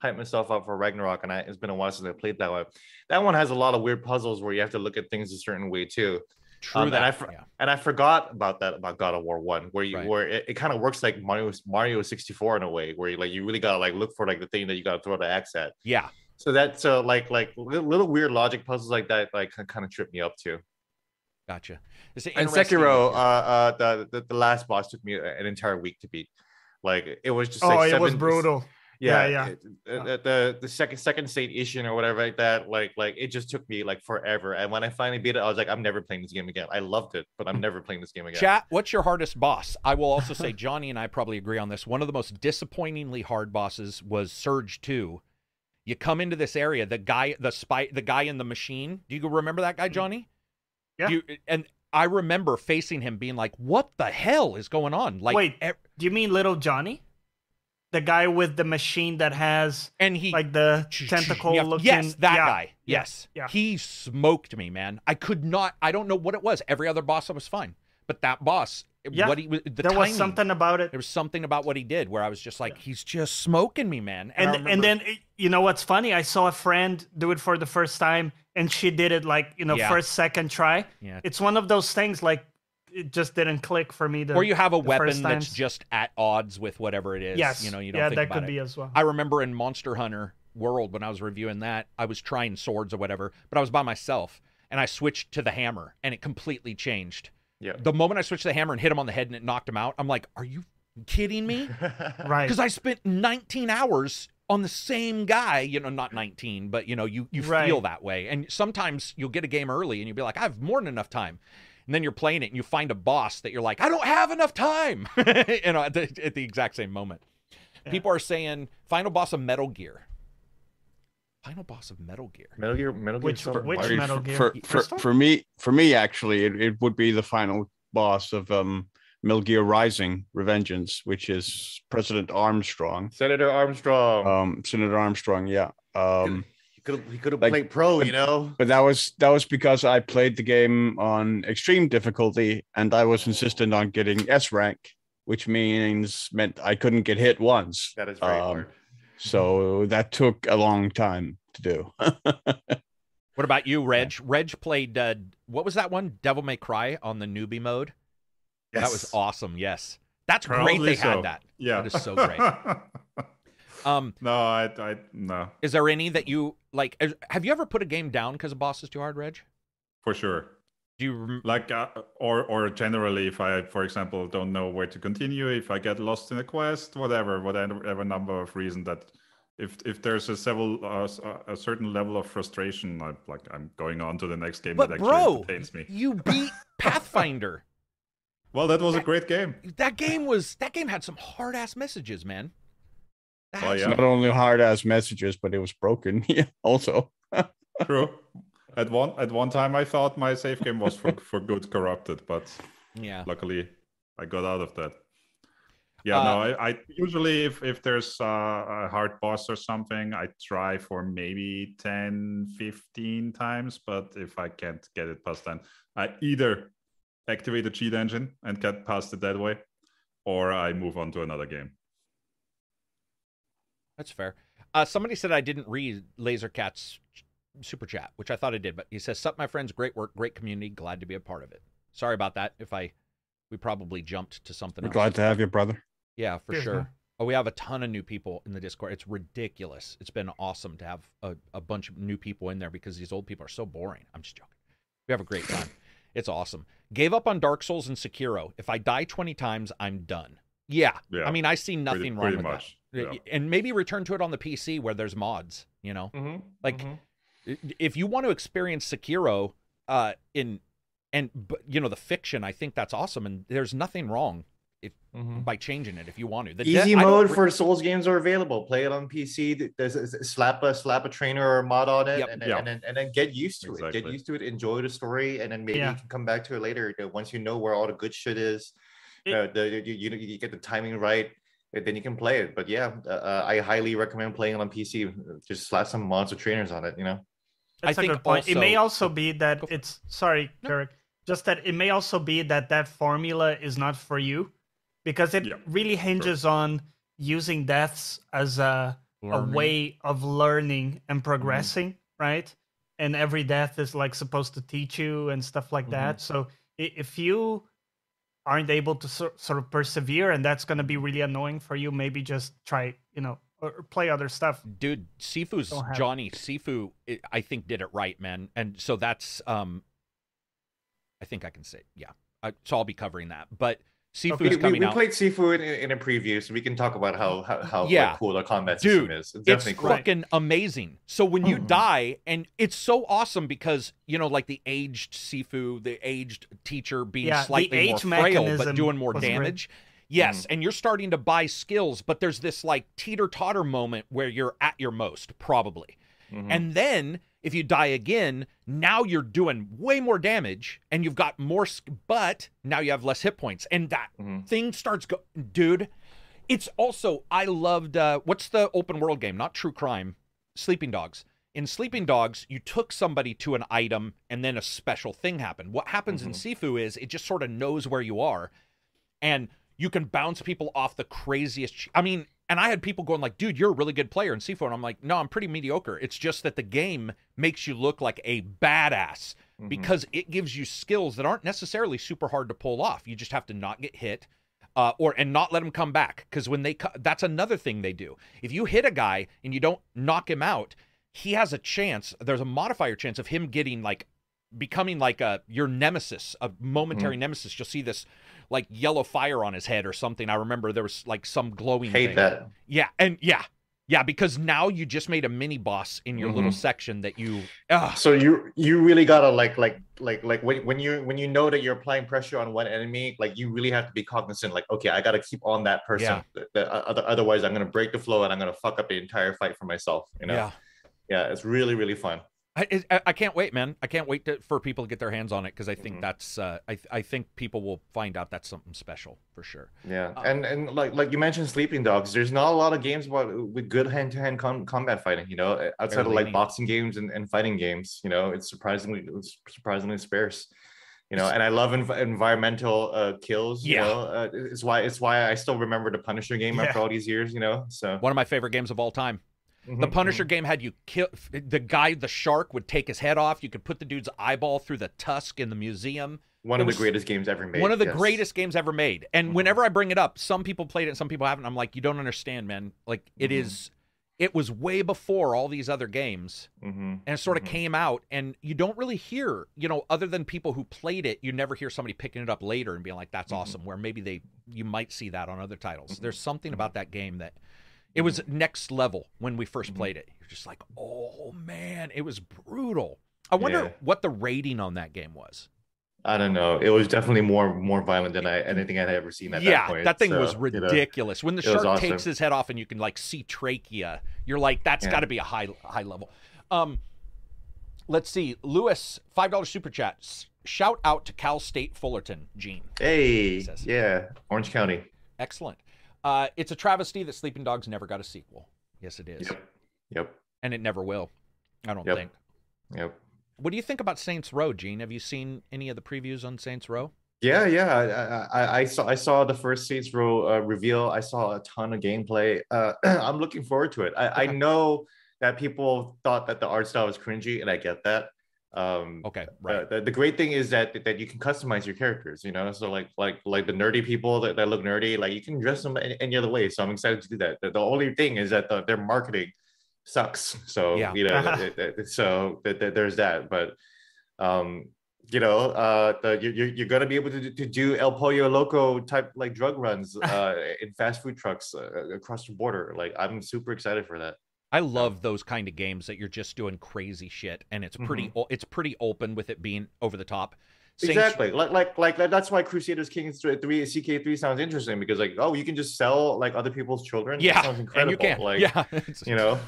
hype myself up for Ragnarok, and I, it's been a while since I played that one. That one has a lot of weird puzzles where you have to look at things a certain way too. True, um, that and I, yeah. and I forgot about that about God of War one, where you right. where it, it kind of works like Mario Mario sixty-four in a way, where you, like you really gotta like look for like the thing that you gotta throw the axe at. Yeah. So that's uh, like like little weird logic puzzles like that like kind of trip me up too. Gotcha. And Sekiro, uh, uh, the, the the last boss took me an entire week to beat. Like it was just oh, like it seven, was brutal. Yeah, yeah. yeah. It, yeah. The, the the second second state issue or whatever like that. Like like it just took me like forever. And when I finally beat it, I was like, I'm never playing this game again. I loved it, but I'm never playing this game again. Chat, what's your hardest boss? I will also say Johnny and I probably agree on this. One of the most disappointingly hard bosses was Surge two. You come into this area, the guy, the spy, the guy in the machine. Do you remember that guy, Johnny? Yeah. You, and I remember facing him, being like, "What the hell is going on?" Like, wait, do you mean little Johnny, the guy with the machine that has and he like the tentacle yeah, looking? Yes, that yeah. guy. Yes, yeah. He smoked me, man. I could not. I don't know what it was. Every other boss I was fine, but that boss. Yeah, what he, the there timing, was something about it. There was something about what he did where I was just like, yeah. he's just smoking me, man. And and, and then, you know what's funny? I saw a friend do it for the first time, and she did it like, you know, yeah. first, second try. Yeah. It's one of those things like it just didn't click for me. The, or you have a weapon that's just at odds with whatever it is. Yes. You know, you don't yeah, think that about could it. Be as well. I remember in Monster Hunter World when I was reviewing that, I was trying swords or whatever, but I was by myself, and I switched to the hammer, and it completely changed. Yeah. The moment I switched the hammer and hit him on the head and it knocked him out, I'm like, are you kidding me? Right. Because I spent nineteen hours on the same guy, you know, not nineteen, but, you know, you, you right. feel that way. And sometimes you'll get a game early and you'll be like, I have more than enough time. And then you're playing it and you find a boss that you're like, I don't have enough time, you know, at the, at the exact same moment. Yeah. People are saying, final boss of Metal Gear. Final boss of Metal Gear. Metal Gear, Metal Gear. Which, for, which Metal Gear? For, for, for, for me, for me, actually, it, it would be the final boss of um, Metal Gear Rising: Revengeance, which is President Armstrong. Senator Armstrong. Um, Senator Armstrong. Yeah. Um, he could he could have like, played pro, you know. But that was that was because I played the game on extreme difficulty, and I was insistent on getting S rank, which means meant I couldn't get hit once. That is very um, hard. So that took a long time to do. What about you, Reg? Reg played, uh, what was that one? Devil May Cry on the newbie mode? Yes. That was awesome, yes. That's Probably great they so. had that. Yeah. That is so great. um, no, I, I, no. Is there any that you, like, have you ever put a game down because a boss is too hard, Reg? For sure. Do you... Like, uh, or, or generally, if I, for example, don't know where to continue, if I get lost in a quest, whatever, whatever number of reason that if if there's a several uh, a certain level of frustration, I'm like I'm going on to the next game but that actually bro, entertains me. You beat Pathfinder. Well, that was that, a great game. That game was that game had some hard ass messages, man. That's oh, yeah. Not only hard ass messages, but it was broken. Yeah, also. True. At one at one time, I thought my save game was for for good corrupted, but yeah, luckily I got out of that. Yeah, uh, no, I, I usually if if there's uh, a hard boss or something, I try for maybe ten, fifteen times, but if I can't get it past ten, I either activate the cheat engine and get past it that way, or I move on to another game. That's fair. Uh, somebody said I didn't read Lasercat's super chat, which I thought I did, but he says, "Sup, my friends, great work, great community, glad to be a part of it." Sorry about that. If I, we probably jumped to something. We're else. Glad to have you, brother. Yeah, for Cheers, sure. Man. Oh, we have a ton of new people in the Discord. It's ridiculous. It's been awesome to have a, a bunch of new people in there because these old people are so boring. I'm just joking. We have a great time. It's awesome. Gave up on Dark Souls and Sekiro. If I die twenty times, I'm done. Yeah. yeah. I mean, I see nothing pretty, wrong pretty with much. that. Yeah. And maybe return to it on the P C where there's mods, you know? Mm-hmm. Like, mm-hmm. If you want to experience Sekiro uh, in, and, you know, the fiction, I think that's awesome. And there's nothing wrong if, mm-hmm. by changing it if you want to. The Easy de- mode for Souls games are available. Play it on P C. There's a, slap a slap a trainer or a mod on it, yep. and, yeah. and, and, and then get used to exactly. it. Get used to it. Enjoy the story. And then maybe yeah. you can come back to it later. Once you know where all the good shit is, it, uh, the, you, you, you get the timing right. Then you can play it. But yeah, uh, I highly recommend playing it on P C. Just slap some mods or trainers on it, you know? That's I a think good point. Also, it may also be that it's sorry, Carrick. No. Just that it may also be that that formula is not for you, because it yeah, really hinges sure. on using deaths as a, a way of learning and progressing, mm-hmm. right? And every death is like supposed to teach you and stuff like mm-hmm. that. So if you aren't able to sort of persevere, and that's going to be really annoying for you, maybe just try, you know. Or play other stuff, dude. Sifu's Johnny. Sifu, it, I think, did it right, man. And so that's, um, I think I can say, yeah. I, so I'll be covering that. But Sifu's okay, coming we, we out. We played Sifu in, in a preview, so we can talk about how how, how yeah. like, cool the combat dude, system is. It's, definitely it's cool. fucking amazing. So when you mm-hmm. die, and it's so awesome because you know, like the aged Sifu, the aged teacher being yeah, slightly more frail but doing more damage. Great. Yes, mm-hmm. and you're starting to buy skills, but there's this like teeter-totter moment where you're at your most, probably. Mm-hmm. And then if you die again, now you're doing way more damage and you've got more, but now you have less hit points. And that mm-hmm. thing starts, go- dude, it's also, I loved, uh, what's the open world game? Not True Crime, Sleeping Dogs. In Sleeping Dogs, you took somebody to an item and then a special thing happened. What happens mm-hmm. in Sifu is it just sort of knows where you are, and you can bounce people off the craziest. I mean, and I had people going like, dude, you're a really good player in Sifu. And I'm like, no, I'm pretty mediocre. It's just that the game makes you look like a badass mm-hmm. because it gives you skills that aren't necessarily super hard to pull off. You just have to not get hit uh, or and not let them come back. Because when they co- that's another thing they do. If you hit a guy and you don't knock him out, he has a chance. There's a modifier chance of him getting like becoming like a your nemesis, a momentary mm-hmm. nemesis. You'll see this like yellow fire on his head or something. I remember there was like some glowing Hate thing. That. Yeah, and yeah, yeah, because now you just made a mini boss in your mm-hmm. little section that you. Ugh. So you you really gotta like like like like when when you when you know that you're applying pressure on one enemy, like you really have to be cognizant. Like, okay, I gotta keep on that person. Yeah. The, the, other, otherwise, I'm gonna break the flow and I'm gonna fuck up the entire fight for myself. You know. Yeah. Yeah, it's really really fun. I, I can't wait, man. I can't wait to, for people to get their hands on it because I think mm-hmm. that's uh, I I think people will find out that's something special for sure. Yeah, uh, and and like like you mentioned, Sleeping Dogs. There's not a lot of games about with good hand to hand combat fighting. You know, outside of like neat. boxing games and, and fighting games. You know, it's surprisingly it's surprisingly sparse. You know, and I love env- environmental uh, kills. You yeah, know? Uh, it's why it's why I still remember the Punisher game yeah. after all these years. You know, so one of my favorite games of all time. Mm-hmm, the Punisher mm-hmm. game had you kill the guy, the shark would take his head off. You could put the dude's eyeball through the tusk in the museum. One it of was, the greatest games ever made. One of the yes. greatest games ever made. And mm-hmm. whenever I bring it up, some people played it and some people haven't. I'm like, you don't understand, man. Like, mm-hmm. it is, it was way before all these other games. Mm-hmm. And it sort of mm-hmm. came out. And you don't really hear, you know, other than people who played it, you never hear somebody picking it up later and being like, that's mm-hmm. awesome. Where maybe they, you might see that on other titles. Mm-hmm. There's something about that game that It was next level when we first played it. You're just like, oh man, it was brutal. I wonder yeah. what the rating on that game was. I don't know. It was definitely more more violent than I anything I'd ever seen at yeah, that point. Yeah, that thing so, was ridiculous. You know, when the shark awesome. takes his head off and you can like see trachea, you're like, that's yeah. got to be a high high level. Um, let's see. Lewis, five dollar super chat. Shout out to Cal State Fullerton, Gene. Hey, he yeah, Orange County. Excellent. Uh, it's a travesty that Sleeping Dogs never got a sequel. Yes, it is. Yep. Yep. And it never will. I don't yep. think. Yep. What do you think about Saints Row, Gene? Have you seen any of the previews on Saints Row? Yeah, yeah. I, I, I saw I saw the first Saints Row uh, reveal. I saw a ton of gameplay. Uh, I'm looking forward to it. I, okay. I know that people thought that the art style was cringy, and I get that. Um, okay, right. The, the great thing is that that you can customize your characters. You know, so like like like the nerdy people that, that look nerdy, like you can dress them any, any other way. So I'm excited to do that. The, the only thing is that the, their marketing sucks, so yeah. you know it, it, so th th there's that, but um you know uh the, you're, you're gonna be able to do, to do El Pollo Loco type like drug runs uh in fast food trucks uh, across the border. Like I'm super excited for that. I love those kind of games that you're just doing crazy shit and it's pretty mm-hmm. it's pretty open with it being over the top. Saints exactly like like like that's why Crusaders Kings three C K three sounds interesting, because like oh you can just sell like other people's children. Yeah, that sounds incredible. And you can. Like yeah. you know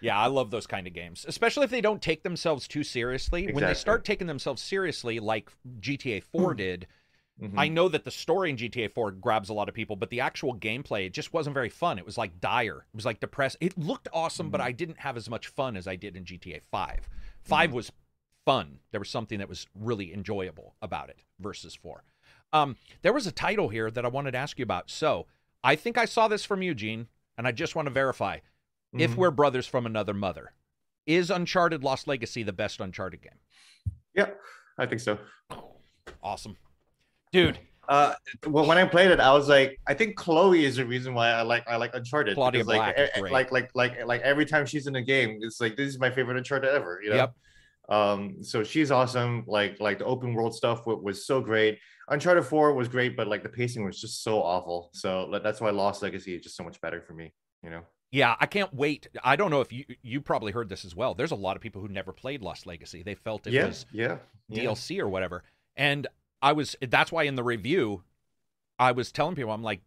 yeah I love those kind of games, especially if they don't take themselves too seriously. Exactly. When they start taking themselves seriously like G T A four did, mm-hmm. I know that the story in G T A four grabs a lot of people, but the actual gameplay, it just wasn't very fun. It was like dire, it was like depressed. It looked awesome, mm-hmm. but I didn't have as much fun as I did in G T A five. Five mm-hmm. was fun. There was something that was really enjoyable about it versus four. Um, there was a title here that I wanted to ask you about. So I think I saw this from you, Gene, and I just want to verify. Mm-hmm. If We're Brothers from Another Mother, is Uncharted Lost Legacy the best Uncharted game? Yeah, I think so. Awesome. Dude. Uh, well, when I played it, I was like, I think Chloe is the reason why I like I like Uncharted. Claudia Black like, is great. like like like like every time she's in a game, it's like this is my favorite Uncharted ever. You know. Yep. Um so she's awesome. Like like the open world stuff was so great. Uncharted four was great, but like the pacing was just so awful, so that's why Lost Legacy is just so much better for me, you know. Yeah, I can't wait. I don't know if you you probably heard this as well. There's a lot of people who never played Lost Legacy. They felt it yeah, was yeah, D L C yeah. or whatever, and I was that's why in the review I was telling people, I'm like,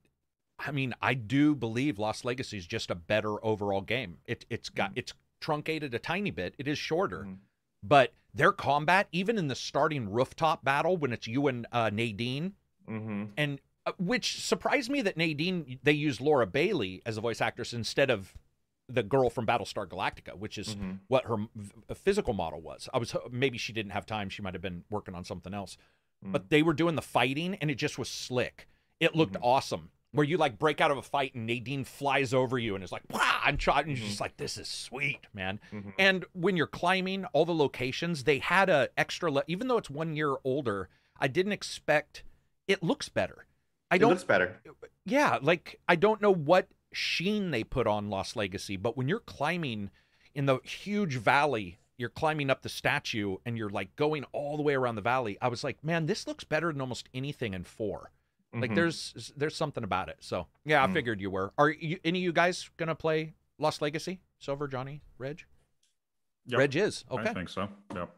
I mean, I do believe Lost Legacy is just a better overall game. It it's got mm-hmm. it's truncated a tiny bit. It is shorter, mm-hmm. but their combat, even in the starting rooftop battle when it's you and uh, Nadine, mm-hmm. and uh, which surprised me that Nadine, they used Laura Bailey as a voice actress instead of the girl from Battlestar Galactica, which is mm-hmm. what her physical model was. I was maybe she didn't have time. She might have been working on something else, mm-hmm. but they were doing the fighting and it just was slick. It looked mm-hmm. awesome, where you like break out of a fight and Nadine flies over you and is like, wow, I'm shot. And you're just like, this is sweet, man. Mm-hmm. And when you're climbing all the locations, they had a extra, even though it's one year older, I didn't expect, it looks better. I don't, it looks better. Yeah. Like, I don't know what sheen they put on Lost Legacy, but when you're climbing in the huge valley, you're climbing up the statue and you're like going all the way around the valley. I was like, man, this looks better than almost anything in four. Like mm-hmm. there's there's something about it. So yeah, I mm-hmm. figured you were. Are you, any of you guys gonna play Lost Legacy? Silver, Johnny, Reg? Yep. Reg is okay. I think so. Yep.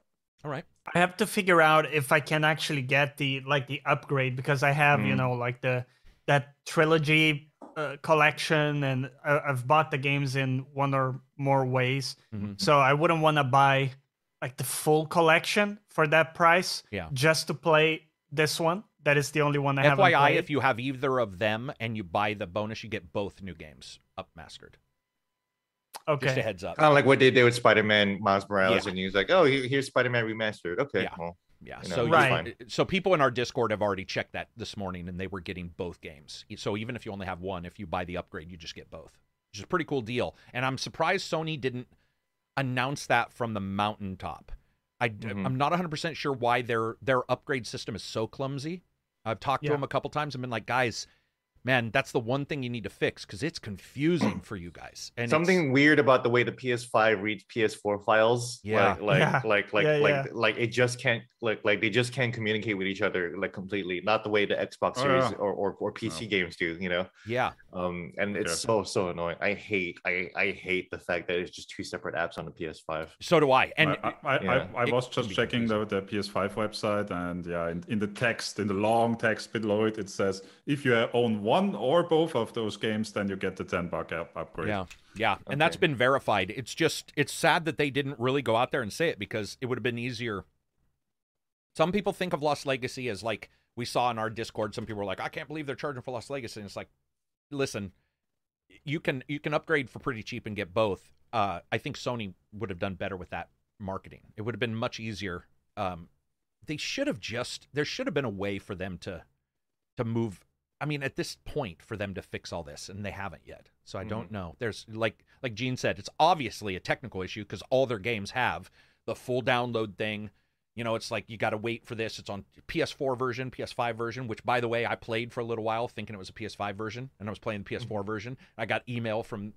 All right. I have to figure out if I can actually get the like the upgrade, because I have mm-hmm. you know like the that trilogy uh, collection, and I, I've bought the games in one or more ways. Mm-hmm. So I wouldn't want to buy like the full collection for that price. Yeah. Just to play this one. That is the only one I haven't played. F Y I, if you have either of them and you buy the bonus, you get both new games upmastered. Okay. Just a heads up. Kind of like what they did with Spider-Man, Miles Morales, yeah. and he was like, oh, here's Spider-Man remastered. Okay, yeah. Well, yeah. You know, so, right. so people in our Discord have already checked that this morning, and they were getting both games. So even if you only have one, if you buy the upgrade, you just get both, which is a pretty cool deal. And I'm surprised Sony didn't announce that from the mountaintop. I, mm-hmm. I'm not one hundred percent sure why their, their upgrade system is so clumsy. I've talked yeah. to him a couple times and been like, guys, man, that's the one thing you need to fix, because it's confusing for you guys. And something weird about the way the P S five reads P S four files. Yeah, like like yeah. like like yeah, like, yeah. like like it just can't like like they just can't communicate with each other like completely. Not the way the Xbox Series oh, yeah. or, or or P C oh. games do, you know. Yeah. Um, and it's yeah. so so annoying. I hate I I hate the fact that it's just two separate apps on the P S five. So do I. And I I, yeah. I, I was just checking the, the P S five website, and yeah, in, in the text, in the long text below it, it says if you own one. One or both of those games, then you get the ten buck upgrade. Yeah, yeah, okay. And that's been verified. It's just, it's sad that they didn't really go out there and say it, because it would have been easier. Some people think of Lost Legacy as, like, we saw in our Discord, some people were like, I can't believe they're charging for Lost Legacy. And it's like, listen, you can you can upgrade for pretty cheap and get both. Uh, I think Sony would have done better with that marketing. It would have been much easier. Um, they should have just, there should have been a way for them to to move. I mean, at this point, for them to fix all this, and they haven't yet. So I mm-hmm. don't know. There's, like like Gene said, it's obviously a technical issue, because all their games have the full download thing. You know, it's like, you got to wait for this. It's on P S four version, P S five version, which, by the way, I played for a little while thinking it was a P S five version, and I was playing the P S four mm-hmm. version. I got email from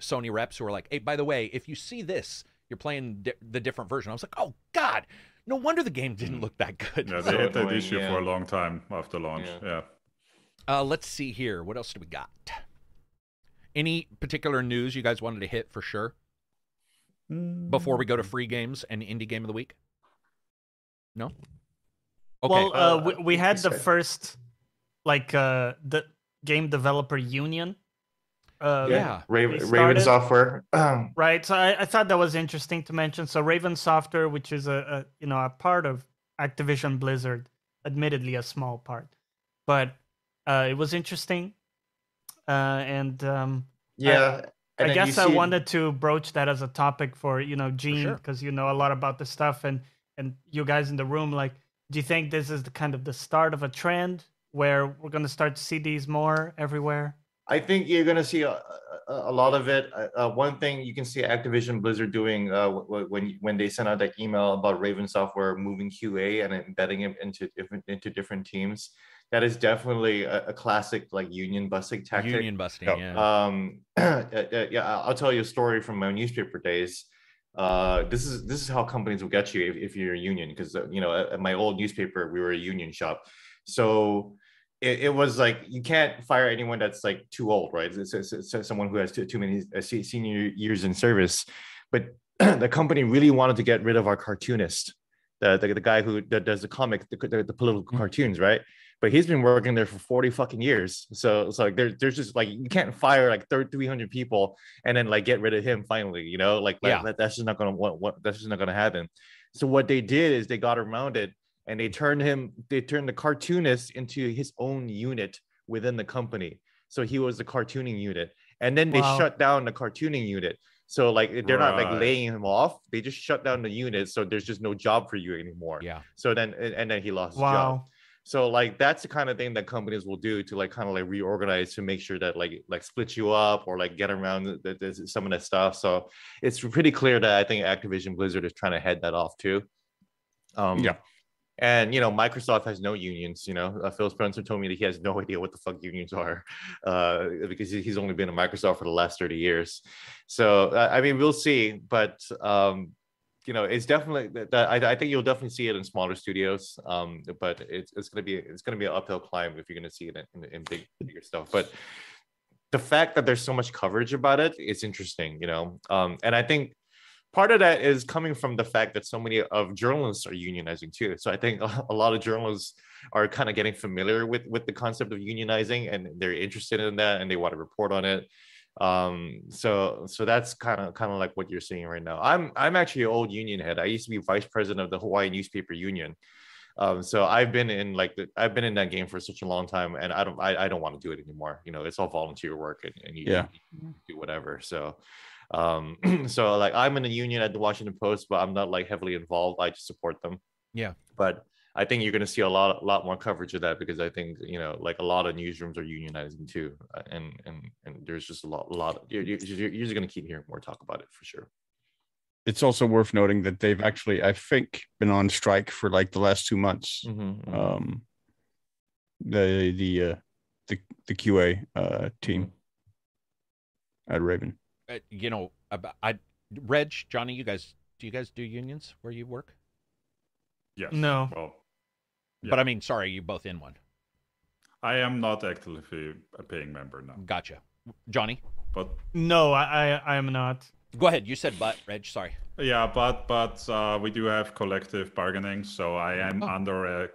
Sony reps who were like, hey, by the way, if you see this, you're playing di- the different version. I was like, oh, God, no wonder the game didn't look that good. Yeah, they so had that issue yeah. for a long time after launch, yeah. yeah. Uh, let's see here. What else do we got? Any particular news you guys wanted to hit for sure before we go to free games and indie game of the week? No? Okay. Well, uh, uh, we, we had the first, like, uh, the game developer union. Uh, yeah. Raven, Raven Software. Right. So I, I thought that was interesting to mention. So Raven Software, which is a, a you know, a part of Activision Blizzard, admittedly a small part, but Uh, it was interesting, uh, and um, yeah, I, and I guess I see... wanted to broach that as a topic for you know Gene, because sure. you know a lot about this stuff, and and you guys in the room, like, do you think this is the kind of the start of a trend where we're going to start to see these more everywhere? I think you're going to see a, a, a lot of it. Uh, one thing you can see Activision Blizzard doing uh, when when they sent out that email about Raven Software moving Q A and embedding it into into different teams. That is definitely a, a classic, like, union busting tactic. Union busting, so, yeah. Um, yeah, I'll tell you a story from my newspaper days. Uh, this is this is how companies will get you if, if you're a union, because you know at my old newspaper we were a union shop, so it, it was like you can't fire anyone that's like too old, right? It's, it's, it's someone who has too, too many senior years in service. But the company really wanted to get rid of our cartoonist, the the, the guy who that does the comic, the, the, the political mm-hmm. cartoons, right? But he's been working there for forty fucking years. So it's so like, there, there's just like, you can't fire like three hundred people and then like get rid of him finally, you know, like yeah. that, that's just not going to, what, what, that's just not going to happen. So what they did is they got around it and they turned him, they turned the cartoonist into his own unit within the company. So he was the cartooning unit. And then they wow. shut down the cartooning unit. So like they're right. not like laying him off. They just shut down the unit. So there's just no job for you anymore. Yeah. So then, and then he lost wow. his job. So like that's the kind of thing that companies will do to like kind of like reorganize to make sure that like like split you up or like get around the, the, some of that stuff. So it's pretty clear that I think Activision Blizzard is trying to head that off too. Um, yeah. And you know Microsoft has no unions. You know uh, Phil Spencer told me that he has no idea what the fuck unions are uh, because he's only been at Microsoft for the last thirty years. So uh, I mean we'll see, but. Um, You know, it's definitely. I think you'll definitely see it in smaller studios, um, but it's it's gonna be it's gonna be an uphill climb if you're gonna see it in, in big bigger stuff. But the fact that there's so much coverage about it, it's interesting, you know. Um, and I think part of that is coming from the fact that so many of journalists are unionizing too. So I think a lot of journalists are kind of getting familiar with with the concept of unionizing, and they're interested in that, and they want to report on it. um so so that's kind of kind of like what you're seeing right now. I'm i'm actually an old union head. I used to be vice president of the Hawaii newspaper union, um so i've been in like the, i've been in that game for such a long time, and i don't i, I don't want to do it anymore. You know it's all volunteer work, and, and you, yeah. you, you do whatever. So um so like I'm in a union at the Washington Post, but I'm not like heavily involved. I just support them. Yeah, but I think you're going to see a lot, lot more coverage of that, because I think you know, like a lot of newsrooms are unionizing too, and and and there's just a lot, a lot. Of, you're, you're, you're just going to keep hearing more talk about it for sure. It's also worth noting that they've actually, I think, been on strike for like the last two months. Mm-hmm, mm-hmm. Um, the the uh, the the Q A uh, team at Raven. Uh, you know, about I, Reg, Johnny, you guys, do you guys do unions where you work? Yes. No. Well, yeah. But I mean, sorry, you both in one. I am not actively a paying member now. Gotcha, Johnny. But no, I I, I am not. Go ahead. You said but, Reg. Sorry. Yeah, but but uh, we do have collective bargaining, so I am oh. under a,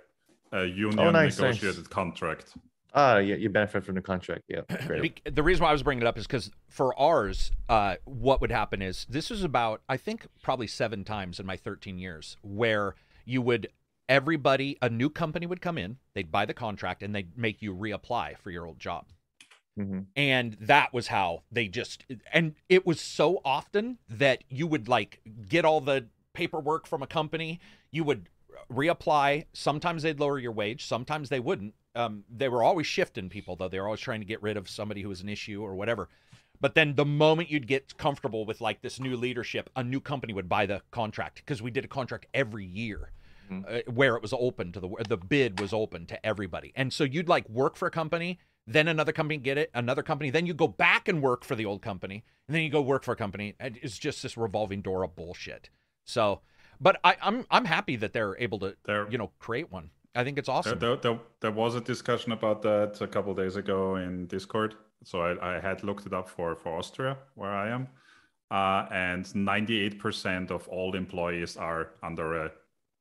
a union oh, nice, negotiated nice. contract. Ah, uh, yeah, you benefit from the contract. Yeah. Great. The reason why I was bringing it up is because for ours, uh, what would happen is this is about I think probably seven times in my thirteen years where you would. Everybody, a new company would come in, they'd buy the contract, and they'd make you reapply for your old job. Mm-hmm. And that was how they just, and it was so often that you would like get all the paperwork from a company, you would reapply. Sometimes they'd lower your wage, sometimes they wouldn't. Um, they were always shifting people, though. They were always trying to get rid of somebody who was an issue or whatever. But then the moment you'd get comfortable with like this new leadership, a new company would buy the contract because we did a contract every year. Mm-hmm. Uh, where it was open to the the bid was open to everybody, and so you'd like work for a company, then another company get it, another company, then you go back and work for the old company, and then you go work for a company, and it's just this revolving door of bullshit. So, but I, I'm I'm happy that they're able to there, you know create one. I think it's awesome. There, there, there was a discussion about that a couple of days ago in Discord, so I, I had looked it up for for Austria where I am, uh, and ninety-eight percent of all employees are under a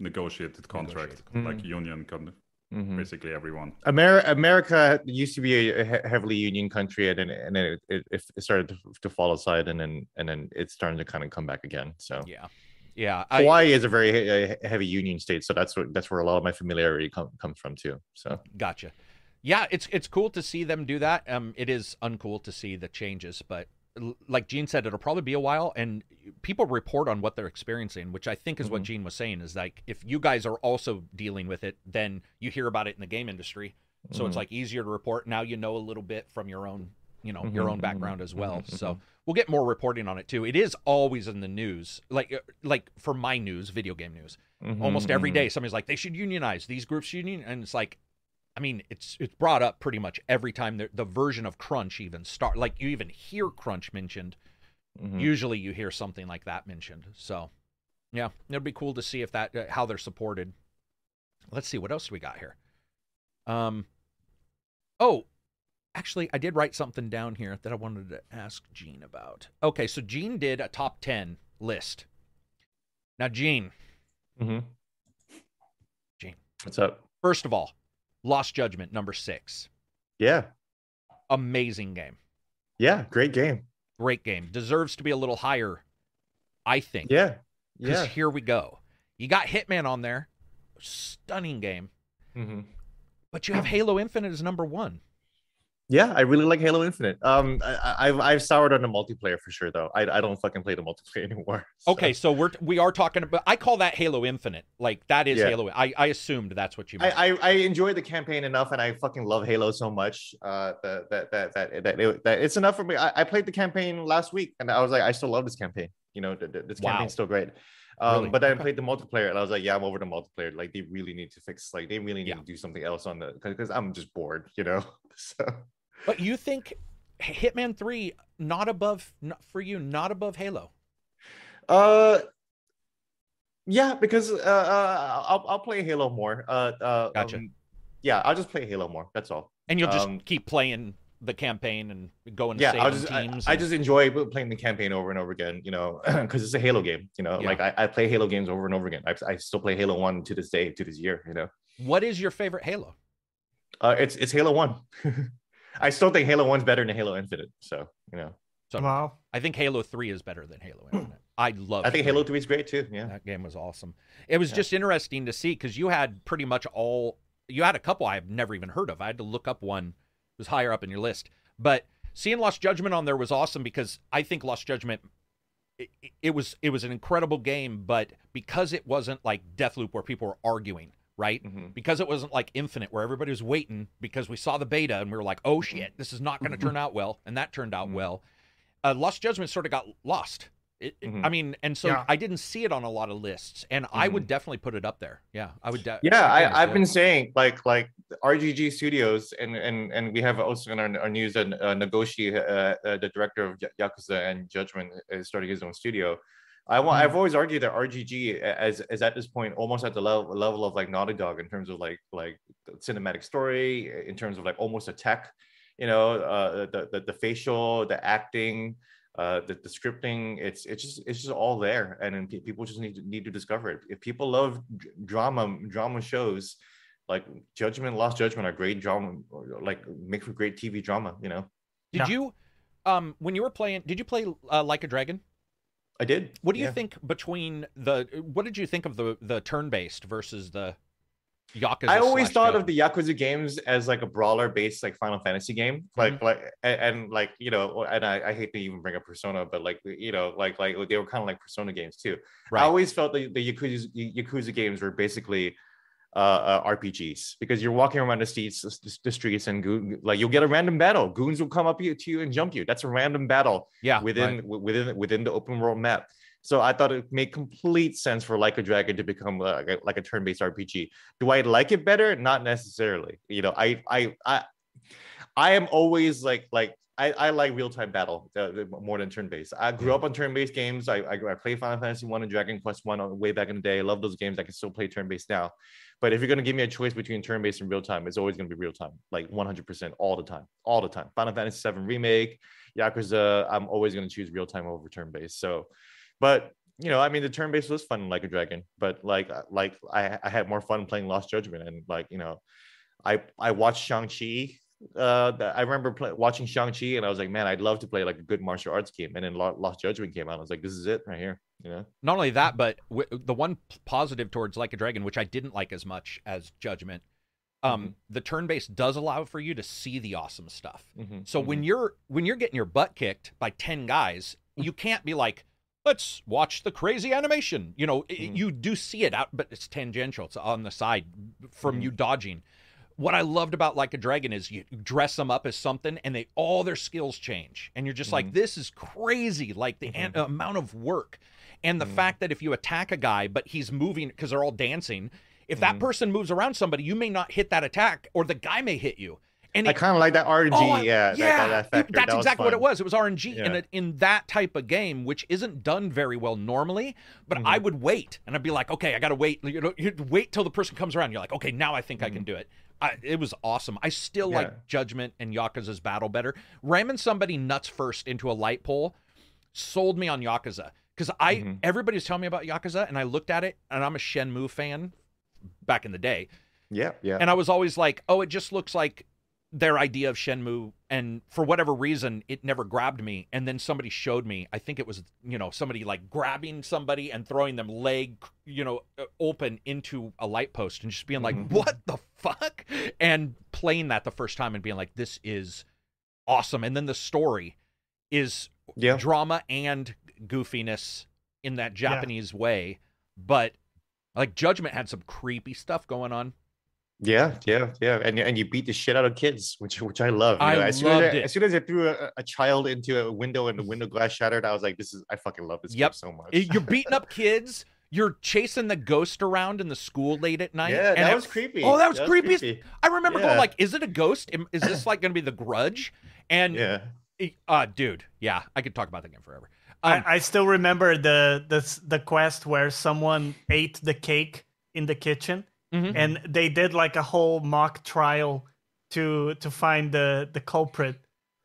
negotiated contract, negotiated. like mm-hmm. union, con- mm-hmm. basically everyone. Amer- America used to be a he- heavily union country, and then and then it, it, it started to fall aside, and then and then it's starting to kind of come back again. So yeah, yeah. Hawaii I, is a very he- heavy union state, so that's what that's where a lot of my familiarity com- comes from too. So gotcha. Yeah, it's it's cool to see them do that. Um, it is uncool to see the changes, but like Gene said, it'll probably be a while, and people report on what they're experiencing, which I think is mm-hmm. what Gene was saying, is like, if you guys are also dealing with it, then you hear about it in the game industry. So mm-hmm. it's like easier to report. Now, you know, a little bit from your own, you know, mm-hmm. your own background as well. Mm-hmm. So we'll get more reporting on it too. It is always in the news. Like, like for my news, video game news, mm-hmm. almost every day, somebody's like, they should unionize, these groups should unionize. And it's like, I mean, it's it's brought up pretty much every time the, the version of crunch even start. Like, you even hear crunch mentioned. Mm-hmm. Usually you hear something like that mentioned. So, yeah, it'll be cool to see if that uh, how they're supported. Let's see, what else we got here? Um, Oh, actually, I did write something down here that I wanted to ask Gene about. Okay, so Gene did a top ten list. Now, Gene. Mm-hmm. Gene. What's up? First of all, Lost Judgment, number six. Yeah. Amazing game. Yeah, great game. Great game. Deserves to be a little higher, I think. Yeah. Because yeah. here we go. You got Hitman on there. Stunning game. Mm-hmm. But you have Halo Infinite as number one. Yeah, I really like Halo Infinite. Um, I, I've I've soured on the multiplayer for sure, though. I I don't fucking play the multiplayer anymore. So. Okay, so we're we are talking about. I call that Halo Infinite. Like that is yeah. Halo. I I assumed that's what you meant. I, I I enjoy the campaign enough, and I fucking love Halo so much. Uh, that that that that that, it, that it's enough for me. I, I played the campaign last week, and I was like, I still love this campaign. You know, th- th- this wow. campaign's still great. Um, really? But then I played the multiplayer, and I was like, "Yeah, I'm over the multiplayer. Like, they really need to fix. Like, they really need yeah. to do something else on the because I'm just bored, you know." So. But you think Hitman three not above not for you not above Halo? Uh, yeah, because uh, uh I'll I'll play Halo more. Uh, uh gotcha. Um, yeah, I'll just play Halo more. That's all. And you'll just um, keep playing the campaign and going to yeah, save just, teams. I, and... I just enjoy playing the campaign over and over again, you know, because it's a Halo game. You know, yeah. like I, I play Halo games over and over again. I I still play Halo one to this day, to this year. You know. What is your favorite Halo? Uh, it's it's Halo one. I still think Halo one's better than Halo Infinite. So, you know. So, wow. I think Halo three is better than Halo Infinite. I love it. I think Halo three is great too. Yeah. That game was awesome. It was yeah. just interesting to see because you had pretty much all, you had a couple I've never even heard of. I had to look up one. It was higher up in your list. But seeing Lost Judgment on there was awesome because I think Lost Judgment, it, it was it was an incredible game, but because it wasn't like Deathloop where people were arguing. Right? Mm-hmm. Because it wasn't like Infinite where everybody was waiting because we saw the beta and we were like, oh shit, this is not going to turn out well. And that turned out mm-hmm. well. Uh, Lost Judgment sort of got lost. It, it, mm-hmm. I mean, and so yeah. I didn't see it on a lot of lists, and mm-hmm. I would definitely put it up there. Yeah, I would. De- yeah, I, I've been saying like like R G G Studios, and and and we have also in our, our news that uh, Nagoshi, uh, uh, the director of Yakuza and Judgment, is starting his own studio. I want. Mm-hmm. I've always argued that R G G as is at this point almost at the level level of like Naughty Dog in terms of like like cinematic story, in terms of like almost a tech, you know, uh, the, the the facial, the acting. Uh, the, the scripting, it's it's just it's just all there, and then people just need to need to discover it. If people love d- drama drama shows, like Judgment, Lost Judgment, are great drama, like make for great T V drama. You know. Did yeah. you, um, when you were playing, did you play uh, Like a Dragon? I did. What do you yeah. think between the? What did you think of the the turn based versus the Yakuza? I always thought code. of the Yakuza games as like a brawler based like Final Fantasy game, like mm-hmm. like and, and like you know, and I, I hate to even bring up Persona, but like you know, like like they were kind of like Persona games too. Right. I always felt that the Yakuza Yakuza games were basically uh, uh, R P Gs because you're walking around the streets, the, the streets, and goon, like you'll get a random battle. Goons will come up to you and jump you. That's a random battle. Yeah, within right. within within the open world map. So I thought it made complete sense for Like a Dragon to become like a, like a turn-based R P G. Do I like it better? Not necessarily. You know, I I I, I am always like like I, I like real-time battle uh, more than turn-based. I grew up on turn-based games. I I, I played Final Fantasy one and Dragon Quest one way back in the day. I love those games. I can still play turn-based now. But if you're gonna give me a choice between turn-based and real-time, it's always gonna be real-time, like one hundred percent all the time, all the time. Final Fantasy seven Remake, Yakuza. I'm always gonna choose real-time over turn-based. So. But, you know, I mean, the turn-based was fun Like a Dragon, but like like I, I had more fun playing Lost Judgment. And like, you know, I I watched Shang-Chi. Uh, I remember play, watching Shang-Chi and I was like, man, I'd love to play like a good martial arts game. And then Lost Judgment came out. I was like, this is it right here. You know? Not only that, but w- the one positive towards Like a Dragon, which I didn't like as much as Judgment, um, mm-hmm. the turn-based does allow for you to see the awesome stuff. Mm-hmm. So mm-hmm. when you're when you're getting your butt kicked by ten guys, you can't be like, let's watch the crazy animation. You know, mm-hmm. you do see it out, but it's tangential. It's on the side from mm-hmm. you dodging. What I loved about Like a Dragon is you dress them up as something and they all their skills change. And you're just mm-hmm. like, this is crazy. Like the mm-hmm. an- amount of work. And the mm-hmm. fact that if you attack a guy, but he's moving because they're all dancing. If that mm-hmm. person moves around somebody, you may not hit that attack or the guy may hit you. And it, I kind of like that R N G, oh, yeah. yeah that, that that's that exactly what it was. It was R N G yeah. in, a, in that type of game, which isn't done very well normally, but mm-hmm. I would wait, and I'd be like, okay, I got to wait. You know, you'd wait till the person comes around. You're like, okay, now I think mm-hmm. I can do it. I, it was awesome. I still yeah. like Judgment and Yakuza's battle better. Ramming somebody nuts first into a light pole sold me on Yakuza, because I mm-hmm. everybody's telling me about Yakuza, and I looked at it, and I'm a Shenmue fan back in the day. Yeah, yeah. And I was always like, oh, it just looks like their idea of Shenmue, and for whatever reason, it never grabbed me. And then somebody showed me, I think it was, you know, somebody like grabbing somebody and throwing them leg, you know, open into a light post and just being like, mm-hmm. what the fuck? And playing that the first time and being like, this is awesome. And then the story is yeah. drama and goofiness in that Japanese yeah. way. But like Judgment had some creepy stuff going on. Yeah, yeah, yeah, and and you beat the shit out of kids, which which I love. You I know, as loved soon as I, it. As soon as I threw a, a child into a window and the window glass shattered, I was like, "This is I fucking love this yep. game so much." You're beating up kids. You're chasing the ghost around in the school late at night. Yeah, and that it, was creepy. Oh, that was, that was creepy. creepy. I remember yeah. going like, "Is it a ghost? Is this like going to be The Grudge?" And yeah, uh, dude, yeah, I could talk about that game forever. Um, I, I still remember the the the quest where someone ate the cake in the kitchen. Mm-hmm. And they did like a whole mock trial to to find the, the culprit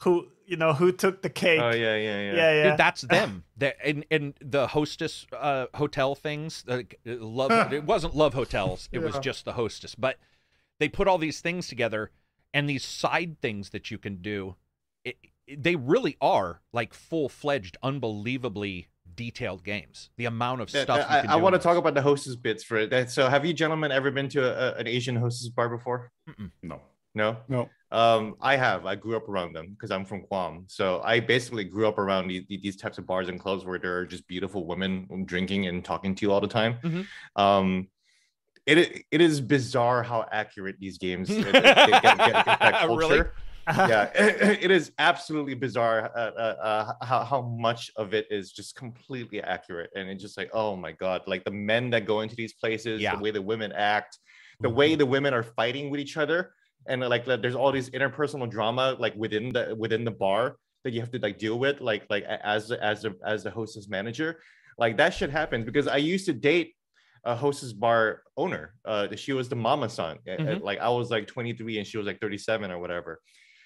who, you know, who took the cake. Oh, yeah, yeah, yeah. yeah, yeah. Dude, that's them. And, and the hostess uh, hotel things, uh, love, it wasn't love hotels. It yeah. was just the hostess. But they put all these things together and these side things that you can do. It, it, they really are like full-fledged, unbelievably detailed games. The amount of stuff I, you can I, do I want to talk about the hostess bits for it. So have you gentlemen ever been to a, an Asian hostess bar before? Mm-mm. No. No? No. Um, I have. I grew up around them because I'm from Guam. So I basically grew up around the, the, these types of bars and clubs where there are just beautiful women drinking and talking to you all the time. Mm-hmm. Um, it It is bizarre how accurate these games get, get, get, get that culture. Really? Yeah, it is absolutely bizarre uh, uh, uh, how, how much of it is just completely accurate. And it's just like, oh my God, like the men that go into these places, yeah. the way the women act, the way the women are fighting with each other. And like, there's all these interpersonal drama, like within the within the bar that you have to like deal with, like like as as a, as the hostess manager, like that shit happens. Because I used to date a hostess bar owner. Uh, she was the mama san. Mm-hmm. Like I was like twenty-three and she was like thirty-seven or whatever.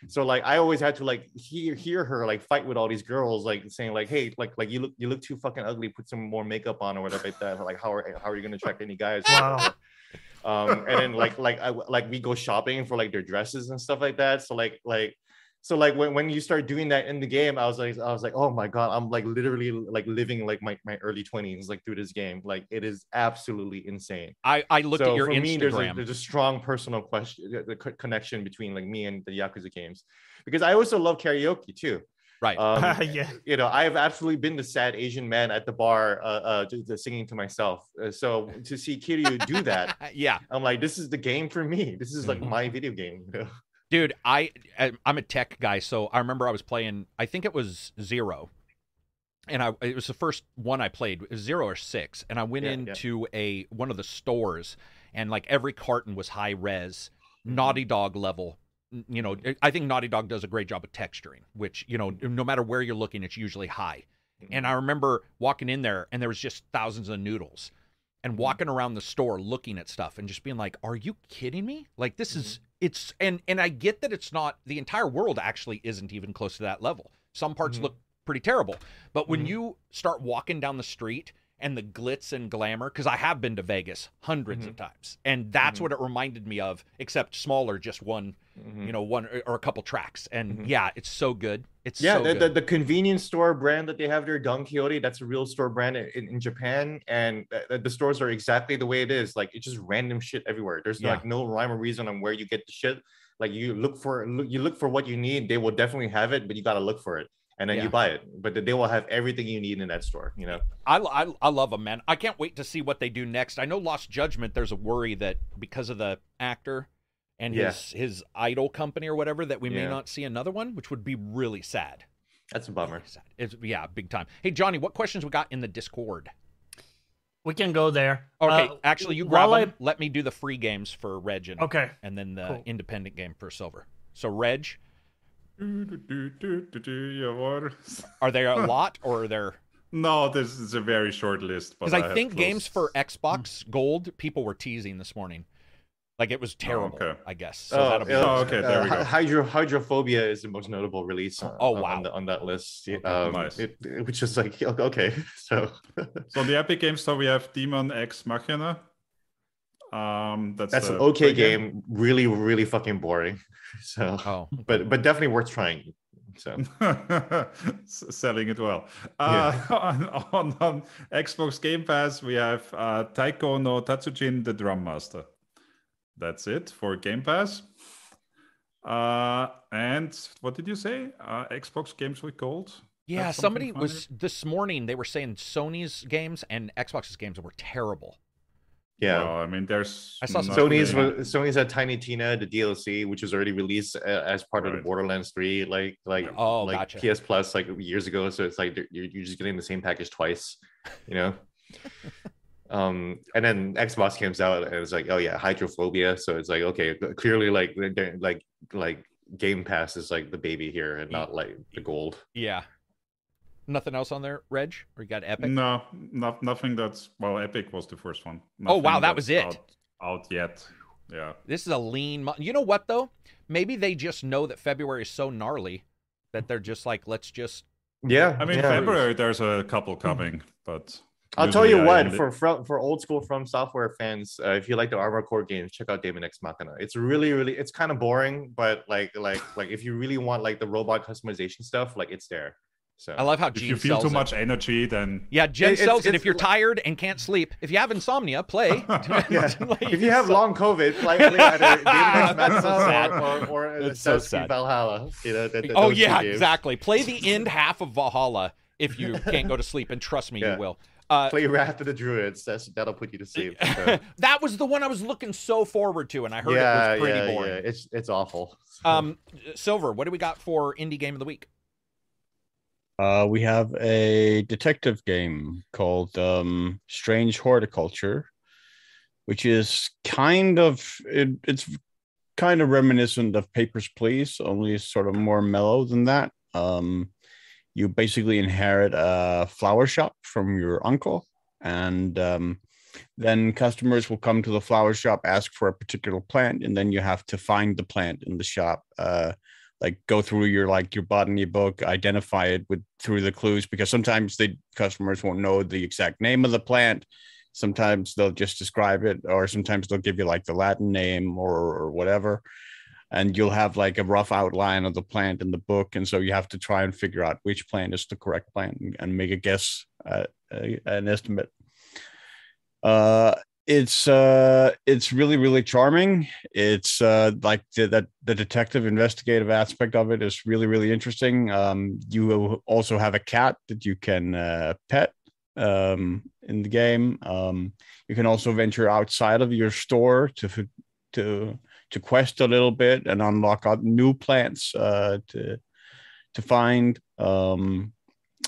So like I always had to like hear hear her like fight with all these girls, like saying like, hey, like like you look you look too fucking ugly. Put some more makeup on or whatever like that. Like how are how are you gonna attract any guys? Wow. Um, and then like like I, like we go shopping for like their dresses and stuff like that. So like like so like when, when you start doing that in the game, I was like I was like oh my God, I'm like literally like living like my, my early twenties like through this game. Like it is absolutely insane. I I looked so at your for Instagram. Me, there's a, there's a strong personal question the connection between like me and the Yakuza games, because I also love karaoke too. Right. Um, uh, yeah. You know, I've absolutely been the sad Asian man at the bar, uh, uh, to, to singing to myself. Uh, so to see Kiryu do that, yeah, I'm like, this is the game for me. This is like my video game. Dude, I I'm a tech guy, so I remember I was playing. I think it was Zero, and I it was the first one I played, Zero or Six, and I went yeah, into yeah. a one of the stores, and like every carton was high res, Naughty Dog level. You know, I think Naughty Dog does a great job of texturing, which, you know, no matter where you're looking, it's usually high. And I remember walking in there and there was just thousands of noodles and walking around the store looking at stuff and just being like, are you kidding me? Like, this is it's and and I get that it's not the entire world actually isn't even close to that level. Some parts mm-hmm. look pretty terrible. But when mm-hmm. you start walking down the street and the glitz and glamour, because I have been to Vegas hundreds mm-hmm. of times, and that's mm-hmm. what it reminded me of, except smaller, just one, mm-hmm. you know, one or a couple tracks. And mm-hmm. yeah, it's so good. It's yeah, so the, good. The, the convenience store brand that they have there, Don Quixote, that's a real store brand in, in Japan, and the, the stores are exactly the way it is. Like it's just random shit everywhere. There's yeah. like no rhyme or reason on where you get the shit. Like you look for look, you look for what you need. They will definitely have it, but you got to look for it. And then yeah. you buy it, but they will have everything you need in that store. You know, I, I I love them, man. I can't wait to see what they do next. I know Lost Judgment. There's a worry that because of the actor and yeah. his his idol company or whatever, that we yeah. may not see another one, which would be really sad. That's a bummer. Really sad. It's, yeah, big time. Hey, Johnny, what questions we got in the Discord? We can go there. Okay, uh, actually, you grab them. I... Let me do the free games for Reg and okay, and then the cool. independent game for Silver. So Reg. Do, do, do, do, do, do, yeah, are there a lot or are there no this is a very short list, because I, I think games for Xbox Gold people were teasing this morning like it was terrible. Oh, okay. I guess so. Oh, that'll be oh okay there uh, we go. Hydro hydrophobia is the most notable release on, oh wow on, the, on that list. Okay. um nice. it, it which is like okay so so the Epic Games Store we have Demon Ex Machina. Um, that's, that's an okay game. game, really, really fucking boring. So, oh. but but definitely worth trying. So, selling it well. Uh, yeah. on, on, on Xbox Game Pass, we have uh, Taiko no Tatsujin, the Drum Master. That's it for Game Pass. Uh, and what did you say? Uh, Xbox Games with Gold. Yeah, somebody funny? was this morning. They were saying Sony's games and Xbox's games were terrible. Yeah, well, I mean, there's I saw Sony's really... Sony's had Tiny Tina, the D L C, which was already released as part right. of the Borderlands three, like like oh, like gotcha. P S Plus, like years ago. So it's like you're you're just getting the same package twice, you know. um, and then Xbox comes out and it's like, oh yeah, Hydrophobia. So it's like, okay, clearly like like like Game Pass is like the baby here and not like the gold. Yeah. Nothing else on there, Reg? Or you got Epic? No, not nothing that's... Well, Epic was the first one. Nothing oh, wow, that was it. Out, out yet. Yeah. This is a lean... You know what, though? Maybe they just know that February is so gnarly that they're just like, let's just... Yeah. I mean, yeah. February, there's a couple coming, but... I'll tell you I what, ended... for, for for old school From Software fans, uh, if you like the Armored Core games, check out Demon Ex Machina. It's really, really, it's kind of boring, but like, like, like if you really want like the robot customization stuff, like it's there. So, I love how Gene if you feel too it. much energy, then yeah, Gene it, sells it's, it. It's, if you're tired and can't sleep, if you have insomnia, play. If you have long COVID, play, play either David so or, or it's so sad. Valhalla. You know, that, that, oh yeah, exactly. Play the end half of Valhalla if you can't go to sleep, and trust me, yeah. you will. Uh, Play Wrath of the Druids. That's, that'll put you to sleep. So. That was the one I was looking so forward to, and I heard yeah, it was pretty yeah, boring. Yeah. It's, it's awful. Um, Silver, what do we got for Indie Game of the Week? Uh, we have a detective game called um, Strange Horticulture, which is kind of... It, it's kind of reminiscent of Papers, Please, only sort of more mellow than that. Um, you basically inherit a flower shop from your uncle, and um, then customers will come to the flower shop, ask for a particular plant, and then you have to find the plant in the shop, uh, like go through your like your botany book, identify it with through the clues, because sometimes the customers won't know the exact name of the plant. Sometimes they'll just describe it, or sometimes they'll give you like the Latin name or, or whatever. And you'll have like a rough outline of the plant in the book. And so you have to try and figure out which plant is the correct plant and, and make a guess, uh, a, an estimate. Uh, it's uh, it's really, really charming. It's uh, like the, that the detective investigative aspect of it is really, really interesting. Um, you also have a cat that you can uh, pet. Um, in the game, um, you can also venture outside of your store to to to quest a little bit and unlock out new plants uh, to to find um,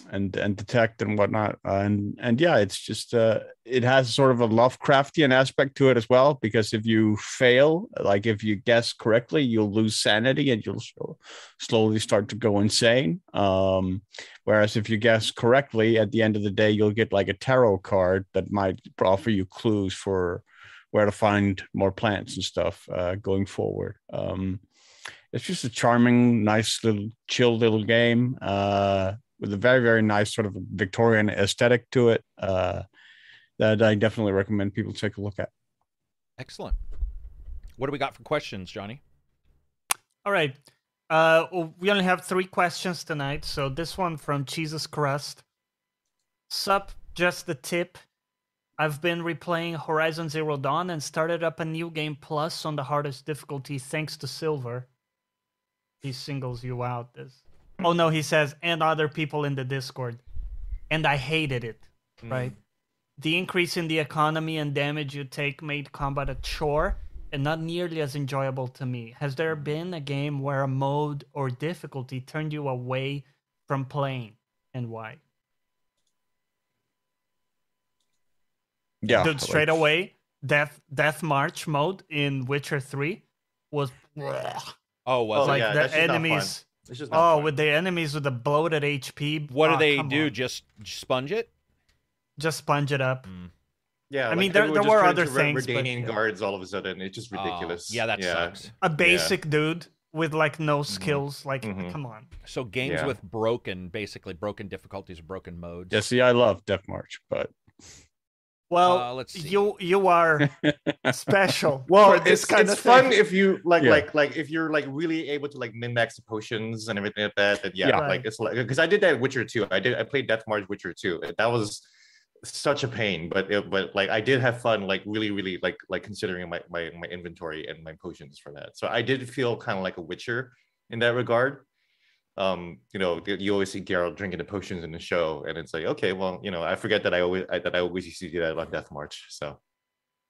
and and detect and whatnot. And and yeah, it's just uh, it has sort of a Lovecraftian aspect to it as well, because if you fail, like if you guess correctly, you'll lose sanity and you'll slowly start to go insane. Um, whereas if you guess correctly, at the end of the day, you'll get like a tarot card that might offer you clues for where to find more plants and stuff uh, going forward. Um, it's just a charming, nice little chill little game uh, with a very, very nice sort of Victorian aesthetic to it. Uh, that I definitely recommend people take a look at. Excellent. What do we got for questions, Johnny? All right. Uh, we only have three questions tonight. So this one from Jesus Crust. Sup, just the tip. I've been replaying Horizon Zero Dawn and started up a new game plus on the hardest difficulty thanks to Silver. He singles you out. This. Oh, no, he says, and other people in the Discord. And I hated it, mm. right? The increase in the economy and damage you take made combat a chore and not nearly as enjoyable to me. Has there been a game where a mode or difficulty turned you away from playing, and why? Yeah. Dude, straight like... away, Death Death March mode in Witcher three was... Oh, was like yeah, the enemies. Just oh, fun. With the enemies with the bloated H P. What oh, do they do? On. Just sponge it? Just sponge it up. Mm. Yeah, I like mean, there, there were other things. Redanian yeah. guards all of a sudden. It's just ridiculous. Oh, yeah, that yeah. sucks. A basic yeah. dude with, like, no skills. Mm-hmm. Like, mm-hmm. come on. So games yeah. with broken, basically, broken difficulties, broken modes. Yeah, see, I love Death March, but... Well, uh, let's see. you you are special. Well, it's kind it's of fun thing. If you like yeah. like like if you're like really able to like min-max the potions and everything like that. Then yeah, yeah. Right. like it's like because I did that Witcher two. I did I played Death March Witcher two. That was such a pain, but it, but like I did have fun. Like really really like like considering my my my inventory and my potions for that. So I did feel kind of like a Witcher in that regard. Um, you know, you always see Geralt drinking the potions in the show, and it's like, okay, well, you know, I forget that I always I, that I always used to do that on Death March. So,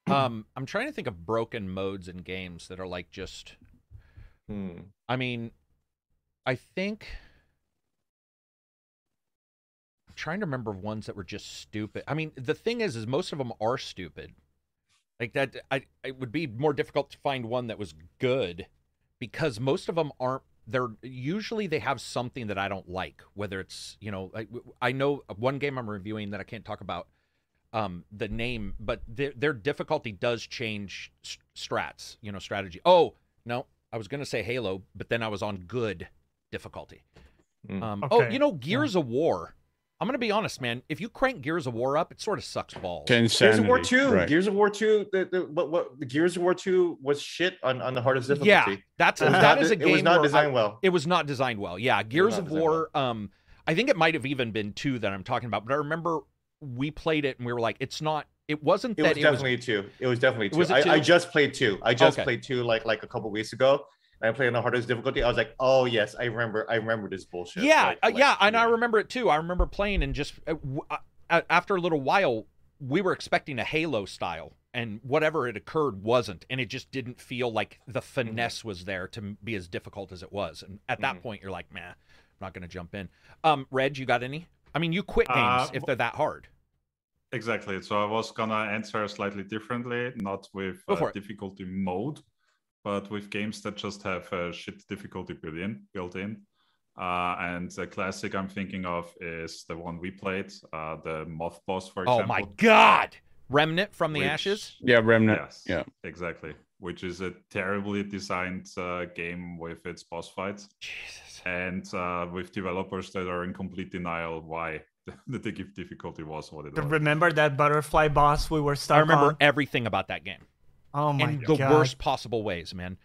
um, I'm trying to think of broken modes in games that are like just. Hmm. I mean, I think. I'm trying to remember ones that were just stupid. I mean, the thing is, is most of them are stupid. Like that, I it would be more difficult to find one that was good, because most of them aren't. They're usually they have something that I don't like, whether it's, you know, I, I know one game I'm reviewing that I can't talk about um, the name, but their, their difficulty does change strats, you know, strategy. Oh, no, I was going to say Halo, but then I was on good difficulty. Mm. Um, okay. Oh, you know, Gears yeah. of War. I'm going to be honest, man. If you crank Gears of War up, it sort of sucks balls. Insanity. Gears of War two. Right. Gears of War two. The, the, what, what, Gears of War two was shit on, on the hardest difficulty. Yeah, that's a, that is a game. It was not designed I, well. It was not designed well. Yeah, Gears of War. Well. Um, I think it might have even been two that I'm talking about, but I remember we played it and we were like, it's not. It wasn't. It that was it definitely was, two. It was definitely two. Was it two? I, I just played two. I just okay. played two like like a couple weeks ago. I played on the hardest difficulty. I was like, "Oh yes, I remember. I remember this bullshit." Yeah, like, uh, like, yeah, and yeah. I remember it too. I remember playing and just uh, w I, after a little while, we were expecting a Halo style, and whatever had occurred wasn't, and it just didn't feel like the finesse mm-hmm. was there to be as difficult as it was. And at that mm-hmm. point, you're like, "Man, I'm not going to jump in." Um, Reg, you got any? I mean, you quit games uh, if they're that hard. Exactly. So I was gonna answer slightly differently, not with uh, difficulty mode, but with games that just have a shit difficulty built in. Built in. Uh, and the classic I'm thinking of is the one we played, uh, the Moth Boss, for example. Oh my God! Remnant from the Which, Ashes? Yeah, Remnant. Yes, yeah, exactly. Which is a terribly designed uh, game with its boss fights. Jesus. And uh, with developers that are in complete denial why the difficulty was what it was. Remember that butterfly boss we were stuck on? I remember on? everything about that game. Oh my in God. In the worst possible ways, man.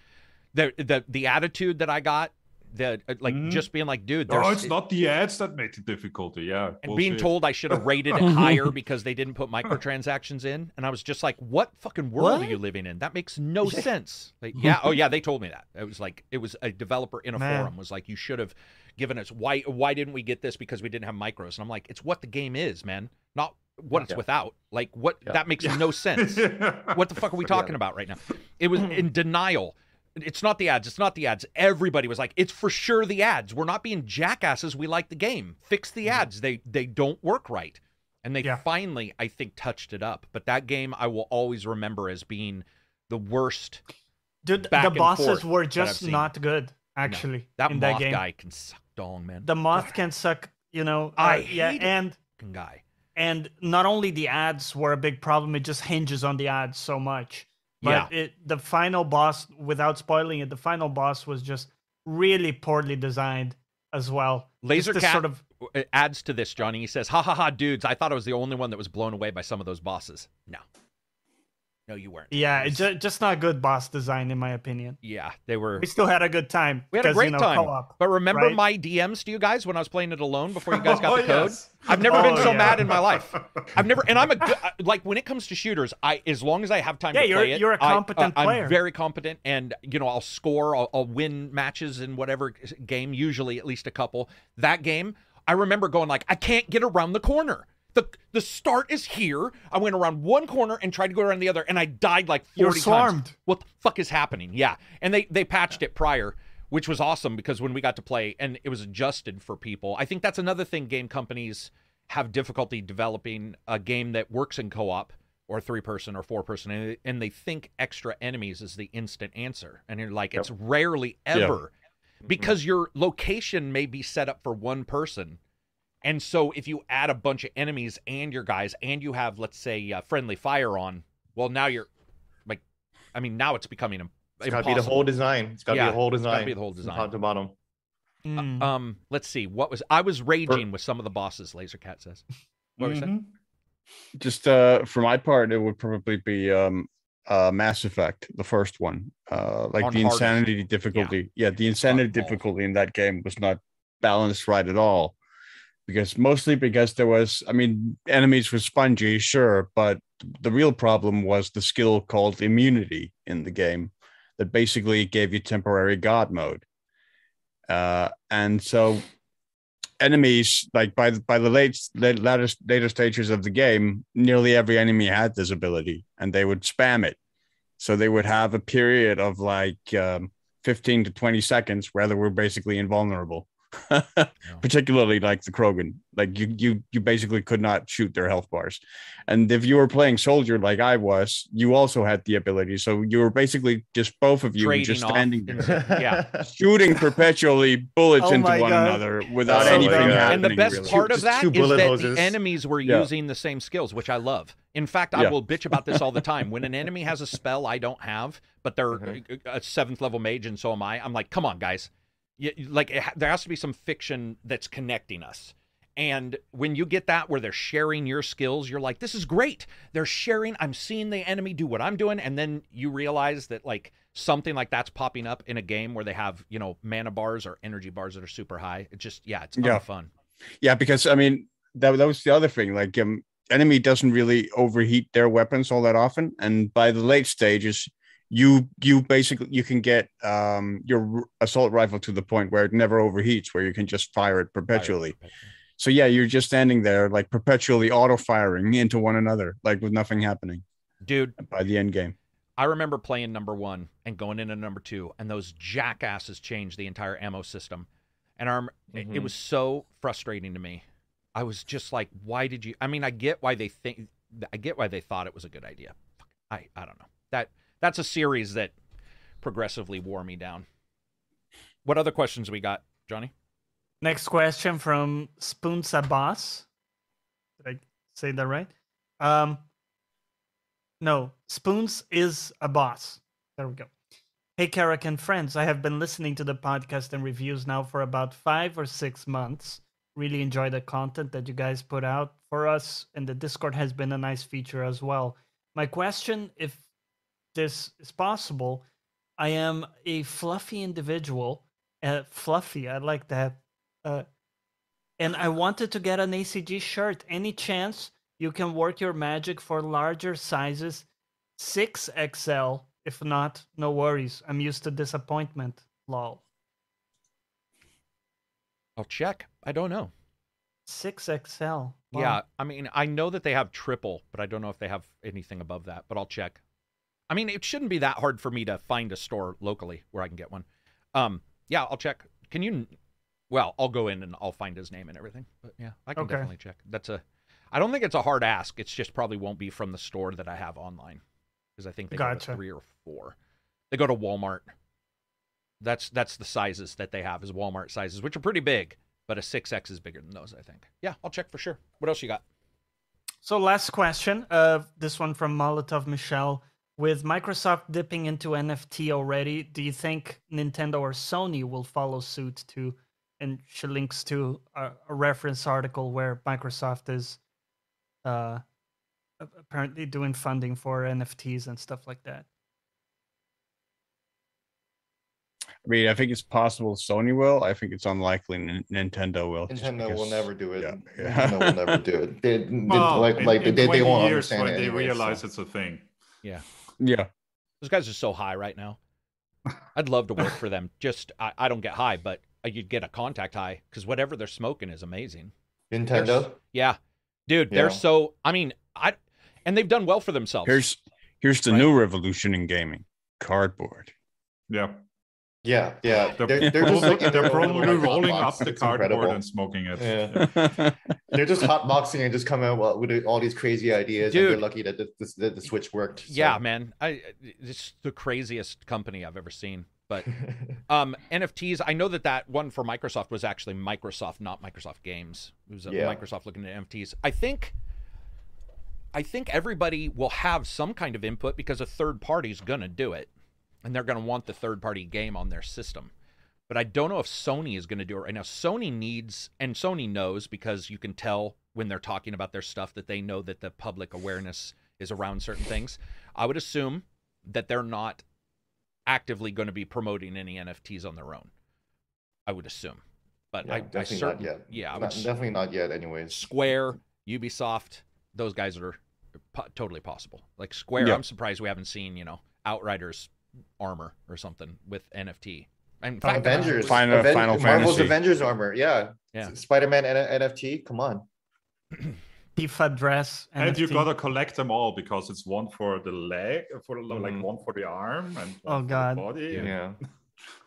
The, the, the attitude that I got, the, like mm. just being like, dude, there's... Oh, it's not the ads that made the difficulty, yeah. And bullshit. Being told I should have rated it higher because they didn't put microtransactions in, and I was just like, what fucking world what? are you living in? That makes no sense. Like, yeah, oh yeah, they told me that. It was like, it was a developer in a Man. forum was like, you should have given us, why why didn't we get this because we didn't have micros? And I'm like, it's what the game is, man, not what it's yeah. without. Like, what? Yeah. That makes yeah. no sense. yeah. What the fuck are we talking yeah. about right now? It was in denial. It's not the ads. It's not the ads. Everybody was like, it's for sure the ads. We're not being jackasses. We like the game. Fix the mm-hmm. ads. They they don't work right. And they yeah. finally, I think, touched it up. But that game I will always remember as being the worst. Dude, the bosses were just not good, actually. No, that in moth that game. guy can suck dong, man. The moth can suck, you know. I uh, hate yeah, it. And guy. And not only the ads were a big problem, it just hinges on the ads so much. But yeah. it, the final boss, without spoiling it, the final boss was just really poorly designed as well. Laser Cat sort of adds to this, Johnny. He says, ha ha ha, dudes, I thought I was the only one that was blown away by some of those bosses. No. No, you weren't. Yeah, it's just, just not good boss design, in my opinion. Yeah, they were. We still had a good time. We had a great you know, time. Co-op, but remember right? my D Ms to you guys when I was playing it alone before you guys got oh, the code? Yes. I've never oh, been so yeah. mad in my life. I've never, and I'm a good, like when it comes to shooters, I as long as I have time yeah, to play you're, it, you're a competent I, uh, player. I'm very competent, and you know I'll score, I'll, I'll win matches in whatever game, usually at least a couple. That game, I remember going like, I can't get around the corner. The the start is here. I went around one corner and tried to go around the other, and I died like forty You're swarmed. times. What the fuck is happening? Yeah, and they they patched it prior, which was awesome because when we got to play, and it was adjusted for people. I think that's another thing. Game companies have difficulty developing a game that works in co-op or three person or four person, and, and they think extra enemies is the instant answer, and you're like, yep. it's rarely ever yeah. because mm-hmm. your location may be set up for one person. And so if you add a bunch of enemies and your guys and you have, let's say, uh, friendly fire on, well, now you're like, I mean, now it's becoming impossible. It's got to be the whole design. It's got to yeah, be the whole design. It's got to be the whole design. From top to bottom. Mm. Uh, um, let's see. What was, I was raging for, with some of the bosses, Laser Cat says. What mm-hmm. were you saying? Just uh, for my part, it would probably be um, uh, Mass Effect, the first one. Uh, like on the hard. insanity difficulty. Yeah, yeah the insanity difficulty in that game was not balanced right at all. Because mostly because there was, I mean, enemies were spongy, sure, but the real problem was the skill called immunity in the game that basically gave you temporary god mode. Uh, and so enemies, like by, by the late, late latter, later stages of the game, nearly every enemy had this ability and they would spam it. So they would have a period of like um, fifteen to twenty seconds where they were basically invulnerable. Particularly like the Krogan, like you you you basically could not shoot their health bars, and if you were playing soldier like I was, you also had the ability, so you were basically just both of you Trading just standing there, yeah, shooting perpetually bullets oh into one God. another without oh anything happening. And the best really. part of that is that hoses. the enemies were yeah. using the same skills, which I love. In fact, I yeah. will bitch about this all the time. When an enemy has a spell I don't have, but they're mm-hmm. a seventh level mage, and so am I. I'm like, come on, guys. You, like it, there has to be some fiction that's connecting us. And when you get that where they're sharing your skills, you're like, this is great. They're sharing. I'm seeing the enemy do what I'm doing. And then you realize that like something like that's popping up in a game where they have, you know, mana bars or energy bars that are super high. It just, yeah, it's yeah. fun. Yeah, because I mean, that, that was the other thing. Like um, enemy doesn't really overheat their weapons all that often. And by the late stages, You you basically you can get um, your assault rifle to the point where it never overheats, where you can just fire it perpetually. Fire it perpetually. So yeah, you're just standing there like perpetually auto firing into one another, like with nothing happening. Dude, by the end game. I remember playing number one and going into number two, and those jackasses changed the entire ammo system. And our, mm-hmm. it, it was so frustrating to me. I was just like, why did you, I mean, I get why they think, I get why they thought it was a good idea. I, I don't know. That That's a series that progressively wore me down. What other questions we got, Johnny? Next question from Spoon Sabas. Did I say that right? Um, no, Spoons is a boss. There we go. Hey, Carrick and friends, I have been listening to the podcast and reviews now for about five or six months. Really enjoy the content that you guys put out for us, and the Discord has been a nice feature as well. My question, if this is possible, I am a fluffy individual. Uh, fluffy, I like that. Uh, and I wanted to get an A C G shirt. Any chance you can work your magic for larger sizes? six X L. If not, no worries. I'm used to disappointment. Lol. I'll check. I don't know. six X L. Wow. Yeah, I mean, I know that they have triple, but I don't know if they have anything above that, but I'll check. I mean, it shouldn't be that hard for me to find a store locally where I can get one. Um, yeah, I'll check. Can you... Well, I'll go in and I'll find his name and everything. But yeah, I can okay. definitely check. That's a... I don't think it's a hard ask. It's just probably won't be from the store that I have online. Because I think they gotcha. go to three or four. They go to Walmart. That's that's the sizes that they have, is Walmart sizes, which are pretty big. But a six X is bigger than those, I think. Yeah, I'll check for sure. What else you got? So last question. Uh, this one from Molotov Michelle. With Microsoft dipping into N F T already, do you think Nintendo or Sony will follow suit too? And she links to a, a reference article where Microsoft is uh, apparently doing funding for N F Ts and stuff like that. I mean, I think it's possible Sony will. I think it's unlikely N Nintendo will. Nintendo because, will never do it. Yeah, yeah. Nintendo will never do it. They, they, well, like, in, like in they, they won't understand it. They anyway, realize so. It's a thing. Yeah. Yeah. Those guys are so high right now. I'd love to work for them. Just, I, I don't get high, but you'd get a contact high because whatever they're smoking is amazing. Nintendo? They're, yeah. Dude, yeah. they're so, I mean, I, and they've done well for themselves. Here's, here's the right? new revolution in gaming. Cardboard. Yeah. Yeah, yeah. They're, they're, they're, just like, they're probably like rolling up the it's cardboard incredible. and smoking it. Yeah. Yeah. They're just hotboxing and just come out with all these crazy ideas. Dude, and they're lucky that the, the, the Switch worked. So. Yeah, man. I, it's the craziest company I've ever seen. But um, N F Ts, I know that that one for Microsoft was actually Microsoft, not Microsoft Games. It was yeah. Microsoft looking at N F Ts. I think, I think everybody will have some kind of input because a third party's going to do it. And they're going to want the third-party game on their system. But I don't know if Sony is going to do it right now. Sony needs, and Sony knows, because you can tell when they're talking about their stuff that they know that the public awareness is around certain things. I would assume that they're not actively going to be promoting any N F Ts on their own. I would assume. But yeah, I, definitely I certainly, not yet. Yeah, I would not, definitely not yet anyways. Square, Ubisoft, those guys are po totally possible. Like Square, yeah. I'm surprised we haven't seen, you know, Outriders armor or something with N F T. And fact, Avengers, Final, Aven Final Marvel's Fantasy. Avengers armor, yeah, yeah. Spider-Man N F T, come on. FIFA dress, N F T. And you gotta collect them all because it's one for the leg, for mm. like one for the arm, and one oh god, for the body. Yeah. yeah.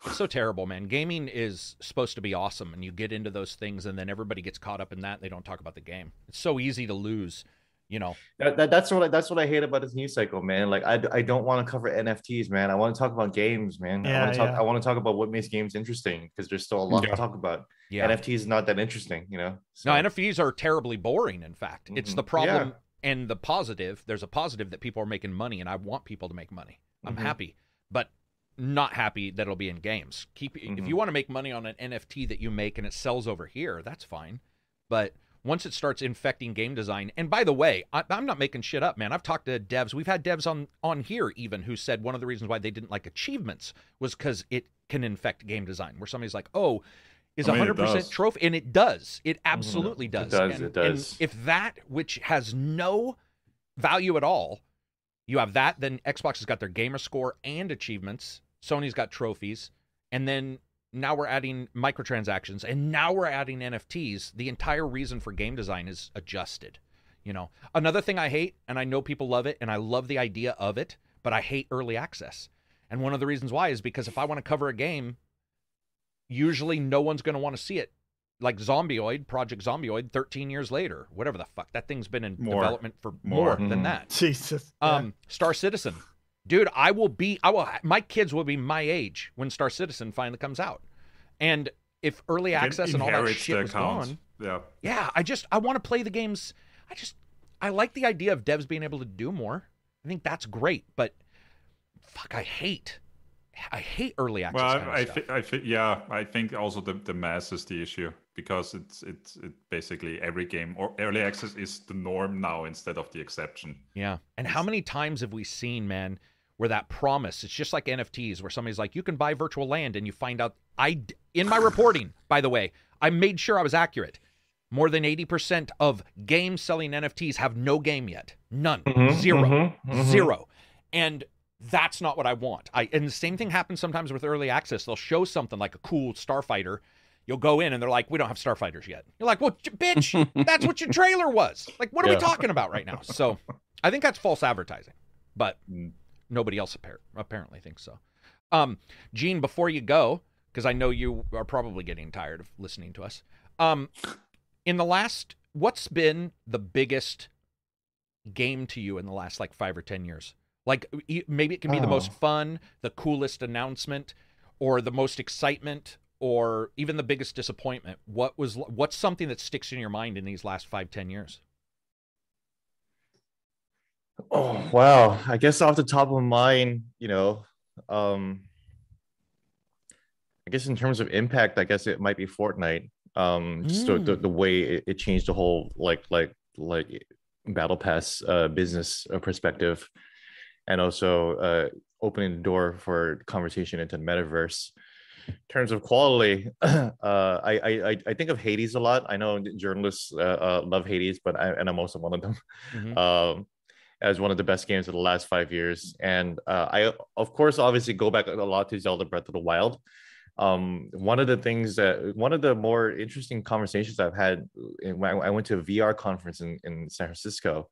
It's so terrible, man. Gaming is supposed to be awesome, and you get into those things, and then everybody gets caught up in that. And they don't talk about the game. It's so easy to lose. You know, that, that, that's what I, that's what I hate about this news cycle, man. Like, I, I don't want to cover N F Ts, man. I want to talk about games, man. Yeah, I want to talk, yeah. I want to talk about what makes games interesting because there's still a lot yeah. to talk about. Yeah. N F Ts not that interesting, you know. So. No, N F Ts are terribly boring. In fact, mm-hmm. it's the problem yeah. and the positive. There's a positive that people are making money, and I want people to make money. I'm mm-hmm. happy, but not happy that it'll be in games. Keep mm-hmm. if you want to make money on an N F T that you make and it sells over here, that's fine, but. Once it starts infecting game design, and by the way, I, I'm not making shit up, man. I've talked to devs. We've had devs on, on here even who said one of the reasons why they didn't like achievements was because it can infect game design, where somebody's like, oh, is one hundred percent trophy? And it does. It absolutely mm-hmm. does. It does, and, it does. And if that, which has no value at all, you have that, then Xbox has got their gamer score and achievements. Sony's got trophies. And then now we're adding microtransactions, and now we're adding N F Ts. The entire reason for game design is adjusted. You know, another thing I hate, and I know people love it, and I love the idea of it, but I hate early access. And one of the reasons why is because if I want to cover a game, usually no one's going to want to see it. Like Zombioid, Project Zombioid, thirteen years later, whatever the fuck. That thing's been in more. development for more, more than mm-hmm. that. Jesus. Um, yeah. Star Citizen. Dude, I will be, I will, my kids will be my age when Star Citizen finally comes out. And if early access and all that shit was gone, yeah. yeah, I just, I want to play the games. I just, I like the idea of devs being able to do more. I think that's great, but fuck, I hate, I hate early access. Well, I, I, th- I th- yeah, I think also the, the mass is the issue, because it's, it's, it basically every game or early access is the norm now instead of the exception. Yeah. And it's... how many times have we seen, man, where that promise, it's just like N F Ts, where somebody's like, you can buy virtual land, and you find out, I, in my reporting, by the way, I made sure I was accurate. More than eighty percent of games selling N F Ts have no game yet. None. Mm-hmm, Zero. Mm-hmm, mm-hmm. Zero. And that's not what I want. I And the same thing happens sometimes with early access. They'll show something like a cool starfighter. You'll go in and they're like, we don't have starfighters yet. You're like, well, bitch, that's what your trailer was. Like, what are yeah. we talking about right now? So I think that's false advertising, but nobody else apparently thinks so. Um, Gene, before you go, because I know you are probably getting tired of listening to us. Um, in the last, what's been the biggest game to you in the last like five or ten years? Like, maybe it can be oh. the most fun, the coolest announcement, or the most excitement, or even the biggest disappointment. What was what's something that sticks in your mind in these last five, ten years? Oh, wow. I guess off the top of mine, you know, um, I guess in terms of impact, I guess it might be Fortnite. Um, just mm. the, the way it, it changed the whole, like, like, like Battle Pass uh, business perspective. And also uh, opening the door for conversation into the metaverse. In terms of quality, uh, I, I I think of Hades a lot. I know journalists uh, uh, love Hades, but I, and I'm also one of them, mm-hmm. um, as one of the best games of the last five years. And uh, I, of course, obviously go back a lot to Zelda Breath of the Wild. Um, one of the things that, one of the more interesting conversations I've had, when I went to a V R conference in, in San Francisco,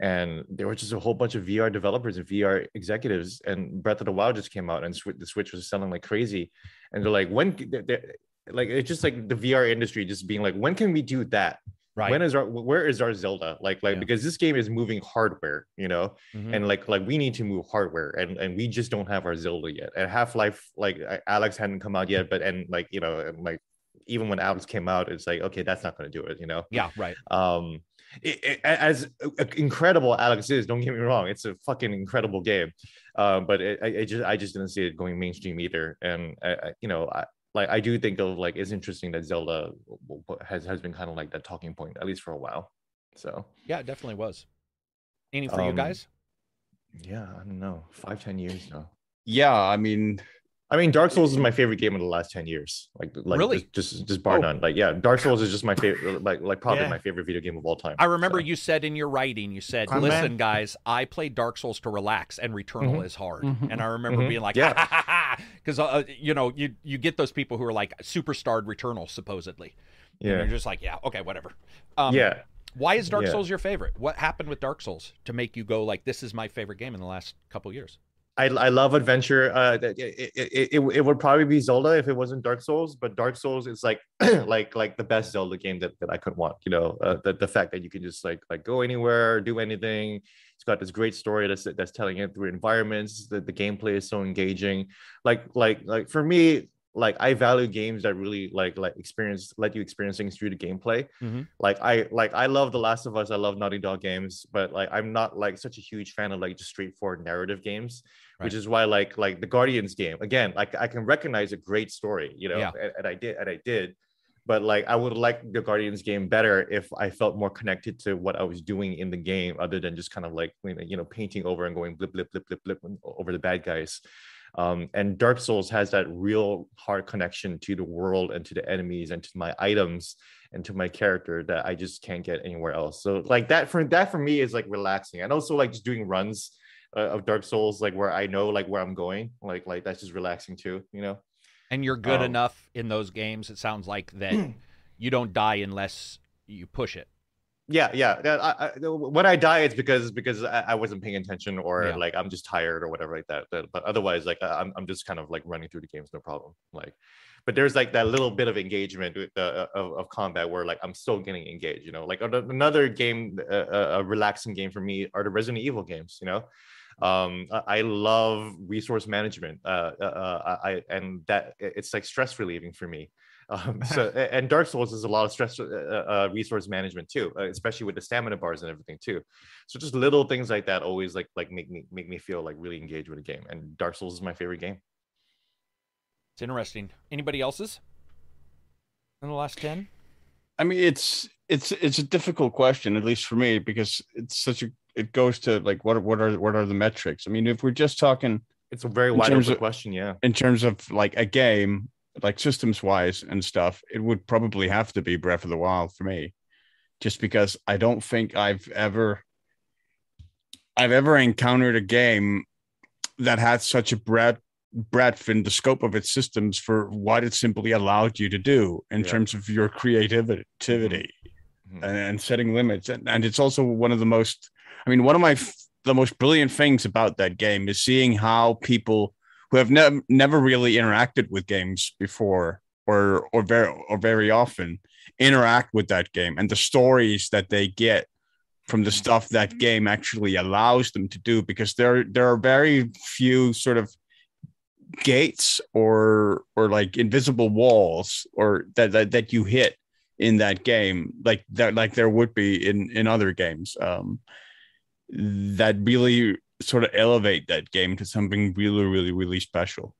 and there were just a whole bunch of V R developers and V R executives, and Breath of the Wild just came out, and the Switch was selling like crazy. And they're like, when, they're, like, it's just like the V R industry just being like, when can we do that? Right. When is our, where is our Zelda? Like, like yeah. because this game is moving hardware, you know, mm-hmm. and like, like we need to move hardware, and, and we just don't have our Zelda yet. And Half-Life, like Alex hadn't come out yet, but, and like, you know, and like, even when Alex came out, it's like, okay, that's not going to do it, you know? Yeah, right. Um, It, it, as incredible Alex is, don't get me wrong, it's a fucking incredible game, uh, but it, I, it just, I just didn't see it going mainstream either. And I, I, you know, I, like I do think of like it's interesting that Zelda has has been kind of like that talking point, at least for a while. So yeah, it definitely was. Any for um, you guys? Yeah, I don't know, five ten years now. Yeah, I mean. I mean, Dark Souls is my favorite game in the last ten years. Like, like really? just, just, just bar oh. none. Like, yeah, Dark Souls is just my favorite. Like, like probably yeah. my favorite video game of all time. I remember so. you said in your writing, you said, oh, "Listen, man. guys, I play Dark Souls to relax, and Returnal mm-hmm. is hard." Mm-hmm. And I remember mm-hmm. being like, "Yeah," because ha, ha, ha. uh, you know, you you get those people who are like superstarred Returnal supposedly. Yeah, and you're just like, "Yeah, okay, whatever." Um, yeah. Why is Dark yeah. Souls your favorite? What happened with Dark Souls to make you go like, "This is my favorite game in the last couple years"? I, I love adventure. Uh, it, it, it, it would probably be Zelda if it wasn't Dark Souls, but Dark Souls is like like like the best Zelda game that, that I could want. You know, uh, the the fact that you can just like like go anywhere, do anything. It's got this great story that's that's telling it through environments. The the gameplay is so engaging. Like like like for me, like I value games that really like like experience let you experience things through the gameplay. Mm-hmm. Like I like I love The Last of Us. I love Naughty Dog games, but like I'm not like such a huge fan of like just straightforward narrative games. Right. Which is why like like the Guardians game, again, like I can recognize a great story, you know, yeah. and, and I did and I did. But like I would like the Guardians game better if I felt more connected to what I was doing in the game, other than just kind of like, you know, painting over and going blip blip blip blip blip over the bad guys. Um, and Dark Souls has that real hard connection to the world and to the enemies and to my items and to my character that I just can't get anywhere else. So like that for that for me is like relaxing. And also like just doing runs uh, of Dark Souls, like where I know like where I'm going, like like that's just relaxing too, you know. and you're good oh. enough in those games, it sounds like, that you don't die unless you push it. Yeah, yeah. I, I, when I die, it's because because I, I wasn't paying attention, or yeah. like I'm just tired or whatever like that. But, but otherwise, like I'm I'm just kind of like running through the games, no problem. Like, but there's like that little bit of engagement with, uh, of of combat where like I'm still getting engaged. You know, like another game, uh, a relaxing game for me are the Resident Evil games. You know. um I love resource management, uh, uh I and that it's like stress relieving for me, um so and Dark Souls is a lot of stress, uh, uh resource management too, uh, especially with the stamina bars and everything too. So just little things like that always like like make me make me feel like really engaged with a game, and Dark Souls is my favorite game. It's interesting. Anybody else's in the last ten? I mean, it's it's it's a difficult question, at least for me, because it's such a it goes to like what what are what are the metrics? I mean, if we're just talking, it's a very wide open question, yeah. In terms of like a game, like systems wise and stuff, it would probably have to be Breath of the Wild for me, just because I don't think I've ever I've ever encountered a game that had such a breadth breadth in the scope of its systems for what it simply allowed you to do in yeah. terms of your creativity mm-hmm. and, and setting limits, and, and it's also one of the most. I mean, one of my the most brilliant things about that game is seeing how people who have never never really interacted with games before, or or very or very often, interact with that game, and the stories that they get from the stuff that game actually allows them to do, because there there are very few sort of gates or or like invisible walls or that that, that you hit in that game like that like there would be in in other games. Um, that really sort of elevate that game to something really, really, really special.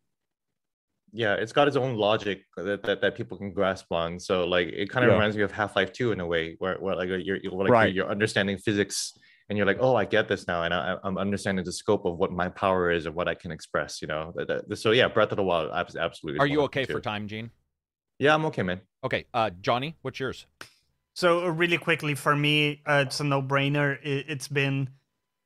Yeah, it's got its own logic that that, that people can grasp on. So like it kind of yeah. reminds me of Half-Life two in a way, where, where like you're you're, like, right. you're understanding physics and you're like, oh, I get this now, and I, I'm understanding the scope of what my power is and what I can express. You know, so yeah, Breath of the Wild, absolutely. Are you okay for time, Gene? Yeah, I'm okay, man. Okay, uh, Johnny, what's yours? So really quickly for me, uh, it's a no-brainer. It's been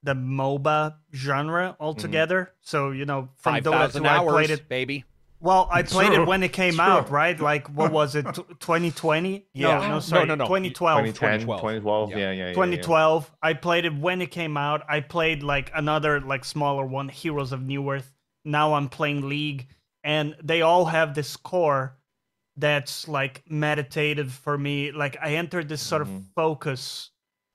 the MOBA genre altogether. Mm-hmm. So you know, from five thousand hours, I played it, baby. Well, I played sure. it when it came sure. out, right? Like, what was it, twenty twenty? Yeah. No, no, sorry, no, no, no. twenty twelve. twenty twelve. twenty twelve. Yeah, yeah, yeah. twenty twelve. Yeah, yeah. I played it when it came out. I played like another, like smaller one, Heroes of New Earth. Now I'm playing League, and they all have this core that's like meditative for me. Like I entered this sort mm-hmm. of focus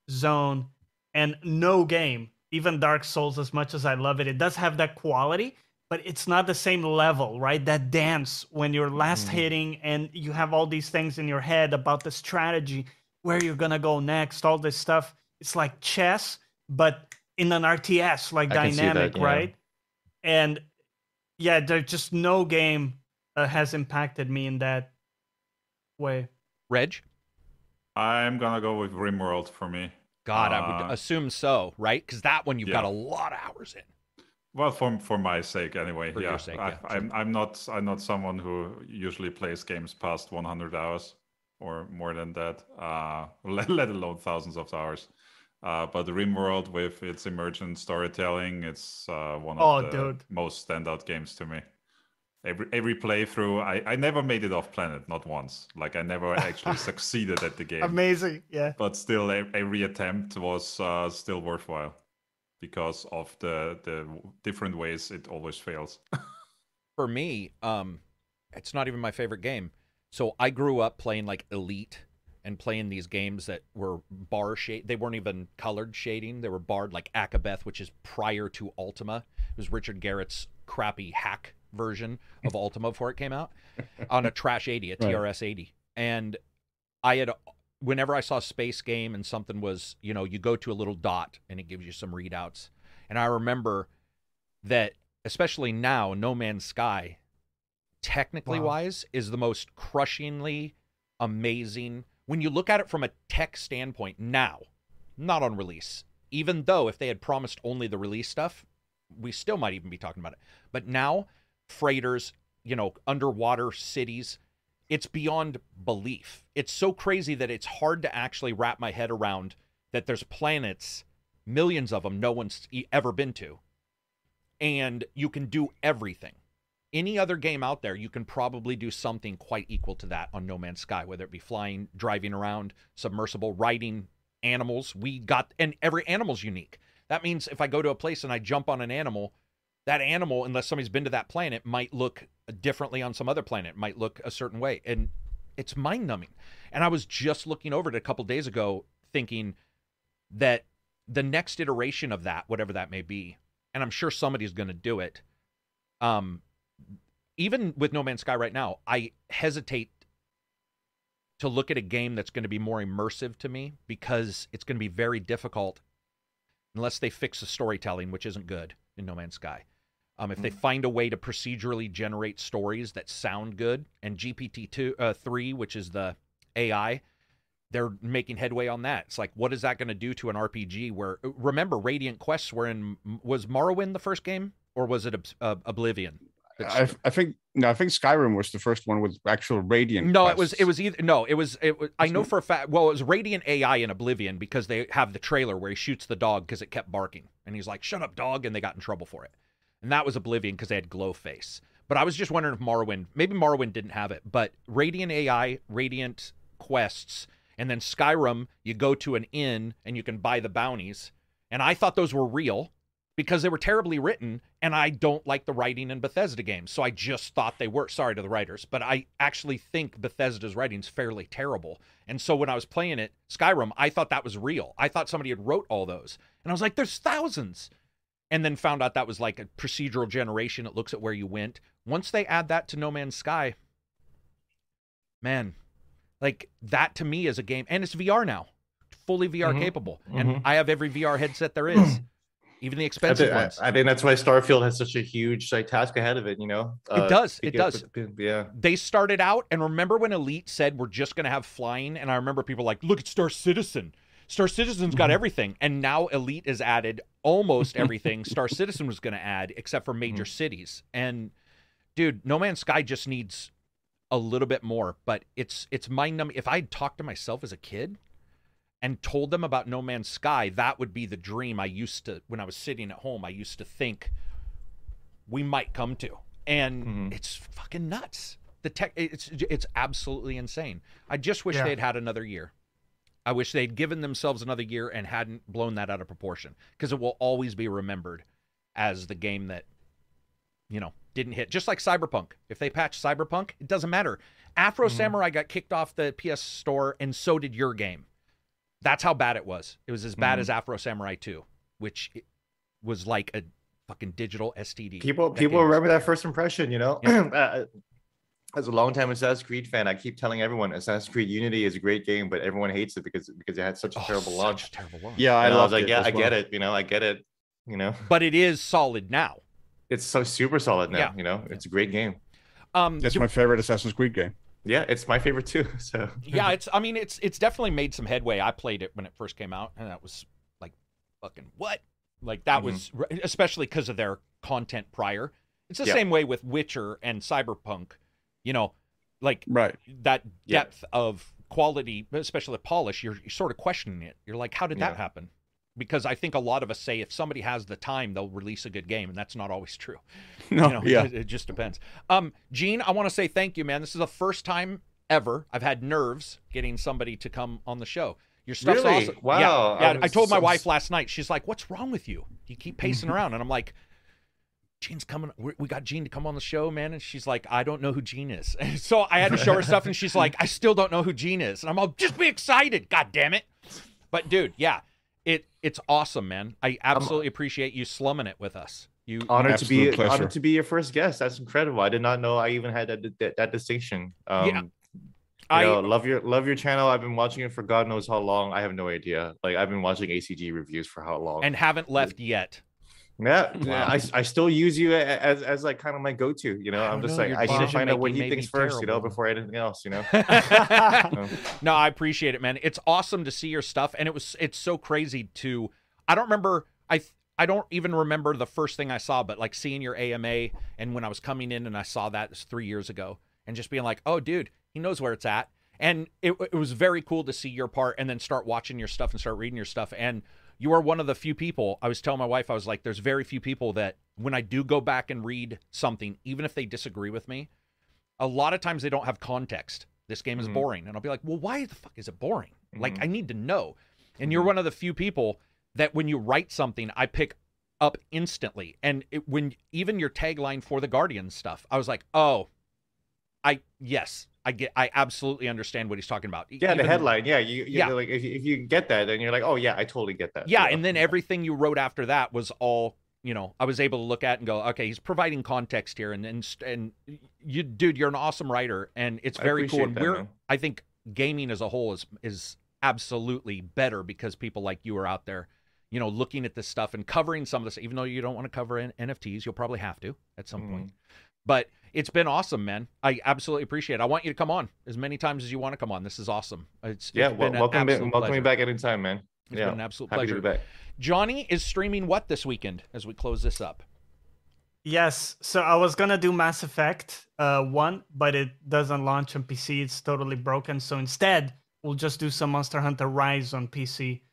zone, and no game, even Dark Souls, as much as I love it, it does have that quality, but it's not the same level, right? That dance when you're last mm-hmm. hitting and you have all these things in your head about the strategy, where you're gonna go next, all this stuff. It's like chess, but in an R T S, like I dynamic, that, yeah. right? And yeah, there's just no game uh, has impacted me in that way. Reg? I'm gonna go with Rimworld for me. God, uh, I would assume so, right? Because that one you've yeah. got a lot of hours in. Well, for for my sake, anyway. For yeah, your sake, I, yeah. I'm I'm not I'm not someone who usually plays games past one hundred hours or more than that, uh, let, let alone thousands of hours. Uh, but the Rimworld, with its emergent storytelling, it's uh, one of oh, the dude. most standout games to me. Every every playthrough, I, I never made it off planet, not once. Like I never actually succeeded at the game. Amazing, yeah. But still, every attempt was uh, still worthwhile because of the the different ways it always fails. For me, um, it's not even my favorite game. So I grew up playing like Elite and playing these games that were bar shade. They weren't even colored shading. They were barred, like Akabeth, which is prior to Ultima. It was Richard Garrett's crappy hack version of Ultima before it came out on a trash eighty, a T R S eighty. And I had, whenever I saw space game and something was, you know, you go to a little dot and it gives you some readouts. And I remember that, especially now, No Man's Sky, technically wow. wise, is the most crushingly amazing. When you look at it from a tech standpoint now, not on release, even though if they had promised only the release stuff, we still might even be talking about it. But now, freighters, you know, underwater cities, it's beyond belief. It's so crazy that it's hard to actually wrap my head around that there's planets, millions of them, no one's ever been to, and you can do everything. Any other game out there, you can probably do something quite equal to that on No Man's Sky, whether it be flying, driving around, submersible, riding animals. We got, and every animal's unique. That means if I go to a place and I jump on an animal, that animal, unless somebody's been to that planet, might look differently on some other planet, might look a certain way. And it's mind-numbing. And I was just looking over it a couple days ago thinking that the next iteration of that, whatever that may be, and I'm sure somebody's going to do it, um, even with No Man's Sky right now, I hesitate to look at a game that's going to be more immersive to me because it's going to be very difficult unless they fix the storytelling, which isn't good in No Man's Sky. Um, if mm-hmm. they find a way to procedurally generate stories that sound good, and G P T two, uh, three, which is the A I, they're making headway on that. It's like, what is that going to do to an R P G where, remember, Radiant Quests were in, was Morrowind the first game, or was it uh, Oblivion? I, I think no, I think Skyrim was the first one with actual Radiant. No, quests. it was it was either no, it was it was. I know for a fact. Well, it was Radiant A I in Oblivion because they have the trailer where he shoots the dog because it kept barking, and he's like, "Shut up, dog!" and they got in trouble for it. And that was Oblivion because they had Glowface. But I was just wondering if Morrowind, maybe Morrowind didn't have it, but Radiant A I, Radiant Quests, and then Skyrim. You go to an inn and you can buy the bounties, and I thought those were real, because they were terribly written, and I don't like the writing in Bethesda games, so I just thought they were. Sorry to the writers, but I actually think Bethesda's writing's fairly terrible. And so when I was playing it, Skyrim, I thought that was real. I thought somebody had wrote all those. And I was like, there's thousands. And then found out that was like a procedural generation. It looks at where you went. Once they add that to No Man's Sky, man, like that to me is a game. And it's V R now, fully V R mm-hmm. capable. Mm-hmm. And I have every V R headset there is. Even the expensive I think, ones. I, I think that's why Starfield has such a huge like, task ahead of it, you know? Uh, it does. It does. Of, yeah. They started out, and remember when Elite said, we're just going to have flying? And I remember people like, look at Star Citizen. Star Citizen's got everything. And now Elite has added almost everything Star Citizen was going to add, except for major mm-hmm. cities. And, dude, No Man's Sky just needs a little bit more. But it's, it's mind-numbing. If I had talked to myself as a kid and told them about No Man's Sky, that would be the dream I used to, when I was sitting at home, I used to think we might come to. And mm-hmm. it's fucking nuts. The tech, it's it's absolutely insane. I just wish yeah. they'd had another year. I wish they'd given themselves another year and hadn't blown that out of proportion, because it will always be remembered as the game that, you know, didn't hit. Just like Cyberpunk. If they patch Cyberpunk, it doesn't matter. Afro mm-hmm. Samurai got kicked off the P S store, and so did your game. That's how bad it was. It was as bad mm. as Afro Samurai two, which was like a fucking digital S T D. People that people remember that first impression, you know? Yeah. uh, as a longtime Assassin's Creed fan, I keep telling everyone Assassin's Creed Unity is a great game, but everyone hates it because because it had such a oh, terrible such launch. A terrible launch. Yeah, I, I was like, yeah, well. I get it, you know, I get it, you know. But it is solid now. It's so super solid now, yeah. you know. It's a great game. Um, That's my favorite Assassin's Creed game. Yeah, it's my favorite too. So yeah, it's. I mean, it's it's definitely made some headway. I played it when it first came out, and that was like, fucking what? Like that mm-hmm. was especially because of their content prior. It's the yeah. same way with Witcher and Cyberpunk. You know, like right. that depth yeah. of quality, especially polish. You're, you're sort of questioning it. You're like, how did yeah. that happen? Because I think a lot of us say if somebody has the time, they'll release a good game, and that's not always true. No, you know, yeah. It, it just depends. Um, Gene, I want to say thank you, man. This is the first time ever I've had nerves getting somebody to come on the show. Your stuff's really? awesome. Wow. Yeah, yeah. I, I told so... my wife last night. She's like, what's wrong with you? You keep pacing around. And I'm like, Gene's coming. We got Gene to come on the show, man. And she's like, I don't know who Gene is. And so I had to show her stuff, and she's like, I still don't know who Gene is. And I'm all, just be excited. God damn it. But, dude, yeah. It it's awesome, man. I absolutely um, appreciate you slumming it with us. You honored to be pleasure. honored to be your first guest. That's incredible. I did not know I even had that that, that distinction. Um, yeah. I know, love your love your channel. I've been watching it for God knows how long. I have no idea. Like I've been watching A C G reviews for how long and haven't left yet. Yeah, wow. I I still use you as as like kind of my go to. You know, I'm just know, like I need to find out what he thinks first. Terrible. You know, before anything else. You know. no. no, I appreciate it, man. It's awesome to see your stuff, and it was it's so crazy to. I don't remember. I I don't even remember the first thing I saw, but like seeing your A M A, and when I was coming in and I saw that it was three years ago, and just being like, oh, dude, he knows where it's at, and it it was very cool to see your part, and then start watching your stuff and start reading your stuff, and. you are one of the few people. I was telling my wife, I was like, there's very few people that when I do go back and read something, even if they disagree with me, a lot of times they don't have context. This game is mm-hmm. boring. And I'll be like, well, why the fuck is it boring? Mm-hmm. Like, I need to know. And mm-hmm. you're one of the few people that when you write something, I pick up instantly. And it, when even your tagline for the Guardian stuff, I was like, oh, I, yes, I get, I absolutely understand what he's talking about. Yeah. Even, the headline. Yeah. You, yeah. Like, if you, if you get that, then you're like, oh yeah, I totally get that. Yeah. So, and then yeah. everything you wrote after that was all, you know, I was able to look at and go, okay, he's providing context here. And, and, and you, dude, you're an awesome writer, and it's very cool. And that, we're, man. I think gaming as a whole is, is absolutely better because people like you are out there, you know, looking at this stuff and covering some of this, even though you don't want to cover in N F Ts, you'll probably have to at some mm. point, but it's been awesome, man. I absolutely appreciate it. I want you to come on as many times as you want to come on. This is awesome. It's, yeah, it's well, been welcome, me, welcome me back anytime, man. It's yeah, been an absolute happy pleasure. To be back. Johnny is streaming what this weekend as we close this up? Yes, so I was going to do Mass Effect uh, one, but it doesn't launch on P C. It's totally broken. So instead, we'll just do some Monster Hunter Rise on P C,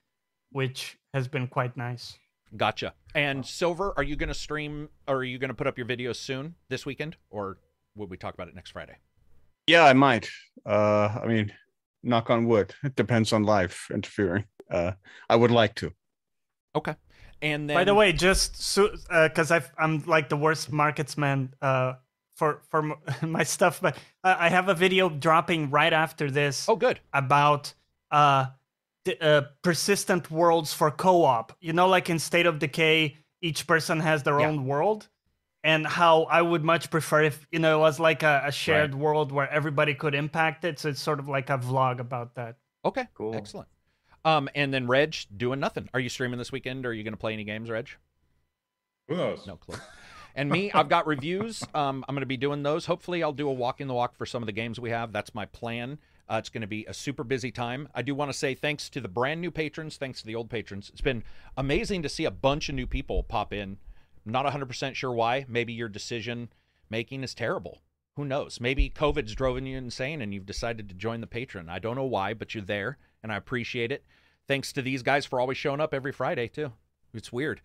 which has been quite nice. Gotcha. And Silver, are you going to stream, or are you going to put up your videos soon this weekend, or would we talk about it next Friday? Yeah, I might. Uh, I mean, knock on wood. It depends on life interfering. Uh, I would like to. Okay. And then, by the way, just so, uh, because I've, I'm like the worst marketsman uh, for for my stuff, but I have a video dropping right after this. Oh, good. About uh. Uh, persistent worlds for co-op, you know, like in State of Decay, each person has their yeah. own world, and how I would much prefer if, you know, it was like a, a shared right. world where everybody could impact it. So it's sort of like a vlog about that. Okay, cool, excellent. Um, and then Reg doing nothing. Are you streaming this weekend, or are you going to play any games, Reg? Who knows? No clue. And me, I've got reviews. Um, I'm going to be doing those. Hopefully, I'll do a walk in the walk for some of the games we have. That's my plan. Uh, it's going to be a super busy time. I do want to say thanks to the brand new patrons, thanks to the old patrons. It's been amazing to see a bunch of new people pop in. I'm not one hundred percent sure why. Maybe your decision making is terrible. Who knows? Maybe COVID's driven you insane and you've decided to join the patron. I don't know why, but you're there, and I appreciate it. Thanks to these guys for always showing up every Friday, too. It's weird.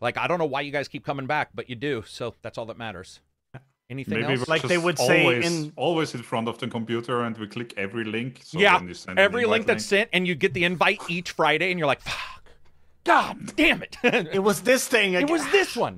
Like, I don't know why you guys keep coming back, but you do, so that's all that matters. Anything Maybe else? Like they would always, say in... always in front of the computer, and we click every link. So yeah, you send every link that's sent, and you get the invite each Friday, and you're like, fuck, God damn it. It was this thing. Again. It was this one.